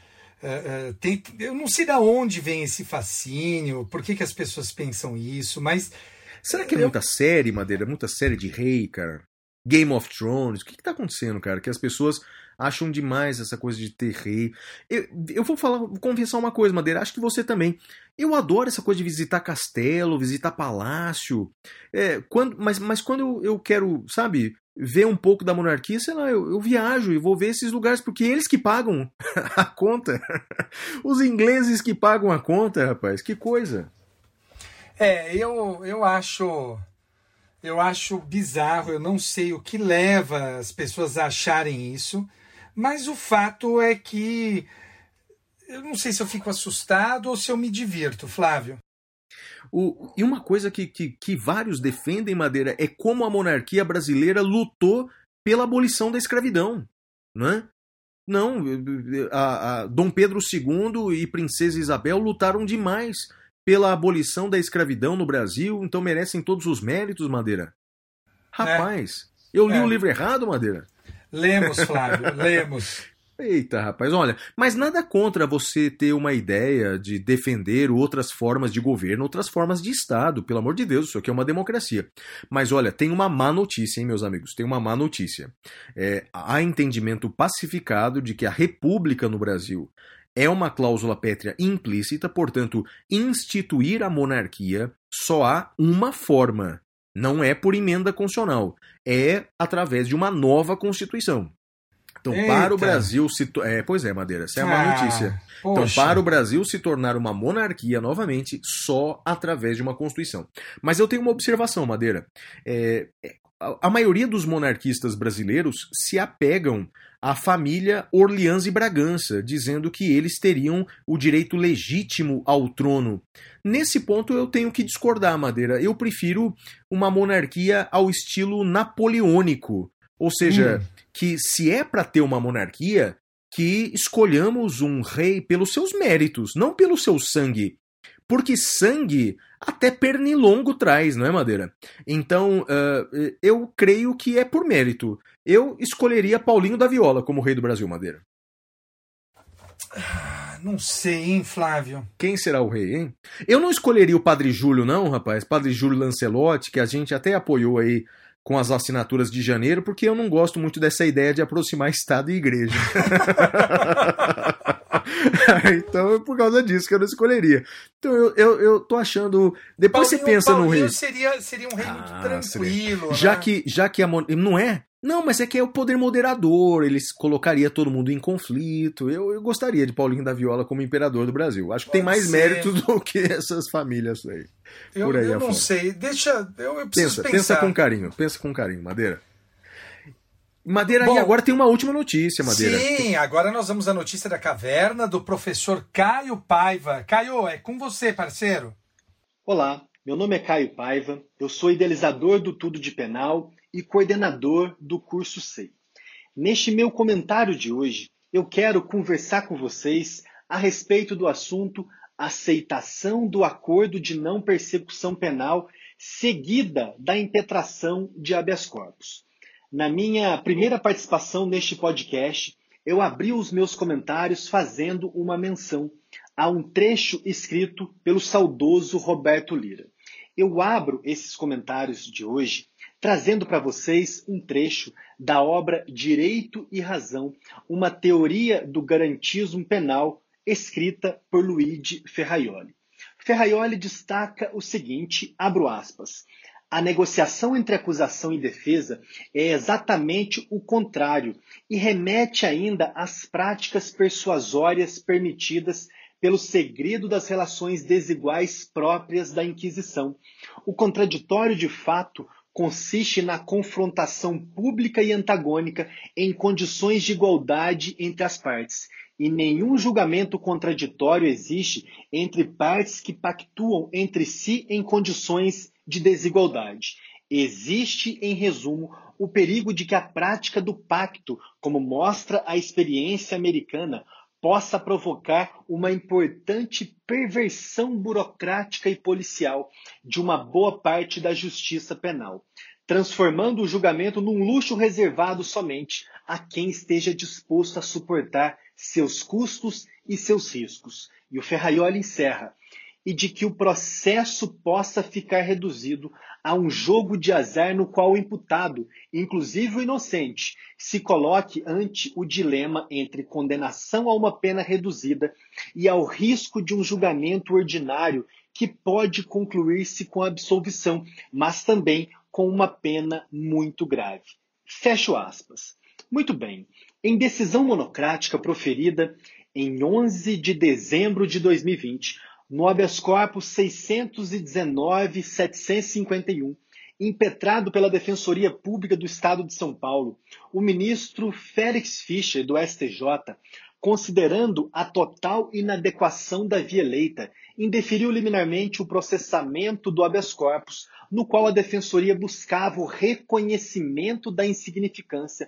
Uh, uh, tem, eu não sei de onde vem esse fascínio, por que, que as pessoas pensam isso, mas... Será que é eu... muita série, Madeira? Muita série de rei, cara? Game of Thrones? O que, que tá acontecendo, cara? Que as pessoas acham demais essa coisa de ter rei. Eu, eu vou falar, vou confessar uma coisa, Madeira, acho que você também. Eu adoro essa coisa de visitar castelo, visitar palácio, é, quando, mas, mas quando eu, eu quero, sabe, ver um pouco da monarquia, sei lá, eu, eu viajo e vou ver esses lugares, porque eles que pagam a conta, os ingleses que pagam a conta, rapaz, que coisa. É, eu, eu acho... Eu acho bizarro, eu não sei o que leva as pessoas a acharem isso, mas o fato é que eu não sei se eu fico assustado ou se eu me divirto, Flávio. O, e uma coisa que, que, que vários defendem, Madeira, é como a monarquia brasileira lutou pela abolição da escravidão, não é? Não, a, a Dom Pedro segundo e Princesa Isabel lutaram demais pela abolição da escravidão no Brasil, então merecem todos os méritos, Madeira. Rapaz, é. Eu li é. o livro errado, Madeira? Lemos, Flávio, lemos. Eita, rapaz, olha, mas nada contra você ter uma ideia de defender outras formas de governo, outras formas de Estado, pelo amor de Deus, isso aqui é uma democracia. Mas olha, tem uma má notícia, hein, meus amigos, tem uma má notícia. É, há entendimento pacificado de que a República no Brasil é uma cláusula pétrea implícita, portanto, instituir a monarquia só há uma forma. Não é por emenda constitucional, é através de uma nova Constituição. Então, Eita. para o Brasil se to... é, pois é, Madeira, essa é uma ah, notícia. Poxa. Então, para o Brasil se tornar uma monarquia novamente, só através de uma Constituição. Mas eu tenho uma observação, Madeira. É... A maioria dos monarquistas brasileiros se apegam à família Orleans e Bragança, dizendo que eles teriam o direito legítimo ao trono. Nesse ponto eu tenho que discordar, Madeira. Eu prefiro uma monarquia ao estilo napoleônico. Ou seja, hum. que se é para ter uma monarquia, que escolhamos um rei pelos seus méritos, não pelo seu sangue. Porque sangue até pernilongo traz, não é, Madeira? Então, uh, eu creio que é por mérito. Eu escolheria Paulinho da Viola como rei do Brasil, Madeira. Não sei, hein, Flávio? Quem será o rei, hein? Eu não escolheria o Padre Júlio, não, rapaz. Padre Júlio Lancelotti, que a gente até apoiou aí com as assinaturas de janeiro, porque eu não gosto muito dessa ideia de aproximar Estado e Igreja. Então é por causa disso que eu não escolheria. Então eu, eu, eu tô achando. Depois Paulinho, você pensa Paulinho no rei. Seria, seria um rei ah, muito tranquilo. Né? Já, que, já que a mon... Não é? Não, mas é que é o poder moderador. Eles colocaria todo mundo em conflito. Eu, eu gostaria de Paulinho da Viola como imperador do Brasil. Acho que Pode tem mais ser. mérito do que essas famílias aí. Eu, por aí eu não forma. sei. Deixa. Eu, eu preciso pensa, pensar. Pensa com carinho. Pensa com carinho, Madeira. Madeira, Bom, e agora tem uma última notícia, Madeira. Sim, agora nós vamos à notícia da caverna do professor Caio Paiva. Caio, é com você, parceiro. Olá, meu nome é Caio Paiva, eu sou idealizador do Tudo de Penal e coordenador do curso C. Neste meu comentário de hoje, eu quero conversar com vocês a respeito do assunto aceitação do acordo de não persecução penal seguida da impetração de habeas corpus. Na minha primeira participação neste podcast, eu abri os meus comentários fazendo uma menção a um trecho escrito pelo saudoso Roberto Lira. Eu abro esses comentários de hoje trazendo para vocês um trecho da obra Direito e Razão, uma teoria do garantismo penal escrita por Luigi Ferraioli. Ferraioli destaca o seguinte, abro aspas, a negociação entre acusação e defesa é exatamente o contrário e remete ainda às práticas persuasórias permitidas pelo segredo das relações desiguais próprias da Inquisição. O contraditório de fato consiste na confrontação pública e antagônica em condições de igualdade entre as partes. E nenhum julgamento contraditório existe entre partes que pactuam entre si em condições de desigualdade. Existe, em resumo, o perigo de que a prática do pacto, como mostra a experiência americana, possa provocar uma importante perversão burocrática e policial de uma boa parte da justiça penal, transformando o julgamento num luxo reservado somente a quem esteja disposto a suportar seus custos e seus riscos. E o Ferraioli encerra, e de que o processo possa ficar reduzido a um jogo de azar no qual o imputado, inclusive o inocente, se coloque ante o dilema entre condenação a uma pena reduzida e ao risco de um julgamento ordinário que pode concluir-se com absolvição, mas também com uma pena muito grave. Fecho aspas. Muito bem. Em decisão monocrática proferida em onze de dezembro de dois mil e vinte, no habeas corpus seiscentos e dezenove mil setecentos e cinquenta e um, impetrado pela Defensoria Pública do Estado de São Paulo, o ministro Félix Fischer, do S T J, considerando a total inadequação da via eleita, indeferiu liminarmente o processamento do habeas corpus, no qual a Defensoria buscava o reconhecimento da insignificância,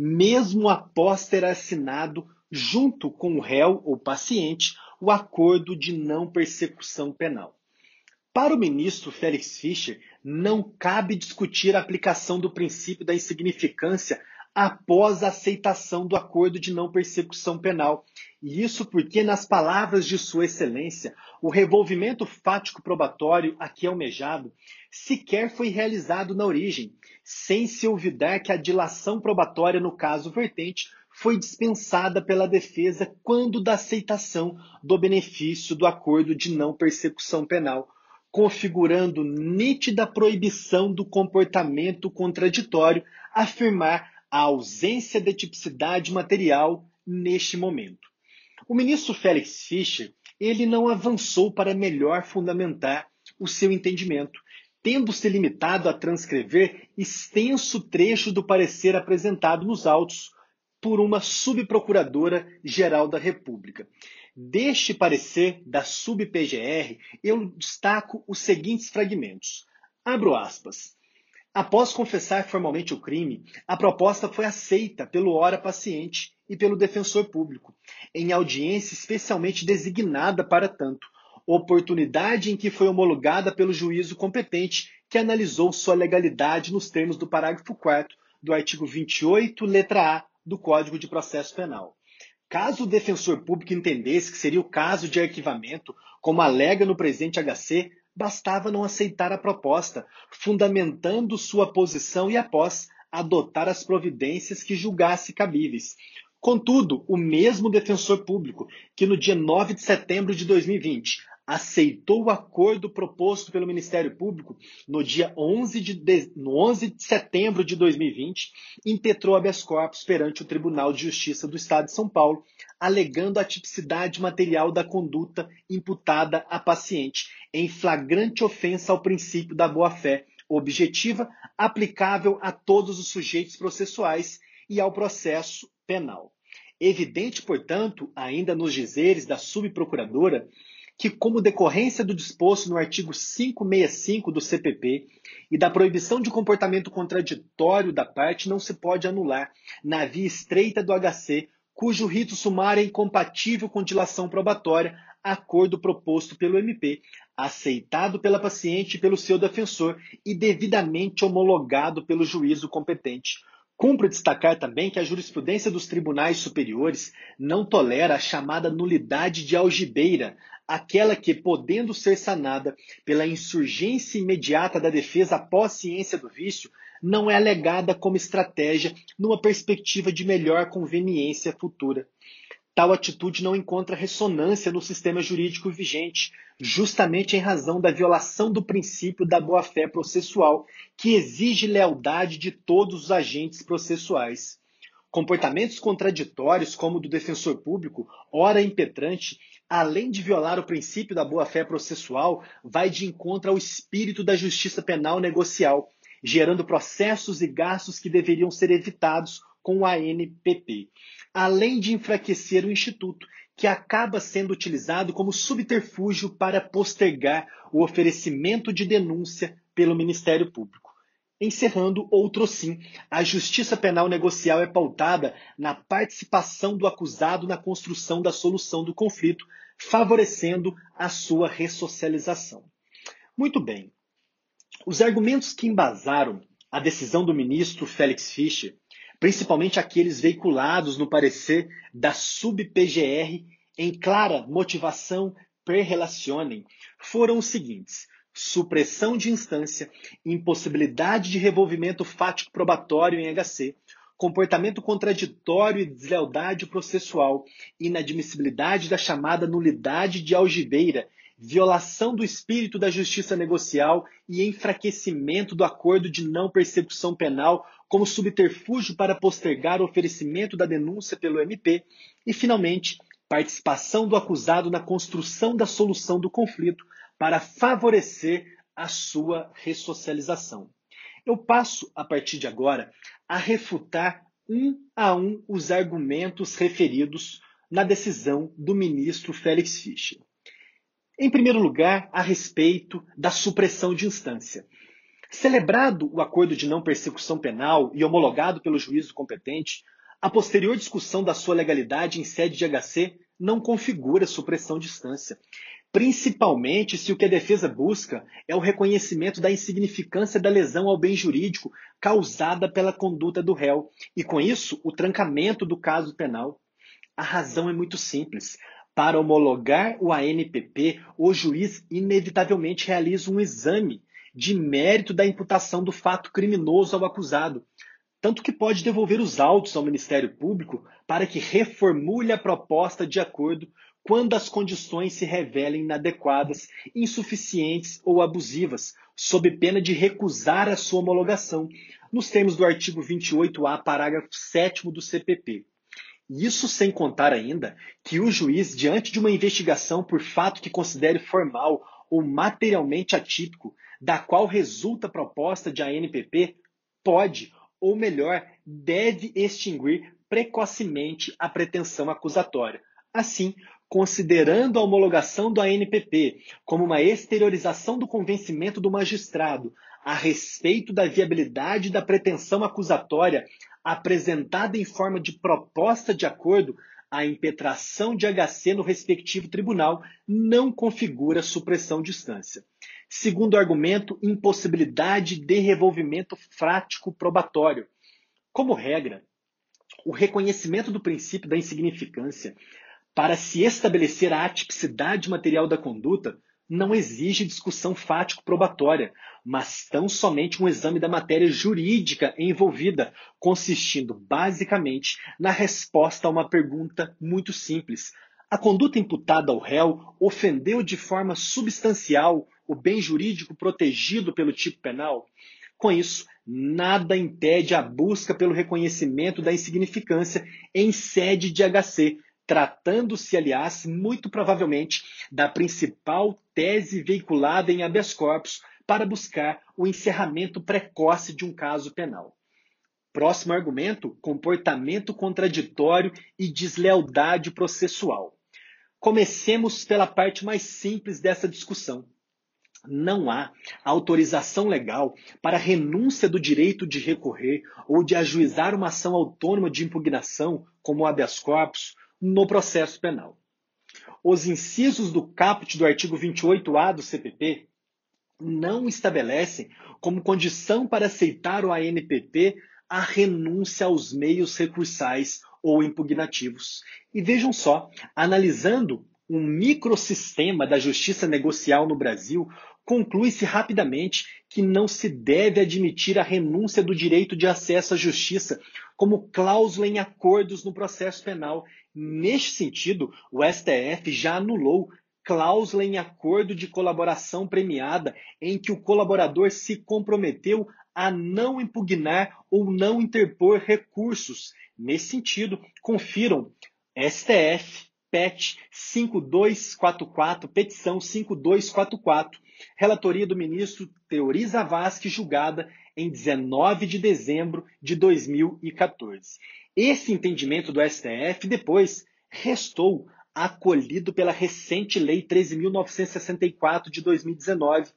mesmo após ter assinado, junto com o réu ou paciente, o acordo de não persecução penal. Para o ministro Félix Fischer, não cabe discutir a aplicação do princípio da insignificância após a aceitação do acordo de não persecução penal. E isso porque, nas palavras de Sua Excelência, o revolvimento fático probatório aqui almejado sequer foi realizado na origem, sem se olvidar que a dilação probatória no caso vertente foi dispensada pela defesa quando da aceitação do benefício do acordo de não persecução penal, configurando nítida proibição do comportamento contraditório afirmar a ausência de tipicidade material neste momento. O ministro Félix Fischer, ele não avançou para melhor fundamentar o seu entendimento, tendo-se limitado a transcrever extenso trecho do parecer apresentado nos autos por uma subprocuradora-geral da República. Deste parecer da sub-P G R, eu destaco os seguintes fragmentos. Abro aspas. Após confessar formalmente o crime, a proposta foi aceita pelo ora paciente e pelo defensor público, em audiência especialmente designada para tanto, oportunidade em que foi homologada pelo juízo competente que analisou sua legalidade nos termos do parágrafo quarto do artigo vinte e oito, letra A, do Código de Processo Penal. Caso o defensor público entendesse que seria o caso de arquivamento, como alega no presente H C, bastava não aceitar a proposta, fundamentando sua posição e, após, adotar as providências que julgasse cabíveis. Contudo, o mesmo defensor público, que no dia nove de setembro de dois mil e vinte aceitou o acordo proposto pelo Ministério Público, no dia onze de setembro de dois mil e vinte, impetrou habeas corpus perante o Tribunal de Justiça do Estado de São Paulo, alegando a tipicidade material da conduta imputada à paciente, em flagrante ofensa ao princípio da boa-fé objetiva, aplicável a todos os sujeitos processuais e ao processo penal. Evidente, portanto, ainda nos dizeres da subprocuradora, que como decorrência do disposto no artigo quinhentos e sessenta e cinco do C P P e da proibição de comportamento contraditório da parte, não se pode anular na via estreita do H C, cujo rito sumário é incompatível com dilação probatória, acordo proposto pelo M P, aceitado pela paciente e pelo seu defensor e devidamente homologado pelo juízo competente. Cumpre destacar também que a jurisprudência dos tribunais superiores não tolera a chamada nulidade de algibeira, aquela que, podendo ser sanada pela insurgência imediata da defesa após ciência do vício, não é alegada como estratégia numa perspectiva de melhor conveniência futura. Tal atitude não encontra ressonância no sistema jurídico vigente, justamente em razão da violação do princípio da boa-fé processual, que exige lealdade de todos os agentes processuais. Comportamentos contraditórios, como o do defensor público, ora impetrante, além de violar o princípio da boa-fé processual, vai de encontro ao espírito da justiça penal negocial, gerando processos e gastos que deveriam ser evitados com a A N P P. Além de enfraquecer o Instituto, que acaba sendo utilizado como subterfúgio para postergar o oferecimento de denúncia pelo Ministério Público. Encerrando, outro sim, a justiça penal negocial é pautada na participação do acusado na construção da solução do conflito, favorecendo a sua ressocialização. Muito bem. Os argumentos que embasaram a decisão do ministro Félix Fischer, principalmente aqueles veiculados no parecer da sub-P G R em clara motivação pré-relacionem, foram os seguintes: supressão de instância, impossibilidade de revolvimento fático probatório em H C, comportamento contraditório e deslealdade processual, inadmissibilidade da chamada nulidade de algibeira, violação do espírito da justiça negocial e enfraquecimento do acordo de não persecução penal como subterfúgio para postergar o oferecimento da denúncia pelo M P e, finalmente, participação do acusado na construção da solução do conflito para favorecer a sua ressocialização. Eu passo, a partir de agora, a refutar um a um os argumentos referidos na decisão do ministro Félix Fischer. Em primeiro lugar, a respeito da supressão de instância. Celebrado o acordo de não persecução penal e homologado pelo juízo competente, a posterior discussão da sua legalidade em sede de H C não configura supressão de instância. principalmente se o que a defesa busca é o reconhecimento da insignificância da lesão ao bem jurídico causada pela conduta do réu e, com isso, o trancamento do caso penal. A razão é muito simples. Para homologar o A N P P, o juiz inevitavelmente realiza um exame de mérito da imputação do fato criminoso ao acusado, tanto que pode devolver os autos ao Ministério Público para que reformule a proposta de acordo quando as condições se revelem inadequadas, insuficientes ou abusivas, sob pena de recusar a sua homologação, nos termos do artigo vinte e oito A, parágrafo sétimo do C P P. Isso sem contar ainda que o juiz, diante de uma investigação por fato que considere formal ou materialmente atípico, da qual resulta a proposta de A N P P, pode, ou melhor, deve extinguir precocemente a pretensão acusatória. Assim, considerando a homologação do A N P P como uma exteriorização do convencimento do magistrado a respeito da viabilidade da pretensão acusatória apresentada em forma de proposta de acordo, a impetração de H C no respectivo tribunal não configura supressão de instância. Segundo argumento, impossibilidade de revolvimento fático probatório. Como regra, o reconhecimento do princípio da insignificância para se estabelecer a atipicidade material da conduta não exige discussão fático probatória, mas tão somente um exame da matéria jurídica envolvida, consistindo basicamente na resposta a uma pergunta muito simples. A conduta imputada ao réu ofendeu de forma substancial o bem jurídico protegido pelo tipo penal? Com isso, nada impede a busca pelo reconhecimento da insignificância em sede de H C, tratando-se, aliás, muito provavelmente da principal tese veiculada em habeas corpus para buscar o encerramento precoce de um caso penal. Próximo argumento, comportamento contraditório e deslealdade processual. Comecemos pela parte mais simples dessa discussão. Não há autorização legal para renúncia do direito de recorrer ou de ajuizar uma ação autônoma de impugnação, como o habeas corpus, no processo penal. Os incisos do caput do artigo vinte e oito A do C P P não estabelecem como condição para aceitar o A N P P a renúncia aos meios recursais ou impugnativos. E vejam só, analisando um microsistema da justiça negocial no Brasil, conclui-se rapidamente que não se deve admitir a renúncia do direito de acesso à justiça como cláusula em acordos no processo penal. Neste sentido, o S T F já anulou cláusula em acordo de colaboração premiada em que o colaborador se comprometeu a não impugnar ou não interpor recursos. Nesse sentido, confiram S T F, P E T cinco dois quatro quatro, petição cinco dois quatro quatro, relatoria do ministro Teori Zavascki, julgada em dezenove de dezembro de dois mil e quatorze. Esse entendimento do S T F depois restou acolhido pela recente Lei treze mil novecentos e sessenta e quatro de dois mil e dezenove,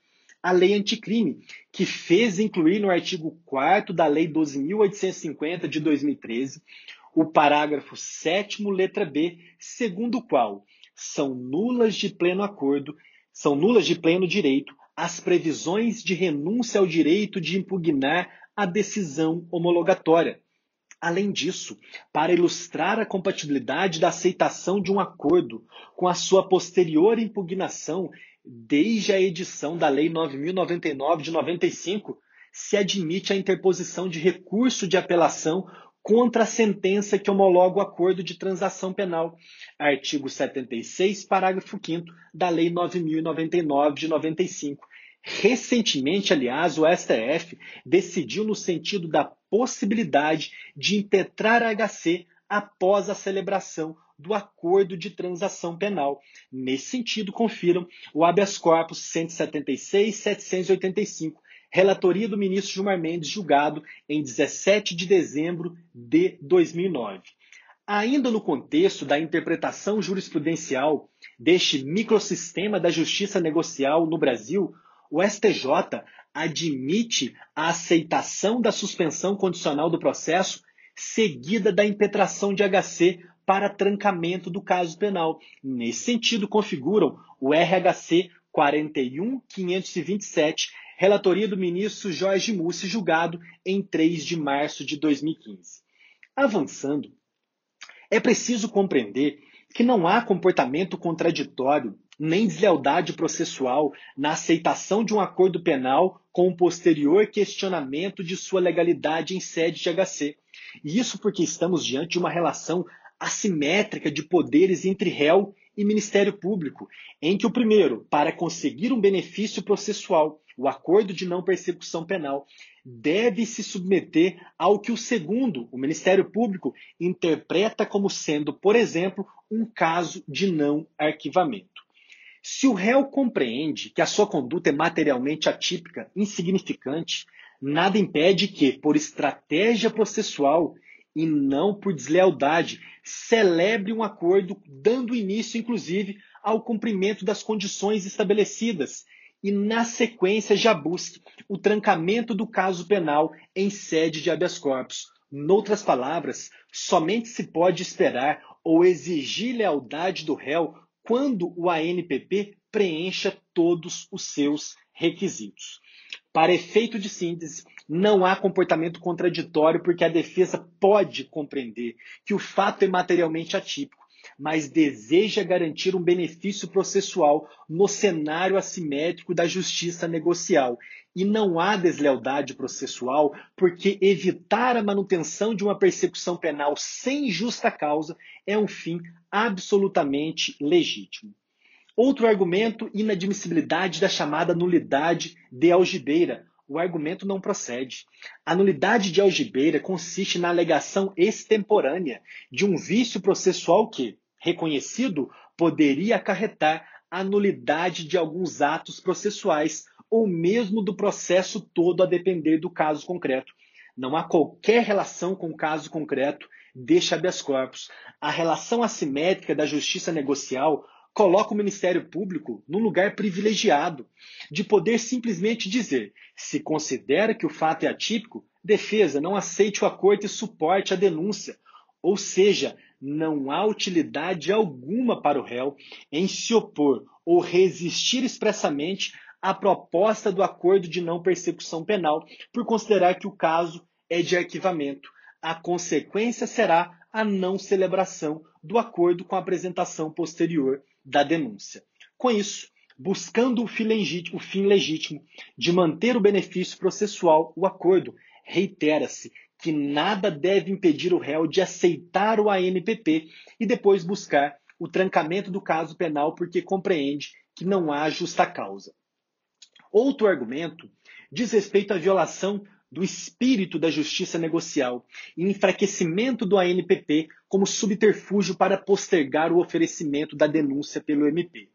a Lei Anticrime, que fez incluir no artigo quarto da Lei doze mil oitocentos e cinquenta de dois mil e treze o parágrafo sétimo, letra B, segundo o qual são nulas de pleno acordo, são nulas de pleno direito as previsões de renúncia ao direito de impugnar a decisão homologatória. Além disso, para ilustrar a compatibilidade da aceitação de um acordo com a sua posterior impugnação, desde a edição da Lei nove mil e noventa e nove de noventa e cinco, se admite a interposição de recurso de apelação contra a sentença que homologa o acordo de transação penal, artigo setenta e seis, parágrafo quinto da Lei nove mil e noventa e nove de noventa e cinco. Recentemente, aliás, o S T F decidiu no sentido da possibilidade de impetrar a H C após a celebração do acordo de transação penal. Nesse sentido, confiram o habeas corpus cento e setenta e seis, setecentos e oitenta e cinco, relatoria do ministro Gilmar Mendes, julgado em dezessete de dezembro de dois mil e nove. Ainda no contexto da interpretação jurisprudencial deste microsistema da justiça negocial no Brasil, o S T J admite a aceitação da suspensão condicional do processo seguida da impetração de H C para trancamento do caso penal. Nesse sentido, configuram o R H C quarenta e um mil quinhentos e vinte e sete, relatoria do ministro Jorge Mussi, julgado em três de março de dois mil e quinze. Avançando, é preciso compreender que não há comportamento contraditório nem deslealdade processual na aceitação de um acordo penal com o posterior questionamento de sua legalidade em sede de H C. E isso porque estamos diante de uma relação assimétrica de poderes entre réu e Ministério Público, em que o primeiro, para conseguir um benefício processual, o acordo de não persecução penal, deve se submeter ao que o segundo, o Ministério Público, interpreta como sendo, por exemplo, um caso de não arquivamento. Se o réu compreende que a sua conduta é materialmente atípica, insignificante, nada impede que, por estratégia processual e não por deslealdade, celebre um acordo dando início, inclusive, ao cumprimento das condições estabelecidas e, na sequência, já busque o trancamento do caso penal em sede de habeas corpus. Noutras palavras, somente se pode esperar ou exigir lealdade do réu quando o A N P P preencha todos os seus requisitos. Para efeito de síntese, não há comportamento contraditório porque a defesa pode compreender que o fato é materialmente atípico, mas deseja garantir um benefício processual no cenário assimétrico da justiça negocial. E não há deslealdade processual porque evitar a manutenção de uma persecução penal sem justa causa é um fim absolutamente legítimo. Outro argumento, inadmissibilidade da chamada nulidade de algibeira. O argumento não procede. A nulidade de algibeira consiste na alegação extemporânea de um vício processual que, reconhecido, poderia acarretar a nulidade de alguns atos processuais ou mesmo do processo todo, a depender do caso concreto. Não há qualquer relação com o caso concreto deste habeas corpus. A relação assimétrica da justiça negocial coloca o Ministério Público num lugar privilegiado de poder simplesmente dizer: se considera que o fato é atípico, defesa, não aceite o acordo e suporte a denúncia. Ou seja, não há utilidade alguma para o réu em se opor ou resistir expressamente à proposta do acordo de não persecução penal por considerar que o caso é de arquivamento. A consequência será a não celebração do acordo com a apresentação posterior da denúncia. Com isso, buscando o fim legítimo, o fim legítimo de manter o benefício processual, o acordo, reitera-se que nada deve impedir o réu de aceitar o A N P P e depois buscar o trancamento do caso penal porque compreende que não há justa causa. Outro argumento diz respeito à violação do espírito da justiça negocial e enfraquecimento do A N P P como subterfúgio para postergar o oferecimento da denúncia pelo M P.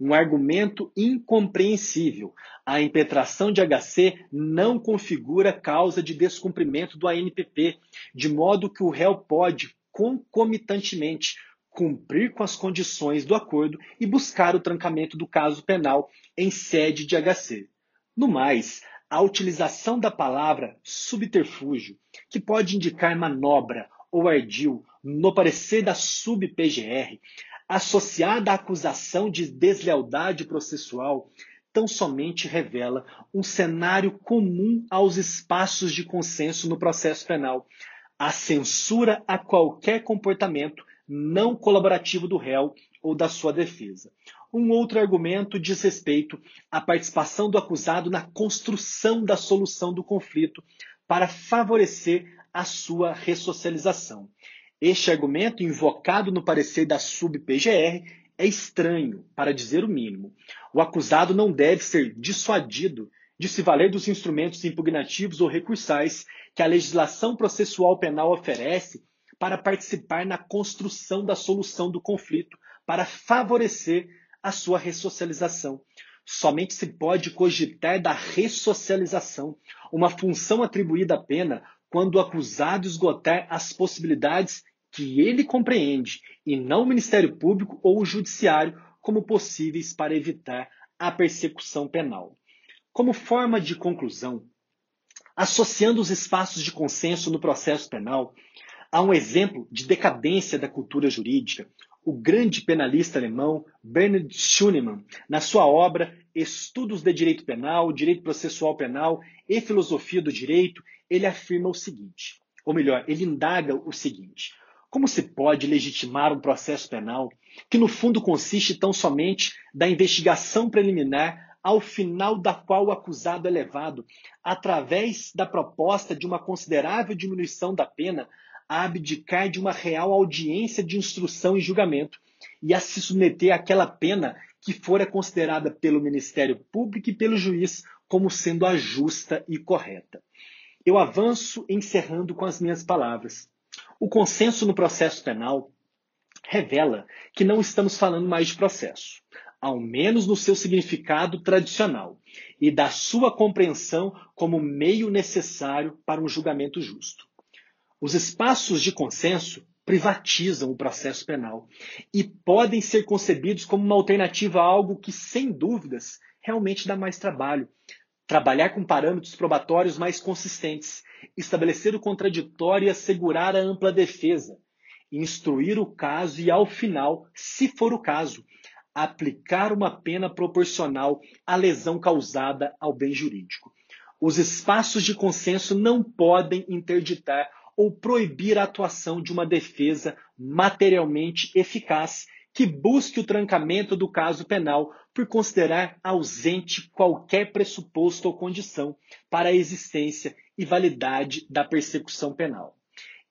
Um argumento incompreensível. A impetração de H C não configura causa de descumprimento do A N P P, de modo que o réu pode, concomitantemente, cumprir com as condições do acordo e buscar o trancamento do caso penal em sede de H C. No mais, a utilização da palavra subterfúgio, que pode indicar manobra ou ardil no parecer da sub-P G R, associada à acusação de deslealdade processual, tão somente revela um cenário comum aos espaços de consenso no processo penal: a censura a qualquer comportamento não colaborativo do réu ou da sua defesa. Um outro argumento diz respeito à participação do acusado na construção da solução do conflito para favorecer a sua ressocialização. Este argumento, invocado no parecer da sub-P G R, é estranho, para dizer o mínimo. O acusado não deve ser dissuadido de se valer dos instrumentos impugnativos ou recursais que a legislação processual penal oferece para participar na construção da solução do conflito para favorecer a sua ressocialização. Somente se pode cogitar da ressocialização, uma função atribuída à pena, quando o acusado esgotar as possibilidades que ele compreende, e não o Ministério Público ou o Judiciário, como possíveis para evitar a persecução penal. Como forma de conclusão, associando os espaços de consenso no processo penal a um exemplo de decadência da cultura jurídica, o grande penalista alemão Bernhard Schunemann, na sua obra Estudos de Direito Penal, Direito Processual Penal e Filosofia do Direito, ele afirma o seguinte, ou melhor, ele indaga o seguinte: como se pode legitimar um processo penal que no fundo consiste tão somente da investigação preliminar ao final da qual o acusado é levado, através da proposta de uma considerável diminuição da pena, a abdicar de uma real audiência de instrução e julgamento e a se submeter àquela pena que fora considerada pelo Ministério Público e pelo juiz como sendo a justa e correta? Eu avanço encerrando com as minhas palavras. O consenso no processo penal revela que não estamos falando mais de processo, ao menos no seu significado tradicional, e da sua compreensão como meio necessário para um julgamento justo. Os espaços de consenso privatizam o processo penal e podem ser concebidos como uma alternativa a algo que, sem dúvidas, realmente dá mais trabalho. Trabalhar com parâmetros probatórios mais consistentes, estabelecer o contraditório e assegurar a ampla defesa, instruir o caso e, ao final, se for o caso, aplicar uma pena proporcional à lesão causada ao bem jurídico. Os espaços de consenso não podem interditar ou proibir a atuação de uma defesa materialmente eficaz que busque o trancamento do caso penal por considerar ausente qualquer pressuposto ou condição para a existência e validade da persecução penal.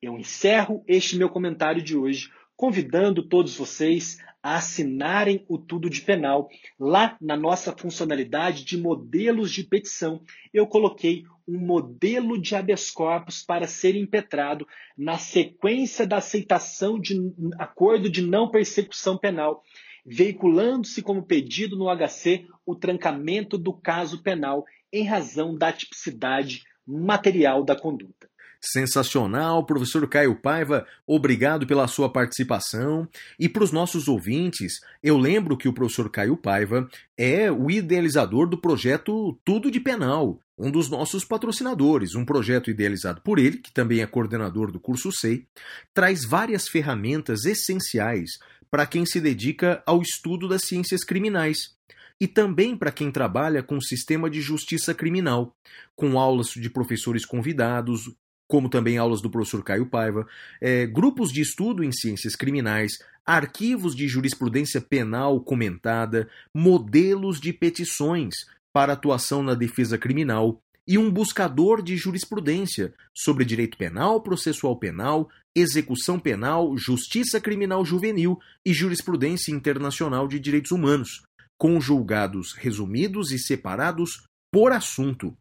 Eu encerro este meu comentário de hoje convidando todos vocês a assinarem o Tudo de Penal. Lá na nossa funcionalidade de modelos de petição, eu coloquei um modelo de habeas corpus para ser impetrado na sequência da aceitação de acordo de não persecução penal, veiculando-se como pedido no H C o trancamento do caso penal em razão da tipicidade material da conduta. Sensacional, professor Caio Paiva, obrigado pela sua participação. E para os nossos ouvintes, eu lembro que o professor Caio Paiva é o idealizador do projeto Tudo de Penal, um dos nossos patrocinadores, um projeto idealizado por ele, que também é coordenador do curso C E I, traz várias ferramentas essenciais para quem se dedica ao estudo das ciências criminais e também para quem trabalha com o sistema de justiça criminal, com aulas de professores convidados, como também aulas do professor Caio Paiva, é, grupos de estudo em ciências criminais, arquivos de jurisprudência penal comentada, modelos de petições para atuação na defesa criminal e um buscador de jurisprudência sobre direito penal, processual penal, execução penal, justiça criminal juvenil e jurisprudência internacional de direitos humanos, com julgados resumidos e separados por assunto.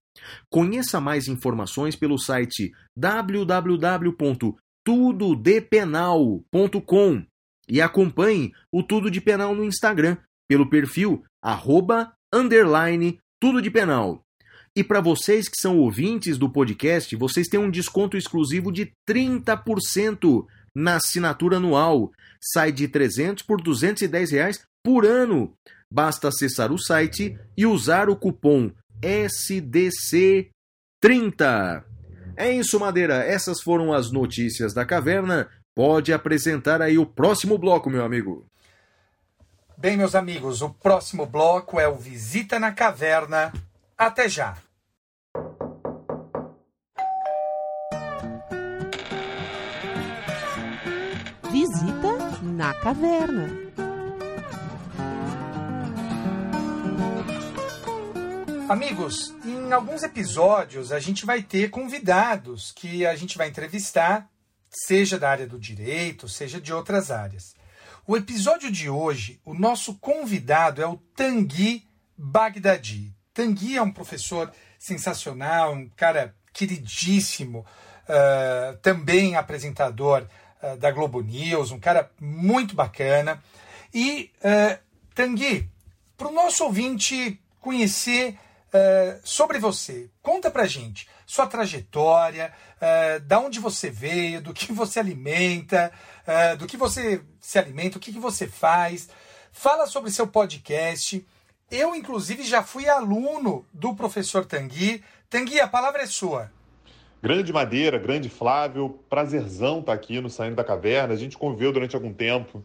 Conheça mais informações pelo site w w w ponto tudo de penal ponto com e acompanhe o Tudo de Penal no Instagram pelo perfil arroba, underline, Tudo de Penal. E para vocês que são ouvintes do podcast, vocês têm um desconto exclusivo de trinta por cento na assinatura anual. Sai de trezentos reais por duzentos e dez reais por ano. Basta acessar o site e usar o cupom S D C trinta. É isso, Madeira. Essas foram as notícias da caverna. Pode apresentar aí o próximo bloco, meu amigo. Bem, meus amigos, o próximo bloco é o Visita na Caverna. Até já. Visita na Caverna. Amigos, em alguns episódios a gente vai ter convidados que a gente vai entrevistar, seja da área do direito, seja de outras áreas. O episódio de hoje, o nosso convidado é o Tanguy Bagdadi. Tanguy é um professor sensacional, um cara queridíssimo, uh, também apresentador uh, da Globo News, um cara muito bacana. E, uh, Tanguy, para o nosso ouvinte conhecer Uh, sobre você, conta pra gente sua trajetória, uh, da onde você veio, do que você alimenta, uh, do que você se alimenta, o que, que você faz. Fala sobre seu podcast. Eu, inclusive, já fui aluno do professor Tanguy. Tanguy, a palavra é sua. Grande Madeira, grande Flávio, prazerzão estar aqui no Saindo da Caverna. A gente conviveu durante algum tempo.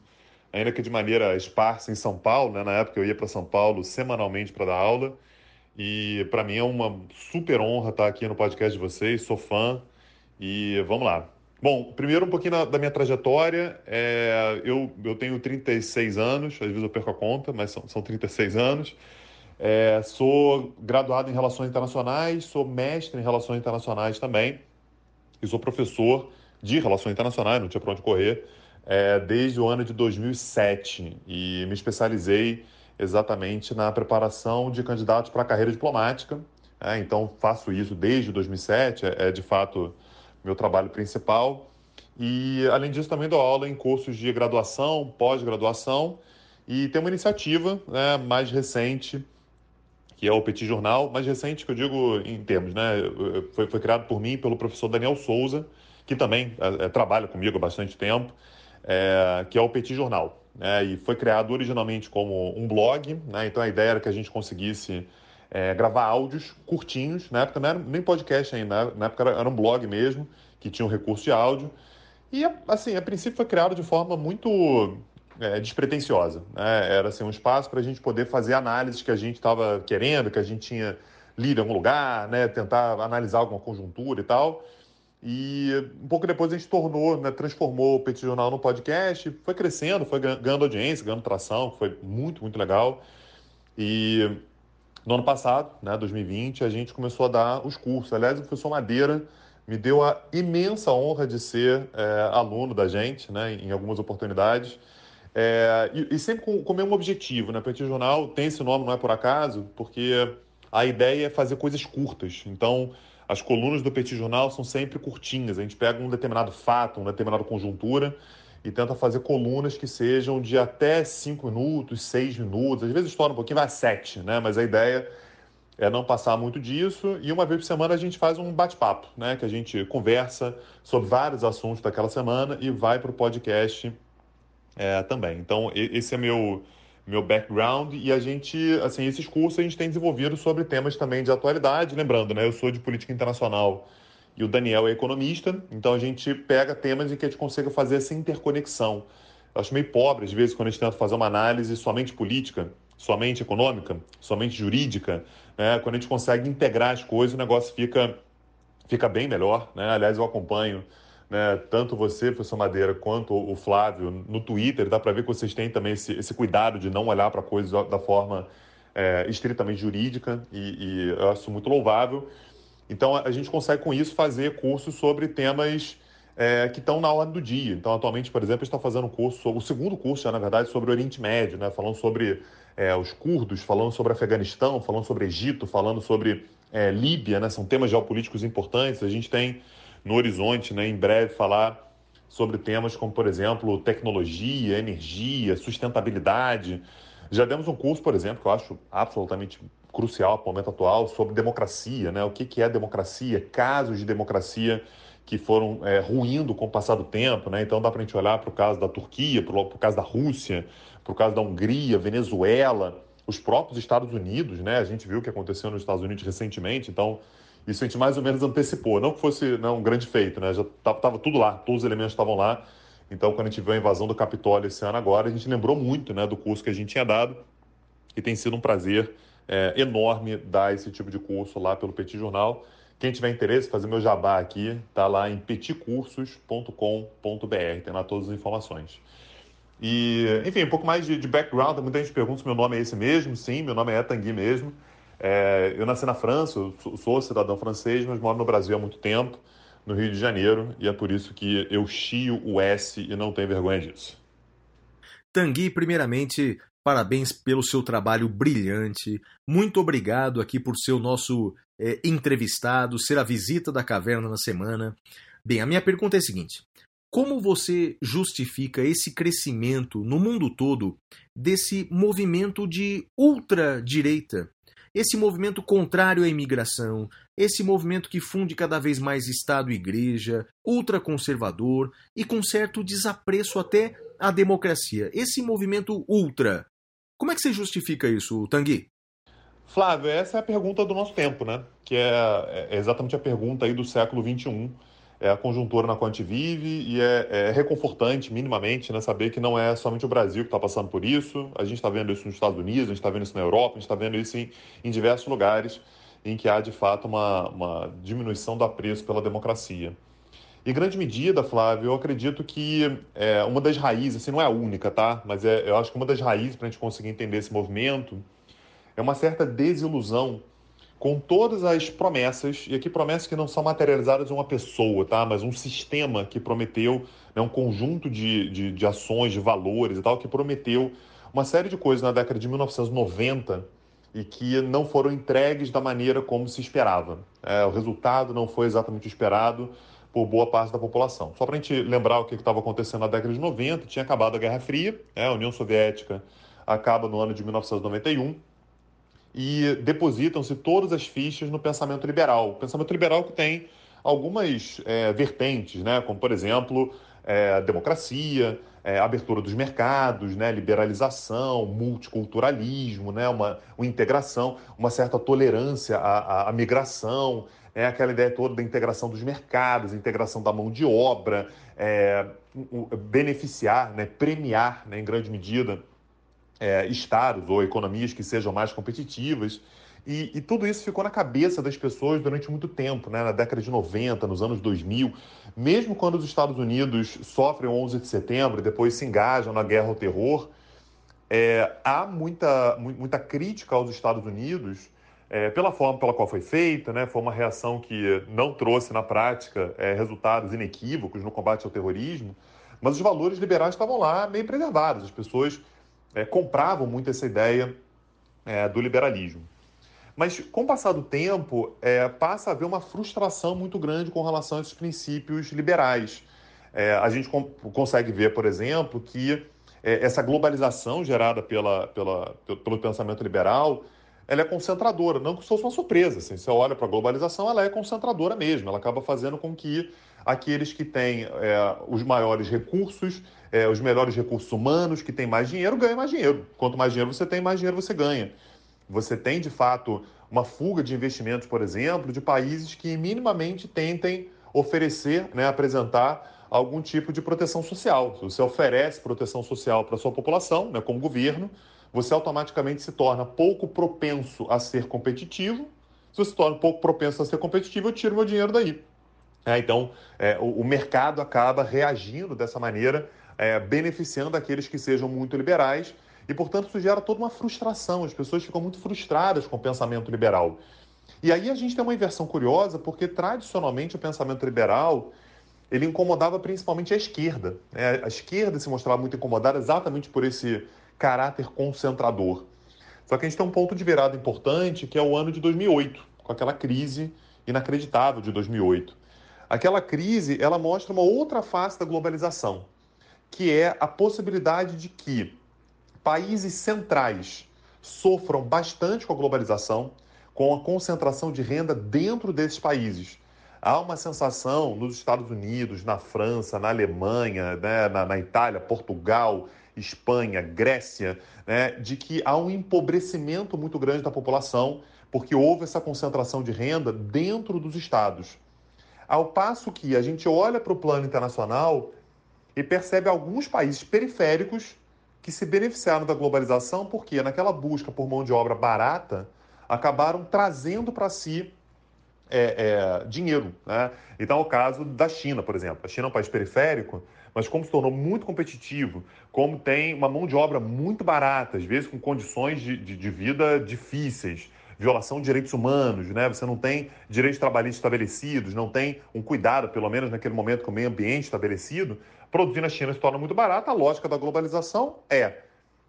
ainda que de maneira esparsa, em São Paulo, né? Na época eu ia para São Paulo semanalmente para dar aula, e para mim é uma super honra estar aqui no podcast de vocês, sou fã, e vamos lá. Bom, primeiro um pouquinho na, da minha trajetória, é, eu, eu tenho trinta e seis anos, às vezes eu perco a conta, mas são, são trinta e seis anos, é, sou graduado em Relações Internacionais, sou mestre em Relações Internacionais também, e sou professor de Relações Internacionais, não tinha para onde correr, é, desde o ano de dois mil e sete, e me especializei exatamente na preparação de candidatos para a carreira diplomática, é, então faço isso desde dois mil e sete, é, é de fato meu trabalho principal, e além disso também dou aula em cursos de graduação, pós-graduação, e tem uma iniciativa, né, mais recente, que é o Petit Jornal, mais recente que eu digo em termos, né, foi, foi criado por mim e pelo professor Daniel Souza, que também é, trabalha comigo há bastante tempo, é, que é o Petit Jornal, né, e foi criado originalmente como um blog, né, então a ideia era que a gente conseguisse É, gravar áudios curtinhos, na época não era nem podcast ainda, na época era, era um blog mesmo, que tinha um recurso de áudio, e assim, a princípio foi criado de forma muito é, despretensiosa, né? Era assim, um espaço para a gente poder fazer análises que a gente estava querendo, que a gente tinha lido em algum lugar, né? Tentar analisar alguma conjuntura e tal, e um pouco depois a gente tornou, né? Transformou o Petit Jornal num podcast, foi crescendo, foi ganhando audiência, ganhando tração, foi muito, muito legal, e no ano passado, né, dois mil e vinte, a gente começou a dar os cursos. Aliás, o professor Madeira me deu a imensa honra de ser é, aluno da gente, né, em algumas oportunidades. É, e, e sempre com, com o mesmo objetivo, né? Petit Jornal tem esse nome, não é por acaso, porque a ideia é fazer coisas curtas. Então, as colunas do Petit Jornal são sempre curtinhas. A gente pega um determinado fato, uma determinada conjuntura e tenta fazer colunas que sejam de até cinco minutos, seis minutos, às vezes estoura um pouquinho, vai a sete, né? Mas a ideia é não passar muito disso, e uma vez por semana a gente faz um bate-papo, né? Que a gente conversa sobre vários assuntos daquela semana e vai para o podcast é, também. Então, esse é meu, meu background, e a gente, assim, esses cursos a gente tem desenvolvido sobre temas também de atualidade, lembrando, né? Eu sou de política internacional, e o Daniel é economista, então a gente pega temas em que a gente consiga fazer essa interconexão. Eu acho meio pobre, às vezes, quando a gente tenta fazer uma análise somente política, somente econômica, somente jurídica, né? Quando a gente consegue integrar as coisas, o negócio fica, fica bem melhor, né? Aliás, eu acompanho, né, tanto você, professor Madeira, quanto o Flávio no Twitter, dá para ver que vocês têm também esse, esse cuidado de não olhar para coisas da forma é, estritamente jurídica, e, e eu acho muito louvável. Então, a gente consegue, com isso, fazer cursos sobre temas é, que estão na ordem do dia. Então, atualmente, por exemplo, a gente está fazendo um curso, sobre, o segundo curso, já, na verdade, sobre o Oriente Médio, né? Falando sobre é, os curdos, falando sobre Afeganistão, falando sobre Egito, falando sobre é, Líbia, né? São temas geopolíticos importantes. A gente tem no horizonte, né, em breve, falar sobre temas como, por exemplo, tecnologia, energia, sustentabilidade. Já demos um curso, por exemplo, que eu acho absolutamente crucial para o momento atual, sobre democracia, né? O que, que é democracia, casos de democracia que foram é, ruindo com o passar do tempo, né? Então dá para a gente olhar para o caso da Turquia, para o caso da Rússia, para o caso da Hungria, Venezuela, os próprios Estados Unidos, né? A gente viu o que aconteceu nos Estados Unidos recentemente, então isso a gente mais ou menos antecipou, não que fosse não, um grande feito, né? Já estava tudo lá, todos os elementos estavam lá. Então, quando a gente viu a invasão do Capitólio esse ano agora, a gente lembrou muito, né, do curso que a gente tinha dado, e tem sido um prazer é, enorme dar esse tipo de curso lá pelo Petit Jornal. Quem tiver interesse, fazer meu jabá aqui, tá lá em petit cursos ponto com ponto b r, tem lá todas as informações. E, enfim, um pouco mais de, de background, muita gente pergunta se meu nome é esse mesmo. Sim, meu nome é Tanguy mesmo. É, eu nasci na França, eu sou, sou cidadão francês, mas moro no Brasil há muito tempo, no Rio de Janeiro, e é por isso que eu chio o S e não tenho vergonha disso. Tanguy, primeiramente, parabéns pelo seu trabalho brilhante. Muito obrigado aqui por ser o nosso é, entrevistado, ser a visita da caverna na semana. Bem, a minha pergunta é a seguinte: como você justifica esse crescimento no mundo todo desse movimento de ultradireita? Esse movimento contrário à imigração, esse movimento que funde cada vez mais Estado e Igreja, ultraconservador e com certo desapreço até à democracia. Esse movimento ultra, como é que você justifica isso, Tanguy? Flávio, essa é a pergunta do nosso tempo, né? Que é exatamente a pergunta aí do século vinte e um. é a conjuntura na qual a gente vive e é, é reconfortante, minimamente, né, saber que não é somente o Brasil que está passando por isso. A gente está vendo isso nos Estados Unidos, a gente está vendo isso na Europa, a gente está vendo isso em, em diversos lugares em que há, de fato, uma, uma diminuição do apreço pela democracia. Em grande medida, Flávio, eu acredito que é, uma das raízes, assim, não é a única, tá? Mas é, eu acho que uma das raízes para a gente conseguir entender esse movimento é uma certa desilusão com todas as promessas, e aqui promessas que não são materializadas em uma pessoa, tá? Mas um sistema que prometeu, né, um conjunto de, de, de ações, de valores e tal, que prometeu uma série de coisas na década de mil novecentos e noventa e que não foram entregues da maneira como se esperava. É, o resultado não foi exatamente o esperado por boa parte da população. Só para a gente lembrar o que estava acontecendo na década de noventa, tinha acabado a Guerra Fria, né? A União Soviética acaba no ano de mil novecentos e noventa e um e depositam-se todas as fichas no pensamento liberal. O pensamento liberal que tem algumas é, vertentes, né? Como, por exemplo, é, a democracia, é, a abertura dos mercados, né? Liberalização, multiculturalismo, né? uma, uma integração, uma certa tolerância à, à, à migração, é aquela ideia toda da integração dos mercados, integração da mão de obra, é, beneficiar, né, premiar, né, em grande medida, é, estados ou economias que sejam mais competitivas. E, e tudo isso ficou na cabeça das pessoas durante muito tempo, né, na década de noventa, nos anos dois mil. Mesmo quando os Estados Unidos sofrem o onze de setembro e depois se engajam na guerra ao terror, é, há muita, muita crítica aos Estados Unidos, É, pela forma pela qual foi feita, né? Foi uma reação que não trouxe na prática é, resultados inequívocos no combate ao terrorismo, mas os valores liberais estavam lá meio preservados, as pessoas é, compravam muito essa ideia é, do liberalismo. Mas com o passar do tempo, é, passa a haver uma frustração muito grande com relação a esses princípios liberais. É, a gente com, consegue ver, por exemplo, que é, essa globalização gerada pela, pela, pelo pensamento liberal, ela é concentradora, não que isso fosse uma surpresa. Assim, você olha para a globalização, ela é concentradora mesmo. Ela acaba fazendo com que aqueles que têm é, os maiores recursos, é, os melhores recursos humanos, que têm mais dinheiro, ganhem mais dinheiro. Quanto mais dinheiro você tem, mais dinheiro você ganha. Você tem, de fato, uma fuga de investimentos, por exemplo, de países que minimamente tentem oferecer, né, apresentar algum tipo de proteção social. Se você oferece proteção social para a sua população, né, como governo, você automaticamente se torna pouco propenso a ser competitivo. Se você se torna pouco propenso a ser competitivo, eu tiro meu dinheiro daí. É, então, é, o, o mercado acaba reagindo dessa maneira, é, beneficiando aqueles que sejam muito liberais e, portanto, isso gera toda uma frustração. As pessoas ficam muito frustradas com o pensamento liberal. E aí a gente tem uma inversão curiosa, porque, tradicionalmente, o pensamento liberal ele incomodava principalmente a esquerda. Né? A esquerda se mostrava muito incomodada exatamente por esse caráter concentrador. Só que a gente tem um ponto de virada importante, que é o ano de dois mil e oito, com aquela crise inacreditável de dois mil e oito. Aquela crise, ela mostra uma outra face da globalização, que é a possibilidade de que países centrais sofram bastante com a globalização, com a concentração de renda dentro desses países. Há uma sensação nos Estados Unidos, na França, na Alemanha, né, na, na Itália, Portugal, Espanha, Grécia, né, de que há um empobrecimento muito grande da população, porque houve essa concentração de renda dentro dos estados. Ao passo que a gente olha para o plano internacional e percebe alguns países periféricos que se beneficiaram da globalização porque, naquela busca por mão de obra barata, acabaram trazendo para si É, é, dinheiro, né? Então, é o caso da China, por exemplo. A China é um país periférico, mas como se tornou muito competitivo, como tem uma mão de obra muito barata, às vezes com condições de, de, de vida difíceis, violação de direitos humanos, né? Você não tem direitos trabalhistas estabelecidos, não tem um cuidado, pelo menos naquele momento, com o meio ambiente estabelecido. Produzir na China se torna muito barato. A lógica da globalização é,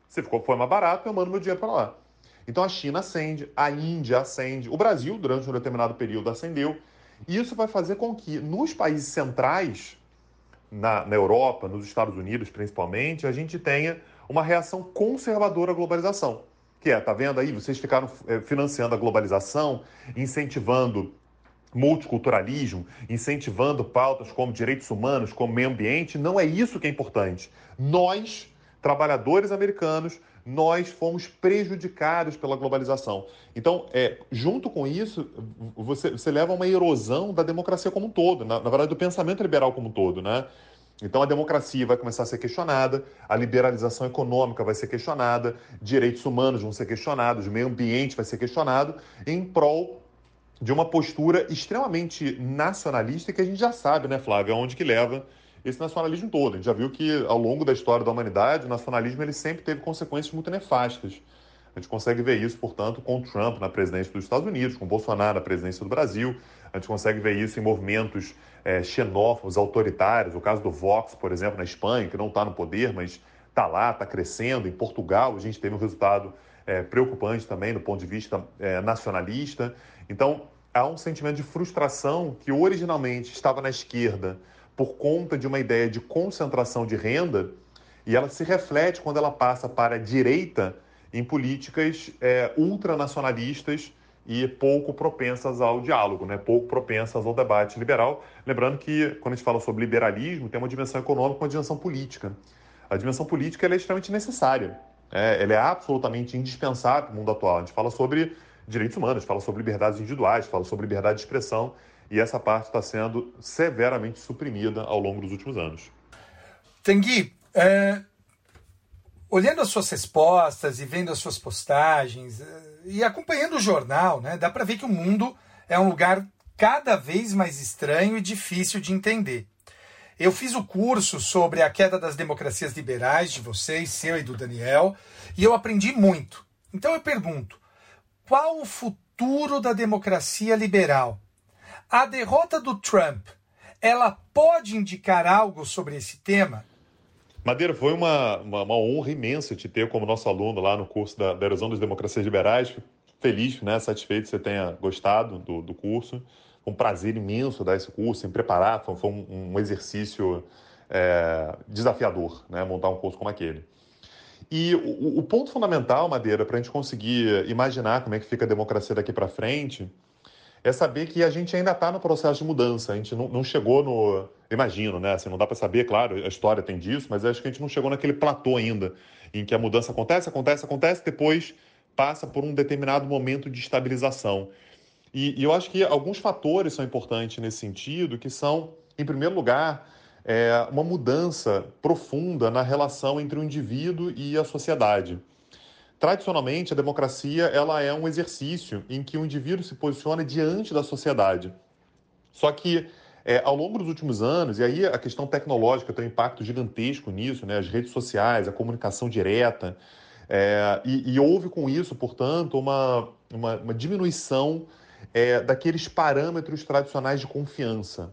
se ficou, foi mais barato, eu mando meu dinheiro para lá. Então, a China ascende, a Índia ascende, o Brasil, durante um determinado período, ascendeu. E isso vai fazer com que, nos países centrais, na, na Europa, nos Estados Unidos, principalmente, a gente tenha uma reação conservadora à globalização. Que é, tá vendo aí, vocês ficaram é, financiando a globalização, incentivando multiculturalismo, incentivando pautas como direitos humanos, como meio ambiente. Não é isso que é importante. Nós, trabalhadores americanos, nós fomos prejudicados pela globalização. Então, é, junto com isso, você, você leva a uma erosão da democracia como um todo, na, na verdade, do pensamento liberal como um todo, né? Então, a democracia vai começar a ser questionada, a liberalização econômica vai ser questionada, direitos humanos vão ser questionados, o meio ambiente vai ser questionado, em prol de uma postura extremamente nacionalista, que a gente já sabe, né, Flávio, aonde que leva esse nacionalismo todo. A gente já viu que, ao longo da história da humanidade, o nacionalismo ele sempre teve consequências muito nefastas. A gente consegue ver isso, portanto, com Trump na presidência dos Estados Unidos, com Bolsonaro na presidência do Brasil. A gente consegue ver isso em movimentos é, xenófobos, autoritários. O caso do Vox, por exemplo, na Espanha, que não está no poder, mas está lá, está crescendo. Em Portugal, a gente teve um resultado é, preocupante também, do ponto de vista é, nacionalista. Então, há um sentimento de frustração que originalmente estava na esquerda por conta de uma ideia de concentração de renda, e ela se reflete quando ela passa para a direita, em políticas é, ultranacionalistas e pouco propensas ao diálogo, né? Pouco propensas ao debate liberal. Lembrando que, quando a gente fala sobre liberalismo, tem uma dimensão econômica e uma dimensão política. A dimensão política ela é extremamente necessária, é, ela é absolutamente indispensável no mundo atual. A gente fala sobre direitos humanos, fala sobre liberdades individuais, fala sobre liberdade de expressão, e essa parte está sendo severamente suprimida ao longo dos últimos anos. Tanguy, é... olhando as suas respostas e vendo as suas postagens e acompanhando o jornal, né, dá para ver que o mundo é um lugar cada vez mais estranho e difícil de entender. Eu fiz o curso sobre a queda das democracias liberais de vocês, seu e do Daniel, e eu aprendi muito. Então eu pergunto, qual o futuro da democracia liberal? A derrota do Trump, ela pode indicar algo sobre esse tema? Madeira, foi uma, uma, uma honra imensa te ter como nosso aluno lá no curso da, da erosão das democracias liberais. Feliz, né, satisfeito que você tenha gostado do, do curso. Foi um prazer imenso dar esse curso, em preparar. Foi, foi um, um exercício é, desafiador, né, montar um curso como aquele. E o, o ponto fundamental, Madeira, para a gente conseguir imaginar como é que fica a democracia daqui para frente, é saber que a gente ainda está no processo de mudança. A gente não, não chegou no... Imagino, né? Assim, não dá para saber, claro, a história tem disso, mas acho que a gente não chegou naquele platô ainda, em que a mudança acontece, acontece, acontece, depois passa por um determinado momento de estabilização. E, e eu acho que alguns fatores são importantes nesse sentido, que são, em primeiro lugar, é, uma mudança profunda na relação entre o indivíduo e a sociedade. Tradicionalmente, a democracia ela é um exercício em que o indivíduo se posiciona diante da sociedade. Só que, é, ao longo dos últimos anos, e aí a questão tecnológica tem um impacto gigantesco nisso, né? As redes sociais, a comunicação direta, é, e, e houve com isso, portanto, uma, uma, uma diminuição é, daqueles parâmetros tradicionais de confiança.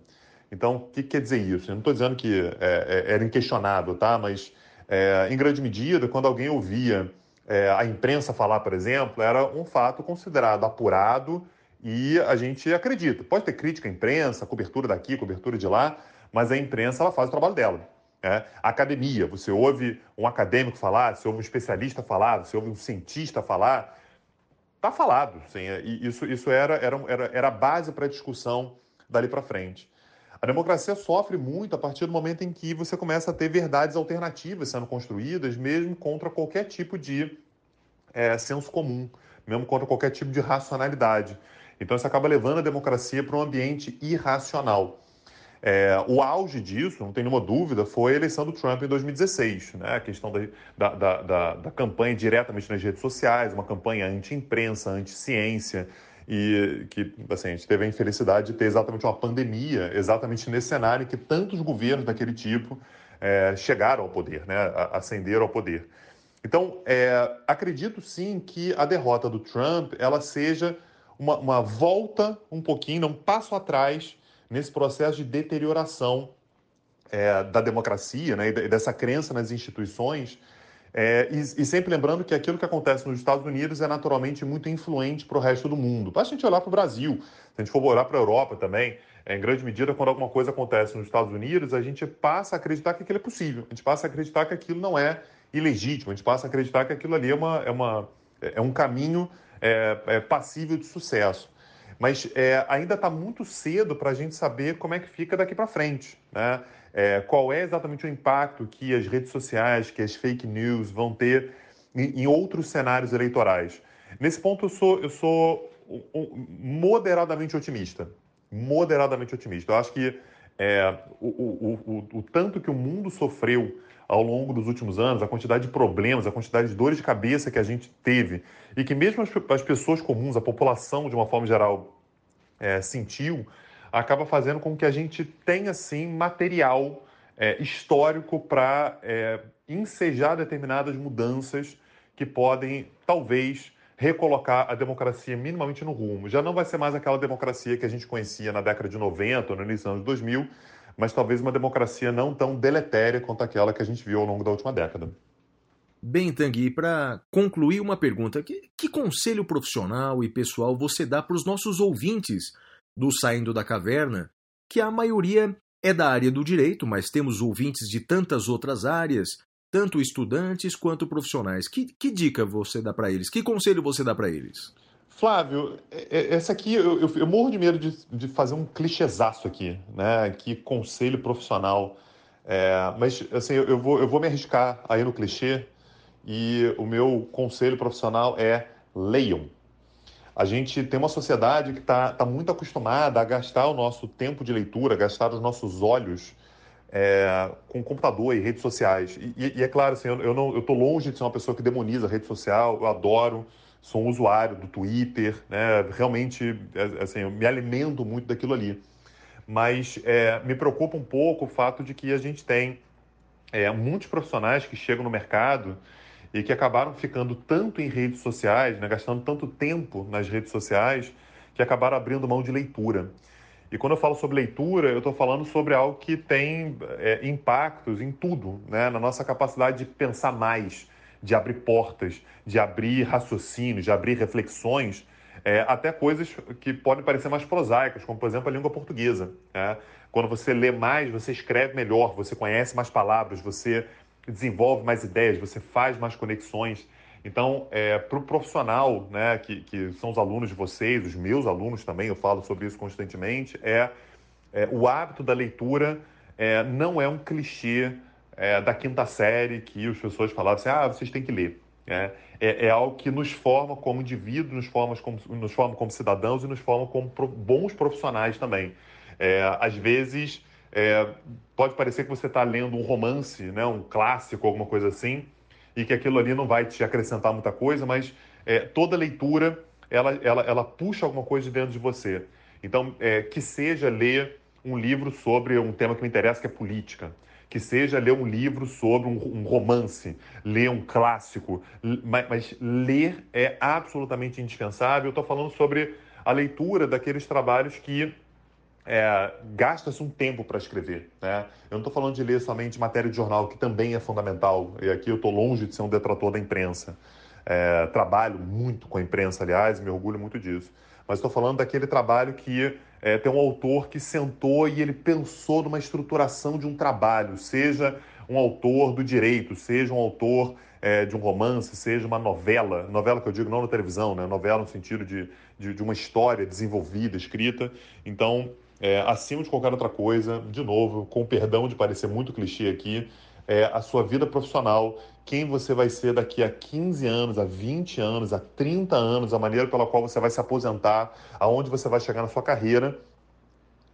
Então, o que, que quer dizer isso? Eu não estou dizendo que é, é, era inquestionável, tá? Mas, é, em grande medida, quando alguém ouvia É, a imprensa falar, por exemplo, era um fato considerado apurado e a gente acredita. Pode ter crítica à imprensa, cobertura daqui, cobertura de lá, mas a imprensa ela faz o trabalho dela. Né? A academia, você ouve um acadêmico falar, você ouve um especialista falar, você ouve um cientista falar, está falado. Assim, isso isso era, era, era a base para a discussão dali para frente. A democracia sofre muito a partir do momento em que você começa a ter verdades alternativas sendo construídas, mesmo contra qualquer tipo de é, senso comum, mesmo contra qualquer tipo de racionalidade. Então, isso acaba levando a democracia para um ambiente irracional. É, o auge disso, não tem nenhuma dúvida, foi a eleição do Trump em dois mil e dezesseis, né? A questão da, da, da, da campanha diretamente nas redes sociais, uma campanha anti-imprensa, anti-ciência, e que assim, a gente teve a infelicidade de ter exatamente uma pandemia, exatamente nesse cenário em que tantos governos daquele tipo é, chegaram ao poder, né, ascenderam ao poder. Então, é, acredito sim que a derrota do Trump ela seja uma, uma volta um pouquinho, um passo atrás nesse processo de deterioração é, da democracia, né, e dessa crença nas instituições. É, e, e sempre lembrando que aquilo que acontece nos Estados Unidos é naturalmente muito influente para o resto do mundo. Basta a gente olhar para o Brasil, se a gente for olhar para a Europa também, é, em grande medida, quando alguma coisa acontece nos Estados Unidos, a gente passa a acreditar que aquilo é possível, a gente passa a acreditar que aquilo não é ilegítimo, a gente passa a acreditar que aquilo ali é, uma, é, uma, é um caminho é, é passível de sucesso. Mas é, ainda está muito cedo para a gente saber como é que fica daqui para frente, né? É, qual é exatamente o impacto que as redes sociais, que as fake news vão ter em outros cenários eleitorais. Nesse ponto, eu sou, eu sou moderadamente otimista. Moderadamente otimista. Eu acho que é, o, o, o, o tanto que o mundo sofreu ao longo dos últimos anos, a quantidade de problemas, a quantidade de dores de cabeça que a gente teve, e que mesmo as, as pessoas comuns, a população, de uma forma geral, é, sentiu, acaba fazendo com que a gente tenha, sim, material é, histórico para é, ensejar determinadas mudanças que podem, talvez, recolocar a democracia minimamente no rumo. Já não vai ser mais aquela democracia que a gente conhecia na década de noventa, no início dos anos dois mil, mas talvez uma democracia não tão deletéria quanto aquela que a gente viu ao longo da última década. Bem, Tanguy, para concluir, uma pergunta. Que, que conselho profissional e pessoal você dá para os nossos ouvintes do Saindo da Caverna, que a maioria é da área do direito, mas temos ouvintes de tantas outras áreas, tanto estudantes quanto profissionais. Que, que dica você dá para eles? Que conselho você dá para eles? Flávio, essa aqui, eu, eu, eu morro de medo de, de fazer um clichêzaço aqui, né? Que conselho profissional. É, mas, assim, eu vou, eu vou me arriscar aí no clichê, e o meu conselho profissional é: leiam. A gente tem uma sociedade que está tá muito acostumada a gastar o nosso tempo de leitura, gastar os nossos olhos É, com computador e redes sociais. E, e, e é claro, assim, eu, eu não, eu tô longe de ser uma pessoa que demoniza a rede social, eu adoro, sou um usuário do Twitter, né? Realmente, assim, eu me alimento muito daquilo ali. Mas é, me preocupa um pouco o fato de que a gente tem é, muitos profissionais que chegam no mercado e que acabaram ficando tanto em redes sociais, né? Gastando tanto tempo nas redes sociais, que acabaram abrindo mão de leitura. E quando eu falo sobre leitura, eu estou falando sobre algo que tem é, impactos em tudo, né? Na nossa capacidade de pensar mais, de abrir portas, de abrir raciocínios, de abrir reflexões, é, até coisas que podem parecer mais prosaicas, como, por exemplo, a língua portuguesa, né? Quando você lê mais, você escreve melhor, você conhece mais palavras, você desenvolve mais ideias, você faz mais conexões. Então, é, para o profissional, né, que, que são os alunos de vocês, os meus alunos também, eu falo sobre isso constantemente, é, é o hábito da leitura é, não é um clichê é, da quinta série que as pessoas falavam assim: ah, vocês têm que ler. É, é, é algo que nos forma como indivíduos, nos forma como, nos forma como cidadãos e nos forma como pro, bons profissionais também. É, às vezes, é, pode parecer que você está lendo um romance, né, um clássico, alguma coisa assim, e que aquilo ali não vai te acrescentar muita coisa, mas é, toda leitura, ela, ela, ela puxa alguma coisa de dentro de você. Então, é, que seja ler um livro sobre um tema que me interessa, que é política, que seja ler um livro sobre um, um romance, ler um clássico, mas, mas ler é absolutamente indispensável. Eu estou falando sobre a leitura daqueles trabalhos que É, gasta-se um tempo para escrever, né? Eu não estou falando de ler somente matéria de jornal, que também é fundamental, e aqui eu estou longe de ser um detrator da imprensa. É, trabalho muito com a imprensa, aliás, me orgulho muito disso. Mas estou falando daquele trabalho que é, tem um autor que sentou e ele pensou numa estruturação de um trabalho, seja um autor do direito, seja um autor é, de um romance, seja uma novela, novela que eu digo não na televisão, né? Novela no sentido de, de, de uma história desenvolvida, escrita. Então, É, acima de qualquer outra coisa, de novo, com perdão de parecer muito clichê aqui, é, a sua vida profissional, quem você vai ser daqui a quinze anos, a vinte anos, a trinta anos, a maneira pela qual você vai se aposentar, aonde você vai chegar na sua carreira,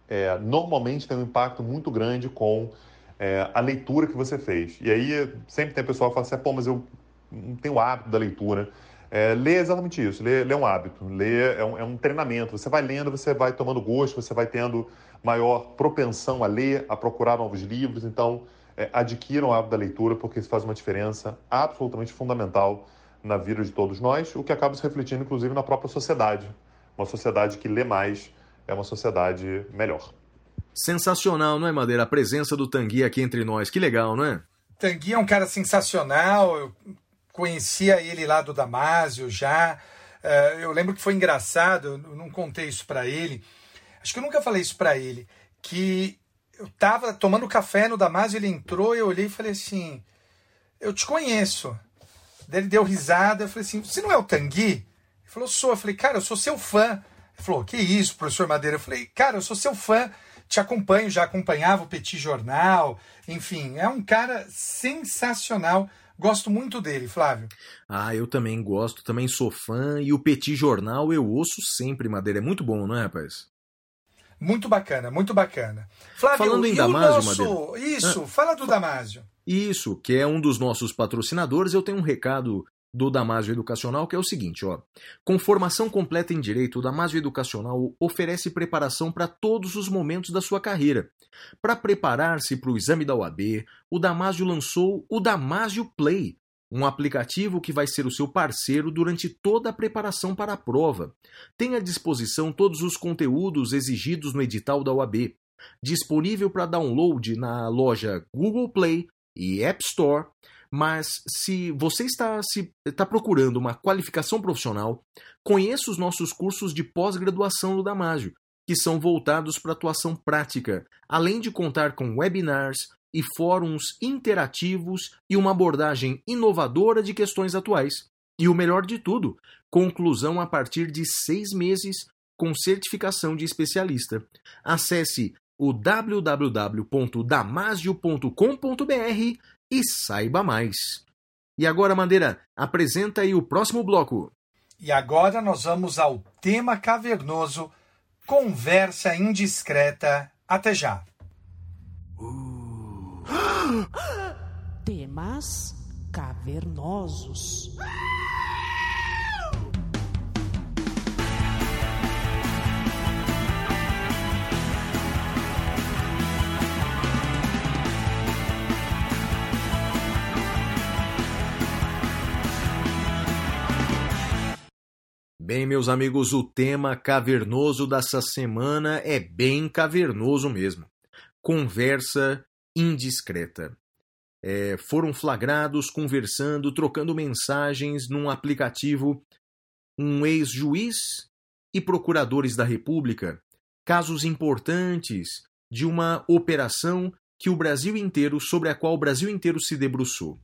é, normalmente tem um impacto muito grande com é, a leitura que você fez. E aí sempre tem pessoal que fala assim: pô, mas eu não tenho o hábito da leitura. É, ler é exatamente isso, ler, ler é um hábito, ler é um, é um treinamento. Você vai lendo, você vai tomando gosto, você vai tendo maior propensão a ler, a procurar novos livros. Então, é, adquiram o hábito da leitura, porque isso faz uma diferença absolutamente fundamental na vida de todos nós, o que acaba se refletindo, inclusive, na própria sociedade. Uma sociedade que lê mais é uma sociedade melhor. Sensacional, não é, Madeira? A presença do Tanguy aqui entre nós, que legal, não é? Tanguy é um cara sensacional, eu... conhecia ele lá do Damásio já. Eu lembro que foi engraçado, eu não contei isso para ele, acho que eu nunca falei isso para ele, que eu tava tomando café no Damásio, ele entrou, eu olhei e falei assim: eu te conheço. Daí ele deu risada, eu falei assim: você não é o Tanguy? Ele falou: sou. Eu falei: cara, eu sou seu fã. Ele falou: que isso, professor Madeira? Eu falei: cara, eu sou seu fã, te acompanho, já acompanhava o Petit Jornal, enfim, é um cara sensacional, Gosto muito dele, Flávio. Ah, eu também gosto, também sou fã. E o Petit Jornal eu ouço sempre, Madeira. É muito bom, não é, rapaz? Muito bacana, muito bacana. Flávio, falando em Damásio, nosso... Madeira... Isso, ah, fala do Damásio. Isso, que é um dos nossos patrocinadores. Eu tenho um recado do Damásio Educacional, que é o seguinte, ó. Com formação completa em Direito, o Damásio Educacional oferece preparação para todos os momentos da sua carreira. Para preparar-se para o exame da O A B, o Damásio lançou o Damásio Play, um aplicativo que vai ser o seu parceiro durante toda a preparação para a prova. Tem à disposição todos os conteúdos exigidos no edital da O A B, disponível para download na loja Google Play e App Store. Mas se você está, se, está procurando uma qualificação profissional, conheça os nossos cursos de pós-graduação do Damásio, que são voltados para atuação prática, além de contar com webinars e fóruns interativos e uma abordagem inovadora de questões atuais. E o melhor de tudo, conclusão a partir de seis meses com certificação de especialista. Acesse o w w w ponto damasio ponto com ponto b r e saiba mais. E agora, Madeira, apresenta aí o próximo bloco. E agora nós vamos ao tema cavernoso, Conversa Indiscreta. Até já. Uh. Temas cavernosos. Bem, meus amigos, o tema cavernoso dessa semana é bem cavernoso mesmo. Conversa indiscreta. É, foram flagrados conversando, trocando mensagens num aplicativo um ex-juiz e procuradores da República, casos importantes de uma operação que o Brasil inteiro, sobre a qual o Brasil inteiro se debruçou.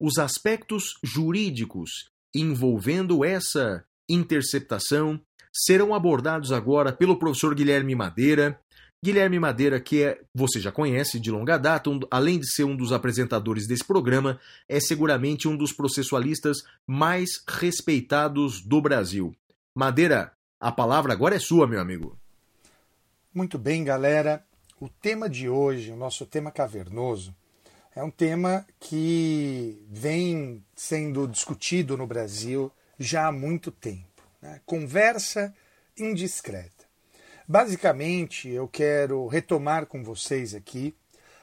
Os aspectos jurídicos envolvendo essa interceptação serão abordados agora pelo professor Guilherme Madeira. Guilherme Madeira, que é, você já conhece de longa data, um, além de ser um dos apresentadores desse programa, é seguramente um dos processualistas mais respeitados do Brasil. Madeira, a palavra agora é sua, meu amigo. Muito bem, galera. O tema de hoje, o nosso tema cavernoso, é um tema que vem sendo discutido no Brasil já há muito tempo, né? Conversa indiscreta. Basicamente, eu quero retomar com vocês aqui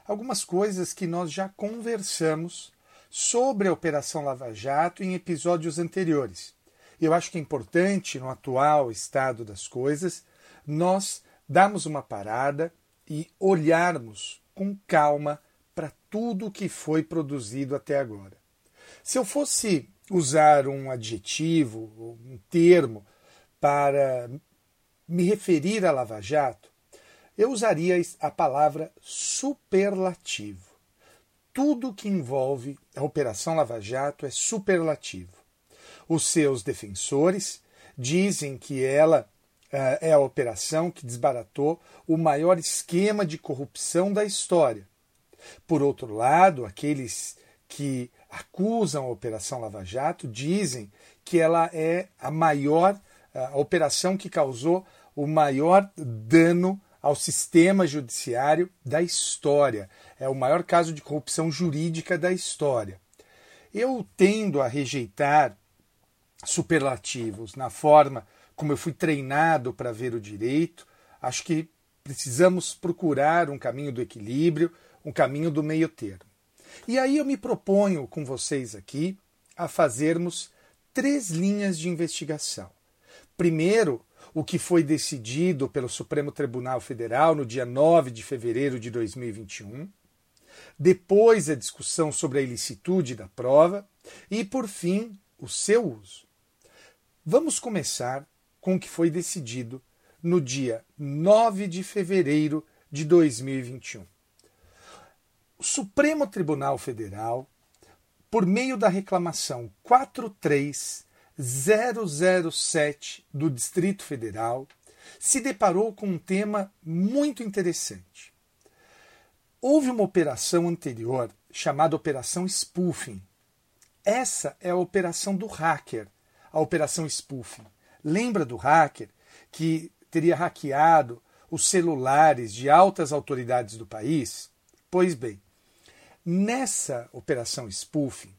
algumas coisas que nós já conversamos sobre a Operação Lava Jato em episódios anteriores. Eu acho que é importante, no atual estado das coisas, nós darmos uma parada e olharmos com calma para tudo o que foi produzido até agora. Se eu fosse usar um adjetivo, um termo, para me referir a Lava Jato, eu usaria a palavra superlativo. Tudo que envolve a Operação Lava Jato é superlativo. Os seus defensores dizem que ela ah, é a operação que desbaratou o maior esquema de corrupção da história. Por outro lado, aqueles que acusam a Operação Lava Jato dizem que ela é a maior, a operação que causou o maior dano ao sistema judiciário da história. É o maior caso de corrupção jurídica da história. Eu tendo a rejeitar superlativos na forma como eu fui treinado para ver o direito. Acho que precisamos procurar um caminho do equilíbrio, um caminho do meio termo. E aí eu me proponho com vocês aqui a fazermos três linhas de investigação. Primeiro, o que foi decidido pelo Supremo Tribunal Federal no dia nove de fevereiro de dois mil e vinte e um. Depois, a discussão sobre a ilicitude da prova. E, por fim, o seu uso. Vamos começar com o que foi decidido no dia nove de fevereiro de dois mil e vinte e um. O Supremo Tribunal Federal, por meio da reclamação quatro três zero zero sete do Distrito Federal, se deparou com um tema muito interessante. Houve uma operação anterior chamada Operação Spoofing, Essa é a operação do hacker, a operação spoofing. Lembra do hacker que teria hackeado os celulares de altas autoridades do país? Pois bem, nessa operação spoofing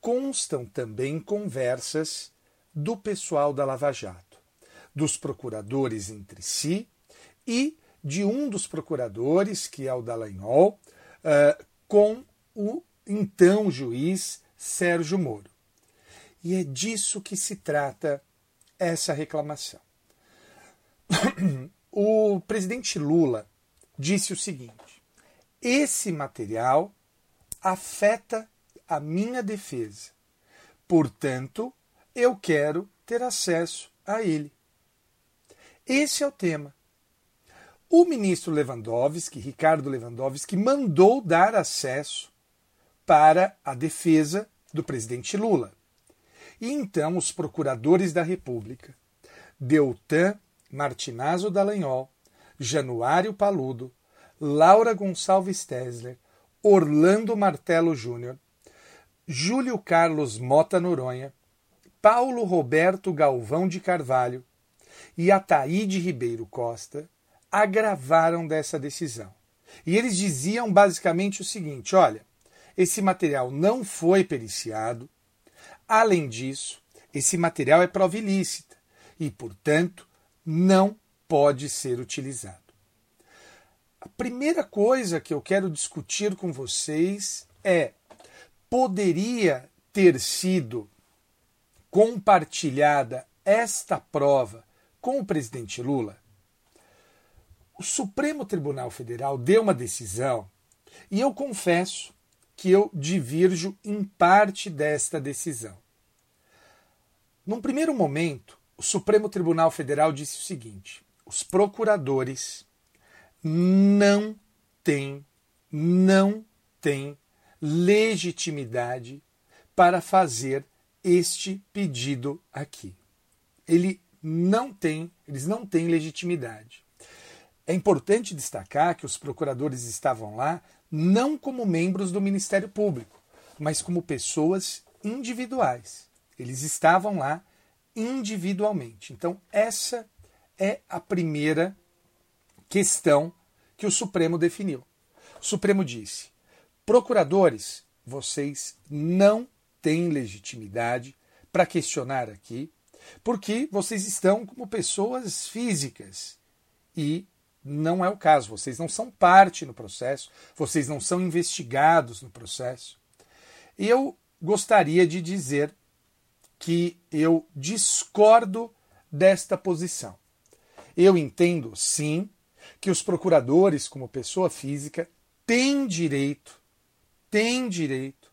constam também conversas do pessoal da Lava Jato, dos procuradores entre si e de um dos procuradores, que é o Dallagnol, uh, com o então juiz Sérgio Moro. E é disso que se trata essa reclamação. O presidente Lula disse o seguinte: esse material afeta a minha defesa, portanto, eu quero ter acesso a ele. Esse é o tema. O ministro Lewandowski, Ricardo Lewandowski, mandou dar acesso para a defesa do presidente Lula. E então os procuradores da República, Deltan Martinazzo Dallagnol, Januário Paludo, Laura Gonçalves Tesler, Orlando Martelo Júnior, Júlio Carlos Mota Noronha, Paulo Roberto Galvão de Carvalho e Ataíde Ribeiro Costa agravaram dessa decisão. E eles diziam basicamente o seguinte: olha, esse material não foi periciado, além disso, esse material é prova ilícita e, portanto, não pode ser utilizado. A primeira coisa que eu quero discutir com vocês é: poderia ter sido compartilhada esta prova com o presidente Lula? O Supremo Tribunal Federal deu uma decisão e eu confesso que eu divirjo em parte desta decisão. Num primeiro momento, o Supremo Tribunal Federal disse o seguinte: os procuradores não têm, não têm legitimidade para fazer este pedido aqui. Ele não tem, eles não têm legitimidade. É importante destacar que os procuradores estavam lá não como membros do Ministério Público, mas como pessoas individuais. Eles estavam lá individualmente. Então, essa é a primeira questão que o Supremo definiu. O Supremo disse: procuradores, vocês não têm legitimidade para questionar aqui, porque vocês estão como pessoas físicas e não é o caso, vocês não são parte no processo, vocês não são investigados no processo. Eu gostaria de dizer que eu discordo desta posição. Eu entendo, sim, que os procuradores, como pessoa física, têm direito, têm direito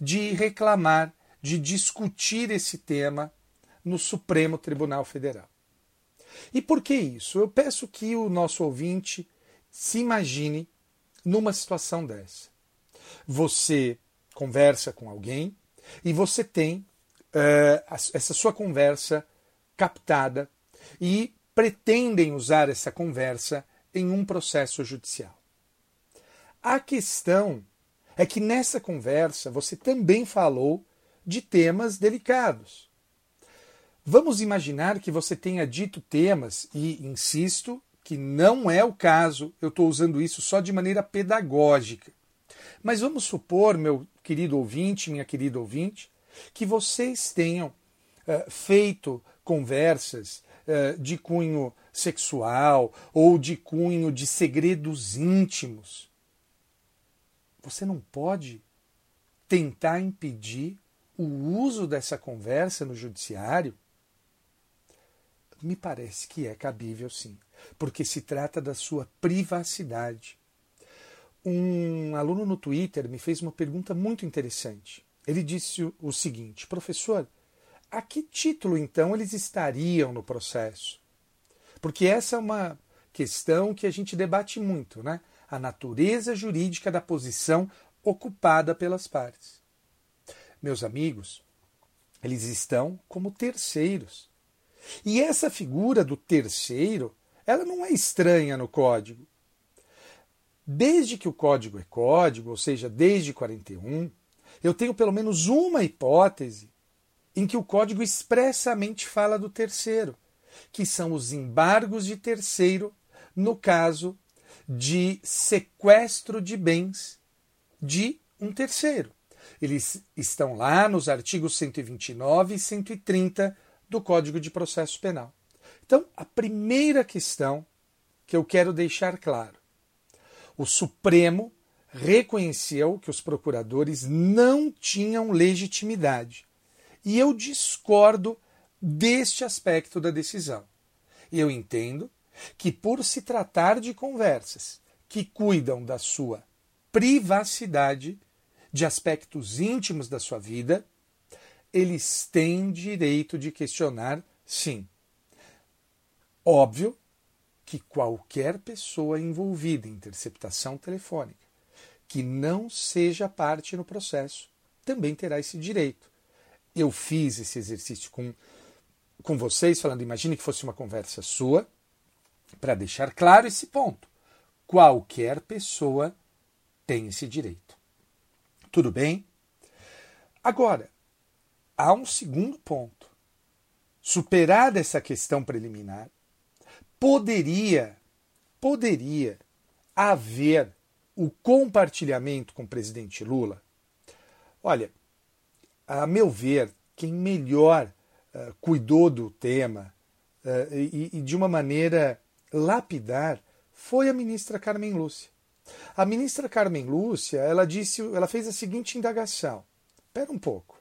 de reclamar, de discutir esse tema no Supremo Tribunal Federal. E por que isso? Eu peço que o nosso ouvinte se imagine numa situação dessa. Você conversa com alguém e você tem uh, essa sua conversa captada e pretendem usar essa conversa em um processo judicial. A questão é que nessa conversa você também falou de temas delicados. Vamos imaginar que você tenha dito temas, e insisto que não é o caso, eu estou usando isso só de maneira pedagógica. Mas vamos supor, meu querido ouvinte, minha querida ouvinte, que vocês tenham uh, feito conversas uh, de cunho sexual ou de cunho de segredos íntimos. Você não pode tentar impedir o uso dessa conversa no judiciário? Me parece que é cabível, sim, porque se trata da sua privacidade. Um aluno no Twitter me fez uma pergunta muito interessante. Ele disse o seguinte: professor, a que título então eles estariam no processo? Porque essa é uma questão que a gente debate muito, né? A natureza jurídica da posição ocupada pelas partes. Meus amigos, eles estão como terceiros. E essa figura do terceiro, ela não é estranha no Código. Desde que o Código é Código, ou seja, desde quarenta e um, eu tenho pelo menos uma hipótese em que o Código expressamente fala do terceiro, que são os embargos de terceiro no caso de sequestro de bens de um terceiro. Eles estão lá nos artigos cento e vinte e nove e cento e trinta do Código de Processo Penal. Então, a primeira questão que eu quero deixar claro: o Supremo reconheceu que os procuradores não tinham legitimidade. E eu discordo deste aspecto da decisão. Eu entendo que, por se tratar de conversas que cuidam da sua privacidade, de aspectos íntimos da sua vida, eles têm direito de questionar, sim. Óbvio que qualquer pessoa envolvida em interceptação telefônica que não seja parte no processo também terá esse direito. Eu fiz esse exercício com, com vocês, falando, imagine que fosse uma conversa sua, para deixar claro esse ponto. Qualquer pessoa tem esse direito. Tudo bem? Agora, há um segundo ponto. Superada essa questão preliminar, poderia, poderia haver o compartilhamento com o presidente Lula? Olha, a meu ver, quem melhor uh, cuidou do tema uh, e, e de uma maneira lapidar foi a ministra Carmen Lúcia. A ministra Carmen Lúcia, ela disse, ela fez a seguinte indagação. Espera um pouco.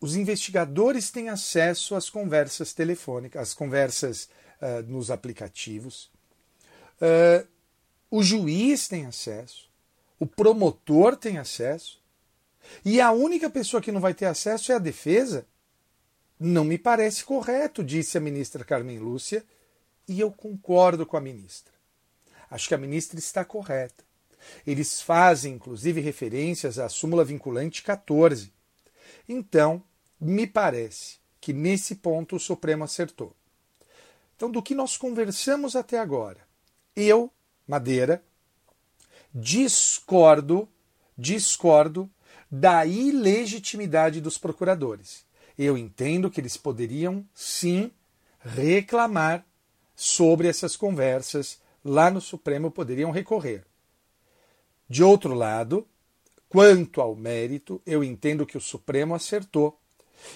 Os investigadores têm acesso às conversas telefônicas, às conversas uh, nos aplicativos. Uh, o juiz tem acesso. O promotor tem acesso. E a única pessoa que não vai ter acesso é a defesa? Não me parece correto, disse a ministra Carmen Lúcia. E eu concordo com a ministra. Acho que a ministra está correta. Eles fazem, inclusive, referências à súmula vinculante quatorze. Então, me parece que nesse ponto o Supremo acertou. Então, do que nós conversamos até agora, eu, Madeira, discordo, discordo da ilegitimidade dos procuradores. Eu entendo que eles poderiam, sim, reclamar sobre essas conversas lá no Supremo, poderiam recorrer. De outro lado, quanto ao mérito, eu entendo que o Supremo acertou.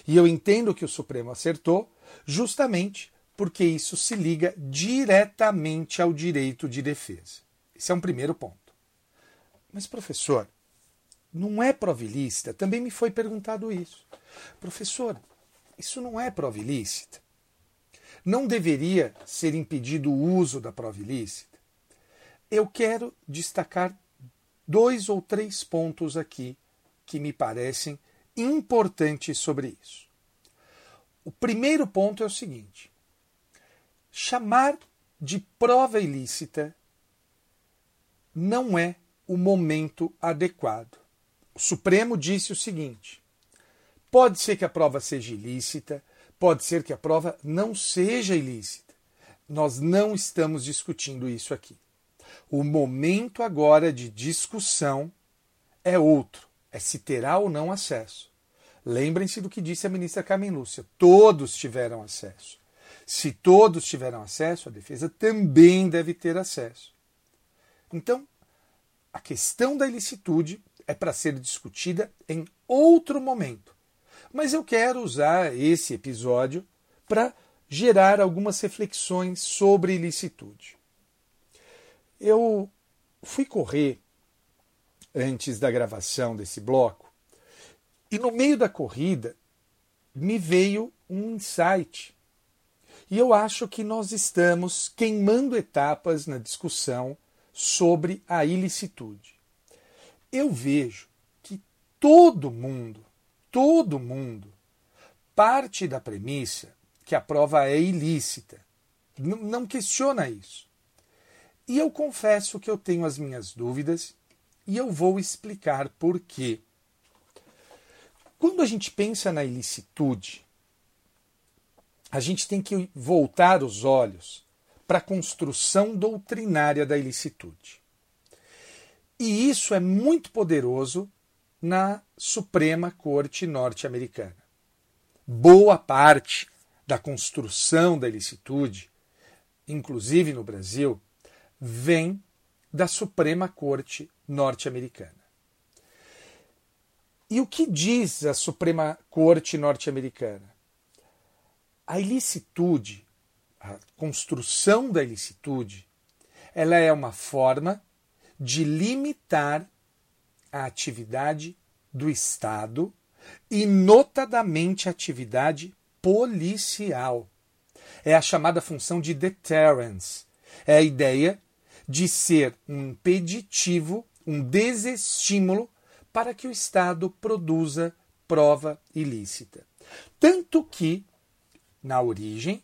E eu entendo que o Supremo acertou justamente porque isso se liga diretamente ao direito de defesa. Esse é um primeiro ponto. Mas, professor, não é provilícita? Também me foi perguntado isso. Professor, isso não é provilícita? Não deveria ser impedido o uso da prova ilícita? Eu quero destacar dois ou três pontos aqui que me parecem importantes sobre isso. O primeiro ponto é o seguinte: chamar de prova ilícita não é o momento adequado. O Supremo disse o seguinte: pode ser que a prova seja ilícita, pode ser que a prova não seja ilícita. Nós não estamos discutindo isso aqui. O momento agora de discussão é outro. É se terá ou não acesso. Lembrem-se do que disse a ministra Carmen Lúcia. Todos tiveram acesso. Se todos tiveram acesso, a defesa também deve ter acesso. Então, a questão da ilicitude é para ser discutida em outro momento. Mas eu quero usar esse episódio para gerar algumas reflexões sobre ilicitude. Eu fui correr antes da gravação desse bloco e no meio da corrida me veio um insight. E eu acho que nós estamos queimando etapas na discussão sobre a ilicitude. Eu vejo que todo mundo Todo mundo parte da premissa que a prova é ilícita. N- não questiona isso. E eu confesso que eu tenho as minhas dúvidas e eu vou explicar por quê. Quando a gente pensa na ilicitude, a gente tem que voltar os olhos para a construção doutrinária da ilicitude. E isso é muito poderoso na Suprema Corte norte-americana. Boa parte da construção da ilicitude, inclusive no Brasil, vem da Suprema Corte norte-americana. E o que diz a Suprema Corte norte-americana? A ilicitude, a construção da ilicitude, ela é uma forma de limitar a atividade do Estado e, notadamente, a atividade policial. É a chamada função de deterrence. É a ideia de ser um impeditivo, um desestímulo para que o Estado produza prova ilícita. Tanto que, na origem,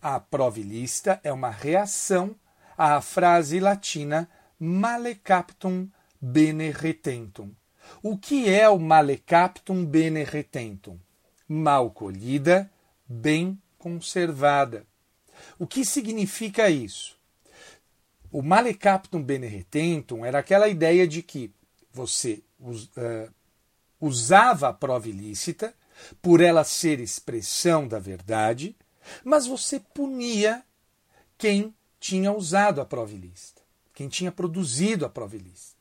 a prova ilícita é uma reação à frase latina male captum bene retentum. O que é o male captum bene retentum? Mal colhida, bem conservada. O que significa isso? O male captum bene retentum era aquela ideia de que você usava a prova ilícita por ela ser expressão da verdade, mas você punia quem tinha usado a prova ilícita, quem tinha produzido a prova ilícita.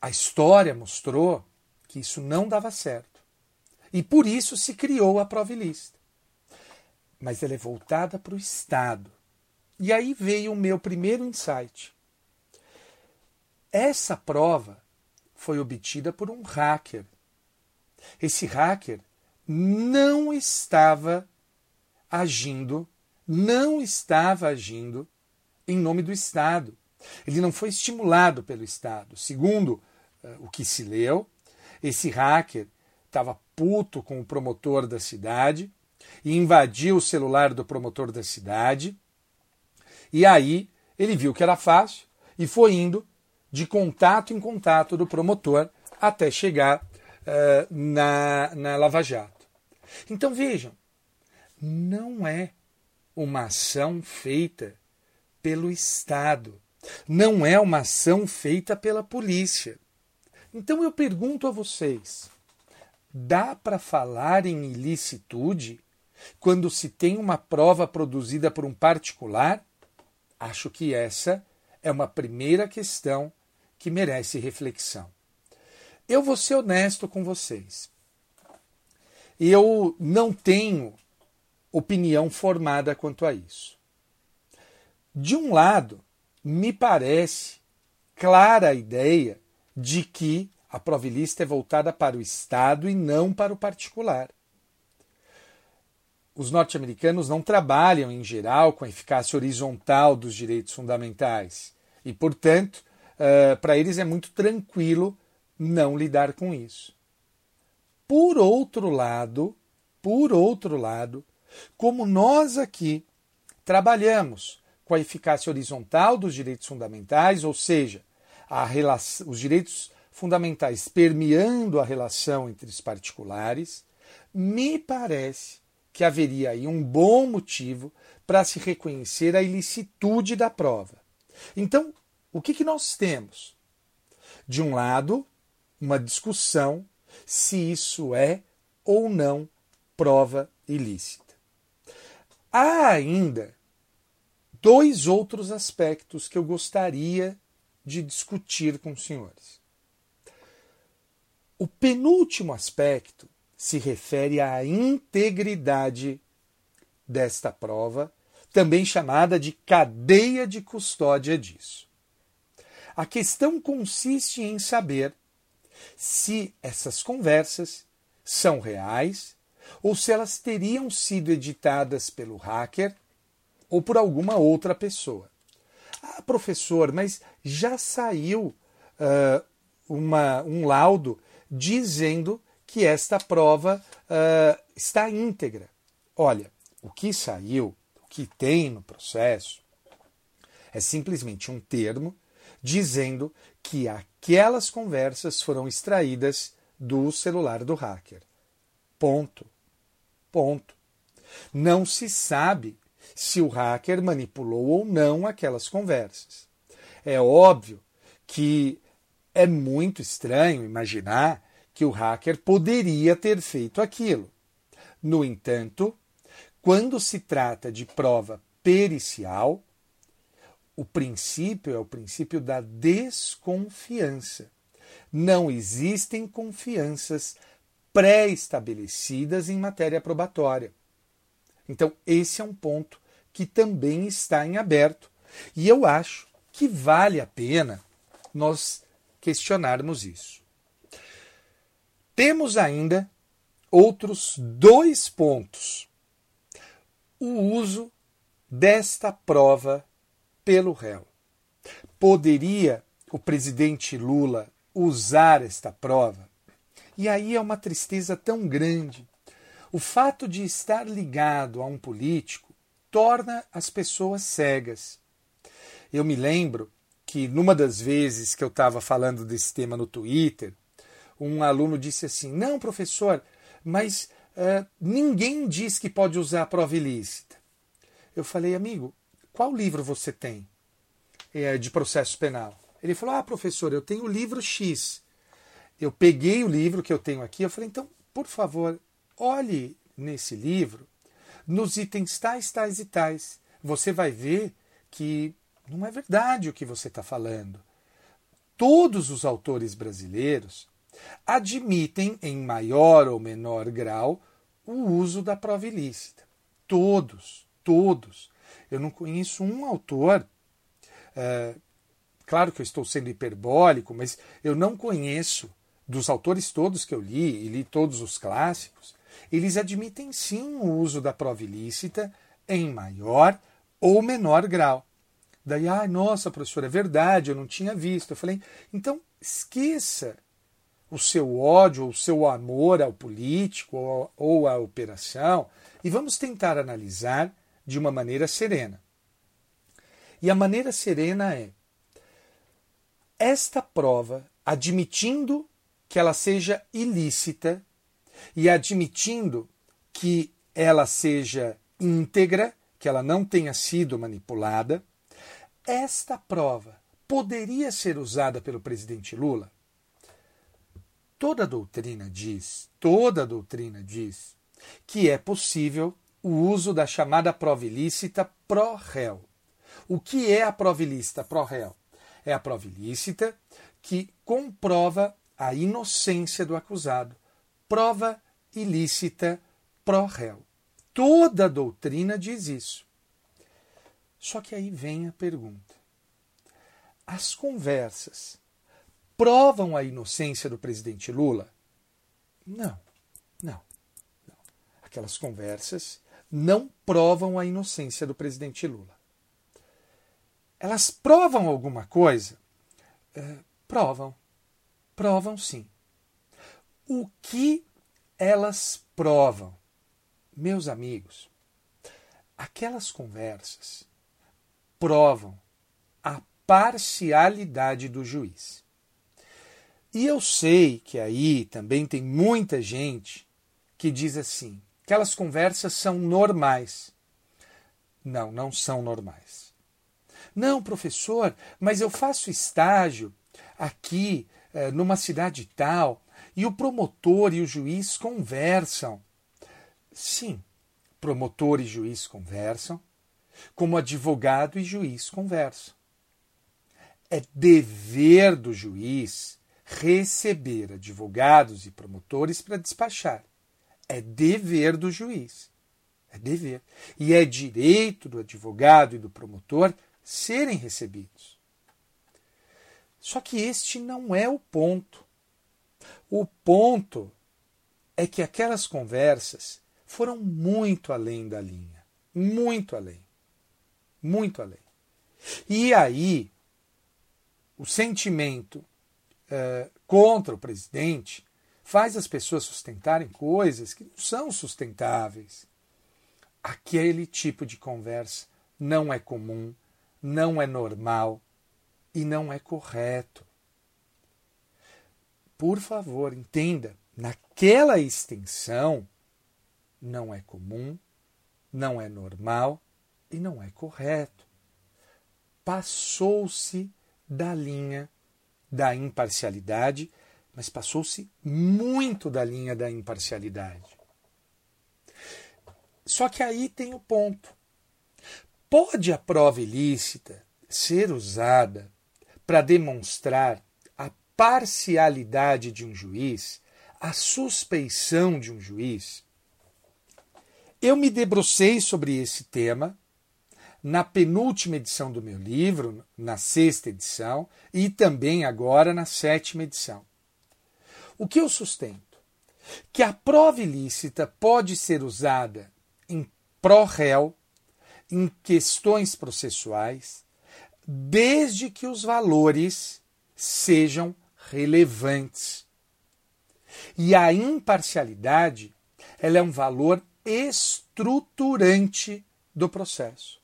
A história mostrou que isso não dava certo e por isso se criou a prova ilícita. Mas ela é voltada para o Estado. E aí veio o meu primeiro insight. Essa prova foi obtida por um hacker. Esse hacker não estava agindo, não estava agindo em nome do Estado. Ele não foi estimulado pelo Estado. Segundo uh, o que se leu, esse hacker estava puto com o promotor da cidade e invadiu o celular do promotor da cidade. E aí ele viu que era fácil e foi indo de contato em contato do promotor até chegar uh, na, na Lava Jato. Então vejam, não é uma ação feita pelo Estado, não é uma ação feita pela polícia. Então eu pergunto a vocês, dá para falar em ilicitude quando se tem uma prova produzida por um particular? Acho que essa é uma primeira questão que merece reflexão. Eu vou ser honesto com vocês. Eu não tenho opinião formada quanto a isso. De um lado, me parece clara a ideia de que a prova ilícita é voltada para o Estado e não para o particular. Os norte-americanos não trabalham, em geral, com a eficácia horizontal dos direitos fundamentais. E, portanto, uh, para eles é muito tranquilo não lidar com isso. Por outro lado, por outro lado, como nós aqui trabalhamos com a eficácia horizontal dos direitos fundamentais, ou seja, a relação, os direitos fundamentais permeando a relação entre os particulares, me parece que haveria aí um bom motivo para se reconhecer a ilicitude da prova. Então, o que que nós temos? De um lado, uma discussão se isso é ou não prova ilícita. Há ainda dois outros aspectos que eu gostaria de discutir com os senhores. O penúltimo aspecto se refere à integridade desta prova, também chamada de cadeia de custódia disso. A questão consiste em saber se essas conversas são reais ou se elas teriam sido editadas pelo hacker ou por alguma outra pessoa. Ah, professor, mas já saiu uh, uma, um laudo dizendo que esta prova uh, está íntegra. Olha, o que saiu, o que tem no processo, é simplesmente um termo dizendo que aquelas conversas foram extraídas do celular do hacker. Ponto. Ponto. Não se sabe se o hacker manipulou ou não aquelas conversas. É óbvio que É muito estranho imaginar que o hacker poderia ter feito aquilo. No entanto, quando se trata de prova pericial, o princípio é o princípio da desconfiança. Não existem confianças pré-estabelecidas em matéria probatória. Então, esse é um ponto que também está em aberto. E eu acho que vale a pena nós questionarmos isso. Temos ainda outros dois pontos. O uso desta prova pelo réu. Poderia o presidente Lula usar esta prova? E aí é uma tristeza tão grande. O fato de estar ligado a um político torna as pessoas cegas. Eu me lembro que numa das vezes que eu estava falando desse tema no Twitter, um aluno disse assim, não, professor, mas uh, ninguém diz que pode usar a prova ilícita. Eu falei, amigo, qual livro você tem é, de processo penal? Ele falou, ah, professor, eu tenho o livro X. Eu peguei o livro que eu tenho aqui, eu falei, então, por favor, olhe nesse livro, nos itens tais, tais e tais. Você vai ver que não é verdade o que você está falando. Todos os autores brasileiros admitem, em maior ou menor grau, o uso da prova ilícita. Todos, todos. Eu não conheço um autor, é, claro que eu estou sendo hiperbólico, mas eu não conheço, dos autores todos que eu li, e li todos os clássicos, eles admitem sim o uso da prova ilícita em maior ou menor grau. Daí, ah, nossa, professora, é verdade, eu não tinha visto. Eu falei, então esqueça o seu ódio, o seu amor ao político ou, ou à operação e vamos tentar analisar de uma maneira serena. E a maneira serena é, esta prova, admitindo que ela seja ilícita e admitindo que ela seja íntegra, que ela não tenha sido manipulada, esta prova poderia ser usada pelo presidente Lula? Toda a doutrina diz, toda a doutrina diz que é possível o uso da chamada prova ilícita pró-réu. O que é a prova ilícita pró-réu? É a prova ilícita que comprova a inocência do acusado. Prova ilícita pró-réu. Toda a doutrina diz isso. Só que aí vem a pergunta. As conversas provam a inocência do presidente Lula? Não, não, não. Aquelas conversas não provam a inocência do presidente Lula. Elas provam alguma coisa? É, provam, provam sim. O que elas provam? Meus amigos, aquelas conversas provam a parcialidade do juiz. E eu sei que aí também tem muita gente que diz assim, aquelas conversas são normais. Não, não são normais. Não, professor, mas eu faço estágio aqui eh, numa cidade tal e o promotor e o juiz conversam. Sim, promotor e juiz conversam, como advogado e juiz conversam. É dever do juiz receber advogados e promotores para despachar. É dever do juiz. É dever. E é direito do advogado e do promotor serem recebidos. Só que este não é o ponto. O ponto é que aquelas conversas foram muito além da linha. Muito além. Muito além. E aí, o sentimento Uh, contra o presidente, faz as pessoas sustentarem coisas que não são sustentáveis. Aquele tipo de conversa não é comum, não é normal e não é correto. Por favor, entenda, naquela extensão não é comum, não é normal e não é correto. Passou-se da linha da imparcialidade, mas passou-se muito da linha da imparcialidade. Só que aí tem o ponto. Pode a prova ilícita ser usada para demonstrar a parcialidade de um juiz, a suspeição de um juiz? Eu me debrucei sobre esse tema na penúltima edição do meu livro, na sexta edição, e também agora na sétima edição. O que eu sustento? Que a prova ilícita pode ser usada em pró-réu, em questões processuais, desde que os valores sejam relevantes. E a imparcialidade, ela é um valor estruturante do processo.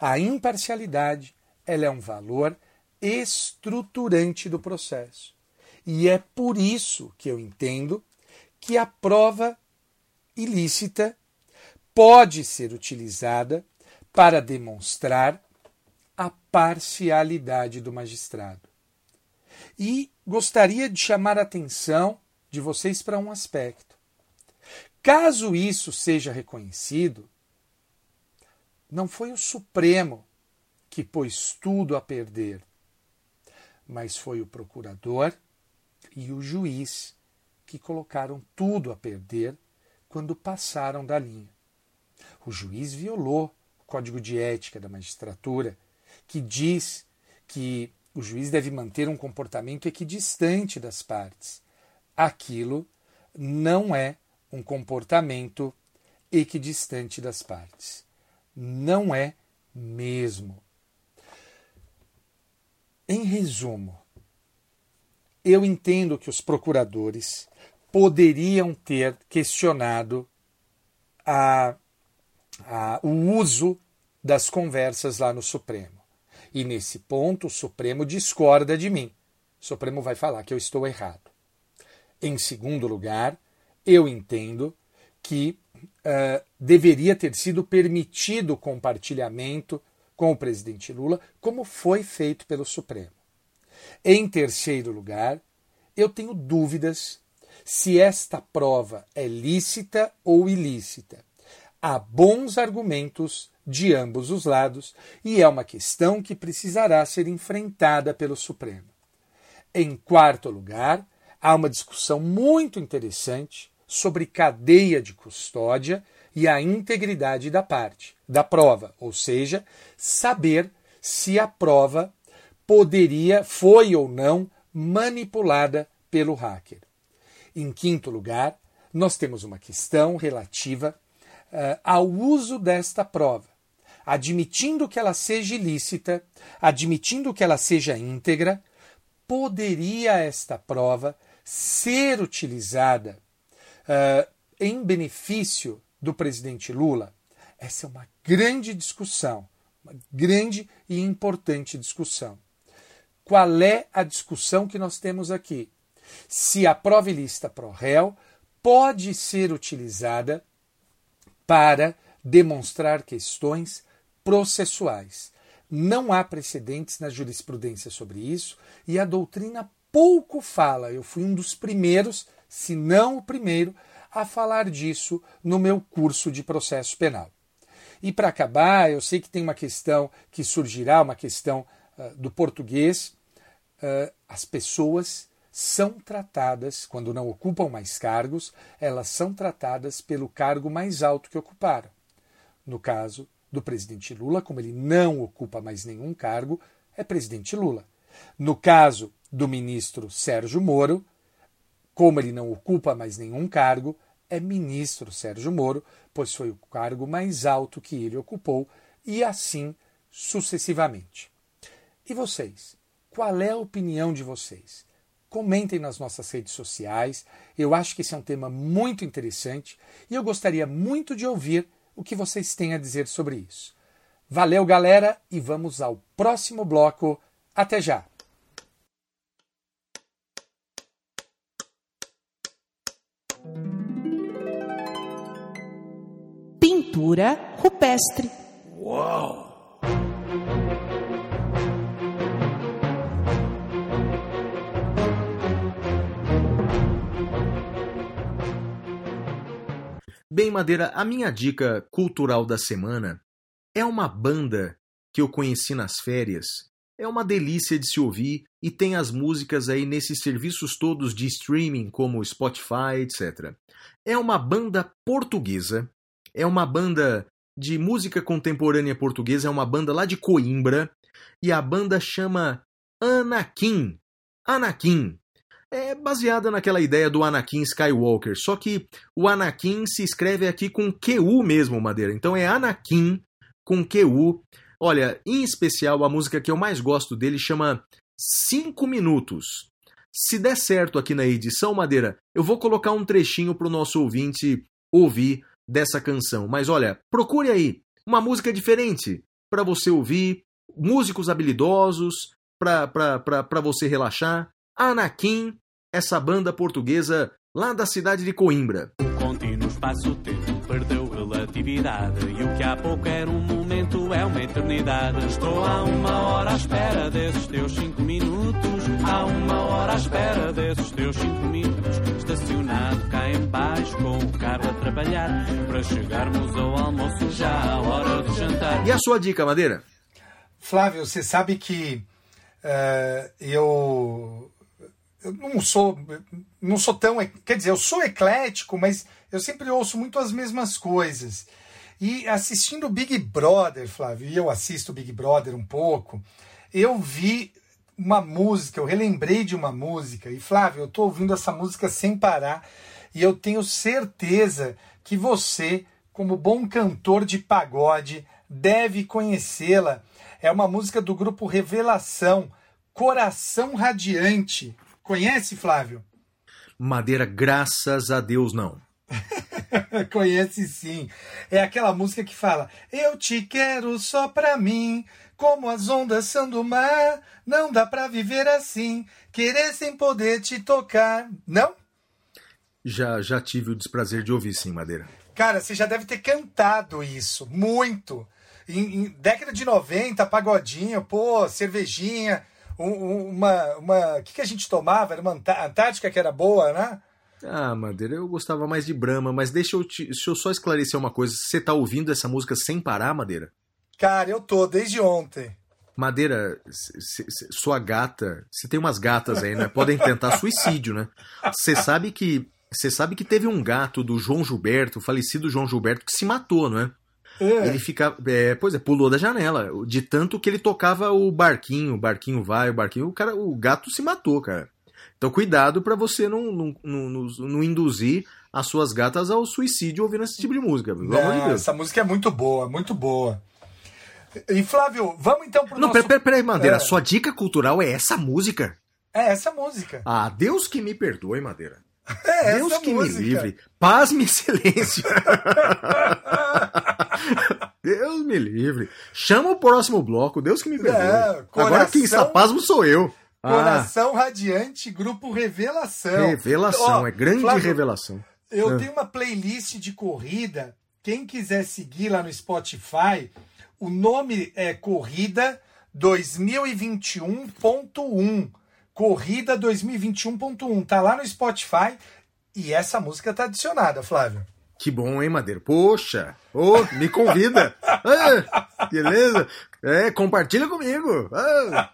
A imparcialidade, ela é um valor estruturante do processo. E é por isso que eu entendo que a prova ilícita pode ser utilizada para demonstrar a parcialidade do magistrado. E gostaria de chamar a atenção de vocês para um aspecto. Caso isso seja reconhecido, não foi o Supremo que pôs tudo a perder, mas foi o procurador e o juiz que colocaram tudo a perder quando passaram da linha. O juiz violou o Código de Ética da Magistratura, que diz que o juiz deve manter um comportamento equidistante das partes. Aquilo não é um comportamento equidistante das partes. Não é mesmo. Em resumo, eu entendo que os procuradores poderiam ter questionado a, a, o uso das conversas lá no Supremo. E nesse ponto o Supremo discorda de mim. O Supremo vai falar que eu estou errado. Em segundo lugar, eu entendo que Uh, deveria ter sido permitido o compartilhamento com o presidente Lula, como foi feito pelo Supremo. Em terceiro lugar, eu tenho dúvidas se esta prova é lícita ou ilícita. Há bons argumentos de ambos os lados e é uma questão que precisará ser enfrentada pelo Supremo. Em quarto lugar, há uma discussão muito interessante sobre cadeia de custódia e a integridade da parte, da prova, ou seja, saber se a prova poderia, foi ou não, manipulada pelo hacker. Em quinto lugar, nós temos uma questão relativa uh, ao uso desta prova. Admitindo que ela seja ilícita, admitindo que ela seja íntegra, poderia esta prova ser utilizada Uh, em benefício do presidente Lula? Essa é uma grande discussão, uma grande e importante discussão. Qual é a discussão que nós temos aqui? Se a prova ilícita pro réu pode ser utilizada para demonstrar questões processuais. Não há precedentes na jurisprudência sobre isso e a doutrina pouco fala. Eu fui um dos primeiros, se não o primeiro, a falar disso no meu curso de processo penal. E para acabar, eu sei que tem uma questão que surgirá, uma questão uh, do português. Uh, as pessoas são tratadas, quando não ocupam mais cargos, elas são tratadas pelo cargo mais alto que ocuparam. No caso do presidente Lula, como ele não ocupa mais nenhum cargo, é presidente Lula. No caso do ministro Sérgio Moro, como ele não ocupa mais nenhum cargo, é ministro Sérgio Moro, pois foi o cargo mais alto que ele ocupou, e assim sucessivamente. E vocês? Qual é a opinião de vocês? Comentem nas nossas redes sociais, eu acho que esse é um tema muito interessante e eu gostaria muito de ouvir o que vocês têm a dizer sobre isso. Valeu, galera, e vamos ao próximo bloco. Até já! Pintura rupestre. Uau! Bem, Madeira, a minha dica cultural da semana é uma banda que eu conheci nas férias. É uma delícia de se ouvir e tem as músicas aí nesses serviços todos de streaming, como Spotify, etcétera. É uma banda portuguesa, é uma banda de música contemporânea portuguesa, é uma banda lá de Coimbra, e a banda chama Anakin. Anakin. É baseada naquela ideia do Anakin Skywalker, só que o Anakin se escreve aqui com Q U mesmo, Madeira. Então é Anakin com Q U. Olha, em especial, a música que eu mais gosto dele chama cinco minutos. Se der certo aqui na edição, Madeira, eu vou colocar um trechinho para o nosso ouvinte ouvir dessa canção. Mas olha, procure aí uma música diferente para você ouvir, músicos habilidosos, para você relaxar. Anakin, essa banda portuguesa lá da cidade de Coimbra. O contínuo espaço-tempo perdeu relatividade e o que há pouco era um momento é uma eternidade. Estou há uma hora à espera desses teus cinco minutos, há uma hora à espera desses teus cinco minutos. Estacionado cá em baixo com o carro a trabalhar, para chegarmos ao almoço já à hora de jantar. E a sua dica, Madeira? Flávio, você sabe que uh, eu... Eu não sou, não sou tão... Quer dizer, eu sou eclético, mas eu sempre ouço muito as mesmas coisas. E assistindo o Big Brother, Flávio, e eu assisto o Big Brother um pouco, eu vi uma música, eu relembrei de uma música. E, Flávio, eu estou ouvindo essa música sem parar. E eu tenho certeza que você, como bom cantor de pagode, deve conhecê-la. É uma música do grupo Revelação, Coração Radiante. Conhece, Flávio? Madeira, graças a Deus, não. Conhece sim. É aquela música que fala: eu te quero só pra mim, como as ondas são do mar, não dá pra viver assim, querer sem poder te tocar. Não? Já, já tive o desprazer de ouvir, sim, Madeira. Cara, você já deve ter cantado isso, muito. Em, em década de noventa, pagodinho, pô, cervejinha... Uma, uma, o que, que a gente tomava? Era uma Antártica que era boa, né? Ah, Madeira, eu gostava mais de Brahma, mas deixa eu, te, deixa eu só esclarecer uma coisa. Você tá ouvindo essa música sem parar, Madeira? Cara, eu tô, desde ontem. Madeira, c- c- sua gata, você tem umas gatas aí, né? Podem tentar suicídio, né? Você sabe que, você sabe que teve um gato do João Gilberto, o falecido João Gilberto, que se matou, não é? É. Ele ficava, é, pois é, pulou da janela, de tanto que ele tocava o barquinho, o barquinho vai, o barquinho, o, cara, o gato se matou, cara. Então cuidado pra você não, não, não, não induzir as suas gatas ao suicídio ouvindo esse tipo de música, pelo amor de Deus. Essa música é muito boa, muito boa. E Flávio, vamos então pro não, nosso... Não, peraí, peraí, Madeira, é. Sua dica cultural é essa música? É essa música. Ah, Deus que me perdoe, Madeira. É Deus essa que música. Me livre. Pasme, excelência. Deus me livre. Chama o próximo bloco. Deus que me perdoe. É, coração, agora quem está pasmo sou eu. Coração ah. Radiante, grupo Revelação. Revelação, oh, é grande Flávio, revelação. Eu ah. tenho uma playlist de corrida. Quem quiser seguir lá no Spotify, o nome é Corrida dois mil e vinte e um ponto um. Corrida dois mil e vinte e um ponto um, tá lá no Spotify e essa música tá adicionada, Flávio. Que bom, hein, Madeira? Poxa, oh, me convida. Ah, beleza? É, compartilha comigo. Ah.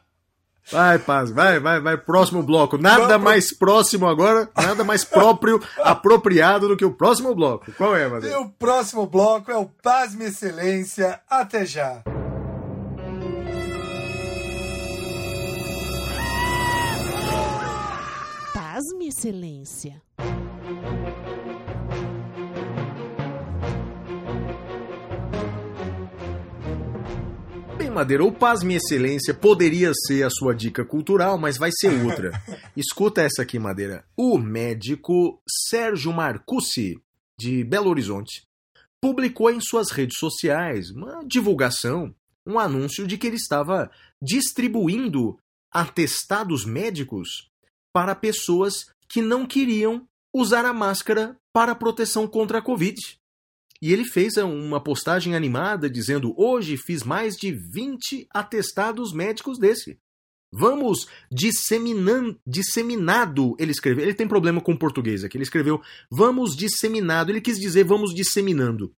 Vai, Paz, vai, vai, vai, próximo bloco. Nada mais próximo agora, nada mais próprio, apropriado do que o próximo bloco. Qual é, Madeira? E o próximo bloco é o Paz, minha excelência. Até já. Pasme, excelência. Bem, Madeira, o Pasme, excelência poderia ser a sua dica cultural, mas vai ser outra. Escuta essa aqui, Madeira. O médico Sérgio Marcucci, de Belo Horizonte, publicou em suas redes sociais uma divulgação, um anúncio de que ele estava distribuindo atestados médicos para pessoas que não queriam usar a máscara para proteção contra a Covid. E ele fez uma postagem animada dizendo: hoje fiz mais de vinte atestados médicos desse. Vamos disseminando, disseminado, ele escreveu, ele tem problema com o português aqui, ele escreveu vamos disseminado, ele quis dizer vamos disseminando.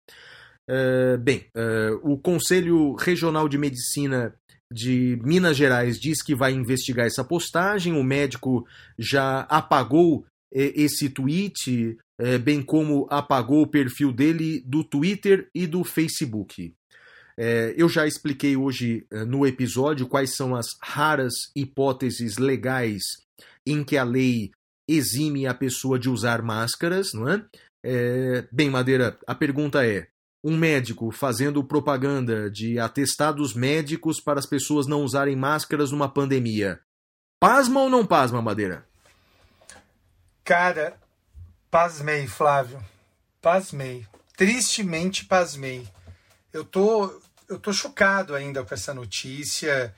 Uh, bem, uh, o Conselho Regional de Medicina de Minas Gerais diz que vai investigar essa postagem, o médico já apagou eh, esse tweet, eh, bem como apagou o perfil dele do Twitter e do Facebook. É, eu já expliquei hoje no episódio quais são as raras hipóteses legais em que a lei exime a pessoa de usar máscaras, não é? É, bem, Madeira, a pergunta é, um médico fazendo propaganda de atestados médicos para as pessoas não usarem máscaras numa pandemia, pasma ou não pasma, Madeira? Cara, pasmei, Flávio. Pasmei. Tristemente pasmei. Eu tô, eu tô chocado ainda com essa notícia.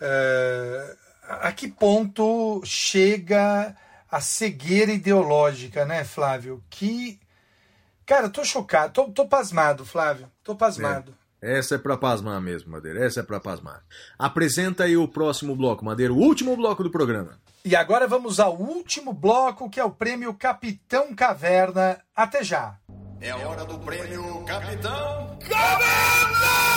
Uh, a que ponto chega a cegueira ideológica, né, Flávio? Que, cara, eu tô chocado. Tô, tô pasmado, Flávio. Tô pasmado. É. Essa é pra pasmar mesmo, Madeira. Essa é pra pasmar. Apresenta aí o próximo bloco, Madeira. O último bloco do programa. E agora vamos ao último bloco, que é o Prêmio Capitão Caverna. Até já. É a hora do prêmio Capitão Caverna!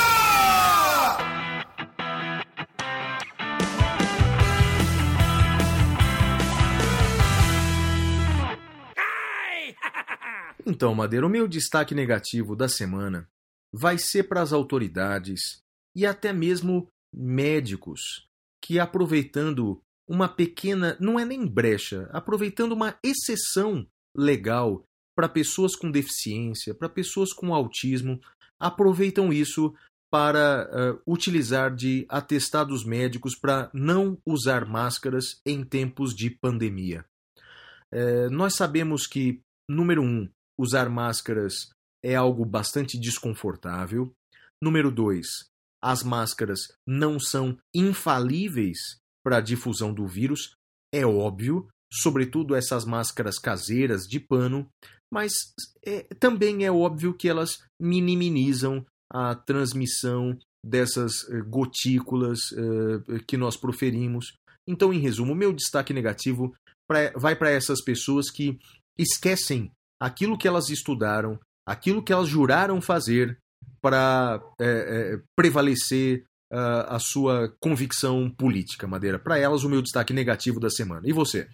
Então, Madeira, o meu destaque negativo da semana vai ser para as autoridades e até mesmo médicos que, aproveitando uma pequena, não é nem brecha, aproveitando uma exceção legal para pessoas com deficiência, para pessoas com autismo, aproveitam isso para uh, utilizar de atestados médicos para não usar máscaras em tempos de pandemia. Uh, nós sabemos que, número um, usar máscaras é algo bastante desconfortável. Número dois, as máscaras não são infalíveis para a difusão do vírus, é óbvio, sobretudo essas máscaras caseiras de pano, mas é, também é óbvio que elas minimizam a transmissão dessas gotículas uh, que nós proferimos. Então, em resumo, o meu destaque negativo pra, vai para essas pessoas que esquecem aquilo que elas estudaram, aquilo que elas juraram fazer para é, é, prevalecer uh, a sua convicção política, Madeira. Para elas, o meu destaque negativo da semana. E você?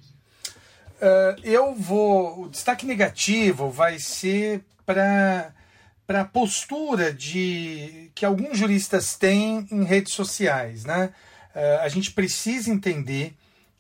Uh, eu vou... O destaque negativo vai ser para a postura de, que alguns juristas têm em redes sociais, né? Uh, a gente precisa entender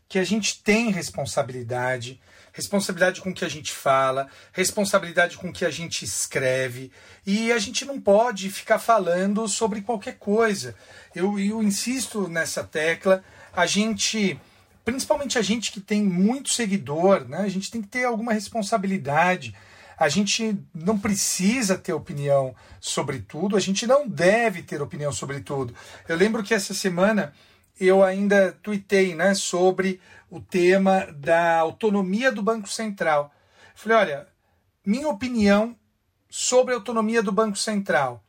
que a gente tem responsabilidade, responsabilidade com o que a gente fala, responsabilidade com o que a gente escreve, e a gente não pode ficar falando sobre qualquer coisa. Eu, eu insisto nessa tecla, a gente... Principalmente a gente que tem muito seguidor, né? A gente tem que ter alguma responsabilidade. A gente não precisa ter opinião sobre tudo, a gente não deve ter opinião sobre tudo. Eu lembro que essa semana eu ainda tuitei, né, sobre o tema da autonomia do Banco Central. Eu falei, olha, minha opinião sobre a autonomia do Banco Central.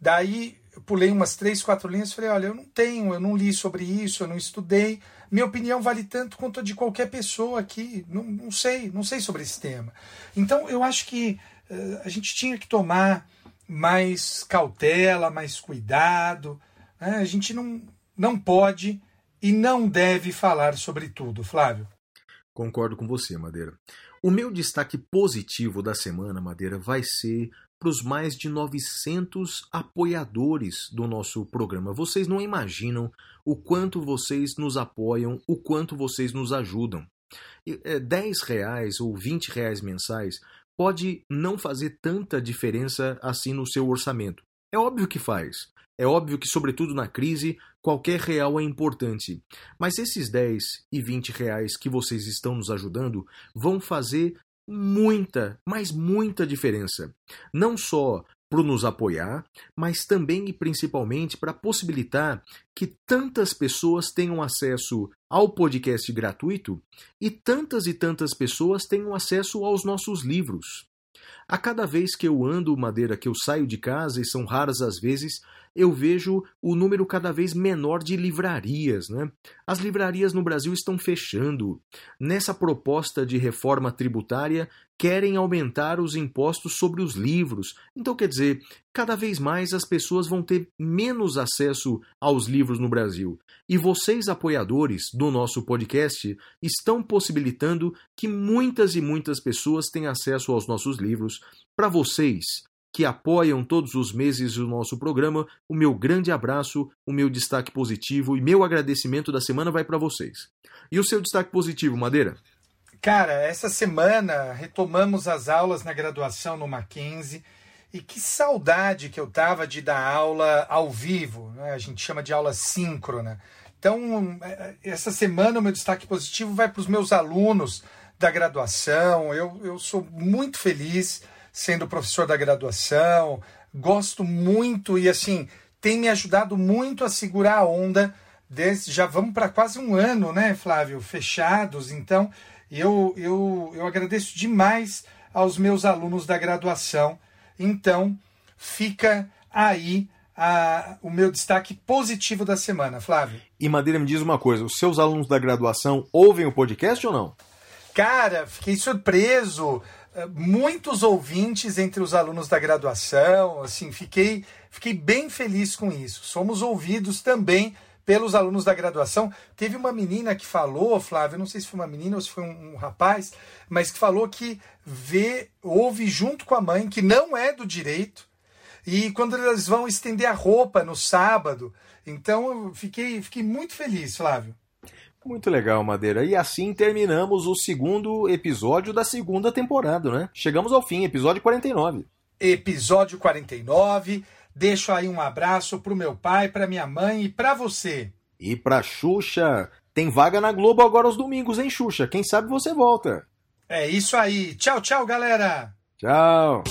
Daí eu pulei umas três, quatro linhas e falei, olha, eu não tenho, eu não li sobre isso, eu não estudei. Minha opinião vale tanto quanto a de qualquer pessoa aqui. Não, não sei, não sei sobre esse tema. Então, eu acho que uh, a gente tinha que tomar mais cautela, mais cuidado. Né? A gente não, não pode e não deve falar sobre tudo, Flávio. Concordo com você, Madeira. O meu destaque positivo da semana, Madeira, vai ser para os mais de novecentos apoiadores do nosso programa. Vocês não imaginam o quanto vocês nos apoiam, o quanto vocês nos ajudam. dez reais ou vinte reais mensais pode não fazer tanta diferença assim no seu orçamento. É óbvio que faz. É óbvio que, sobretudo na crise, qualquer real é importante. Mas esses dez e vinte reais que vocês estão nos ajudando vão fazer muita, mas muita diferença. Não só para nos apoiar, mas também e principalmente para possibilitar que tantas pessoas tenham acesso ao podcast gratuito e tantas e tantas pessoas tenham acesso aos nossos livros. A cada vez que eu ando, Madeira, que eu saio de casa, e são raras as vezes eu vejo o número cada vez menor de livrarias, né? As livrarias no Brasil estão fechando. Nessa proposta de reforma tributária, querem aumentar os impostos sobre os livros. Então, quer dizer, cada vez mais as pessoas vão ter menos acesso aos livros no Brasil. E vocês, apoiadores do nosso podcast, estão possibilitando que muitas e muitas pessoas tenham acesso aos nossos livros. Para vocês que apoiam todos os meses o nosso programa, o meu grande abraço, o meu destaque positivo e meu agradecimento da semana vai para vocês. E o seu destaque positivo, Madeira? Cara, essa semana retomamos as aulas na graduação no Mackenzie e que saudade que eu tava de dar aula ao vivo, né? A gente chama de aula síncrona. Então, essa semana o meu destaque positivo vai para os meus alunos da graduação. Eu, eu sou muito feliz sendo professor da graduação, gosto muito e, assim, tem me ajudado muito a segurar a onda. Desde, já vamos para quase um ano, né, Flávio? Fechados, então, eu, eu, eu agradeço demais aos meus alunos da graduação. Então, fica aí a, o meu destaque positivo da semana, Flávio. E, Madeira, me diz uma coisa, os seus alunos da graduação ouvem o podcast ou não? Cara, fiquei surpreso. Muitos ouvintes entre os alunos da graduação, assim, fiquei, fiquei bem feliz com isso. Somos ouvidos também pelos alunos da graduação. Teve uma menina que falou, Flávio, não sei se foi uma menina ou se foi um, um rapaz, mas que falou que vê, ouve junto com a mãe, que não é do direito, e quando elas vão estender a roupa no sábado. Então, eu fiquei, fiquei muito feliz, Flávio. Muito legal, Madeira. E assim terminamos o segundo episódio da segunda temporada, né? Chegamos ao fim, episódio quarenta e nove. Episódio quarenta e nove. Deixo aí um abraço pro meu pai, pra minha mãe e pra você. E pra Xuxa. Tem vaga na Globo agora aos domingos, hein, Xuxa? Quem sabe você volta. É isso aí. Tchau, tchau, galera. Tchau.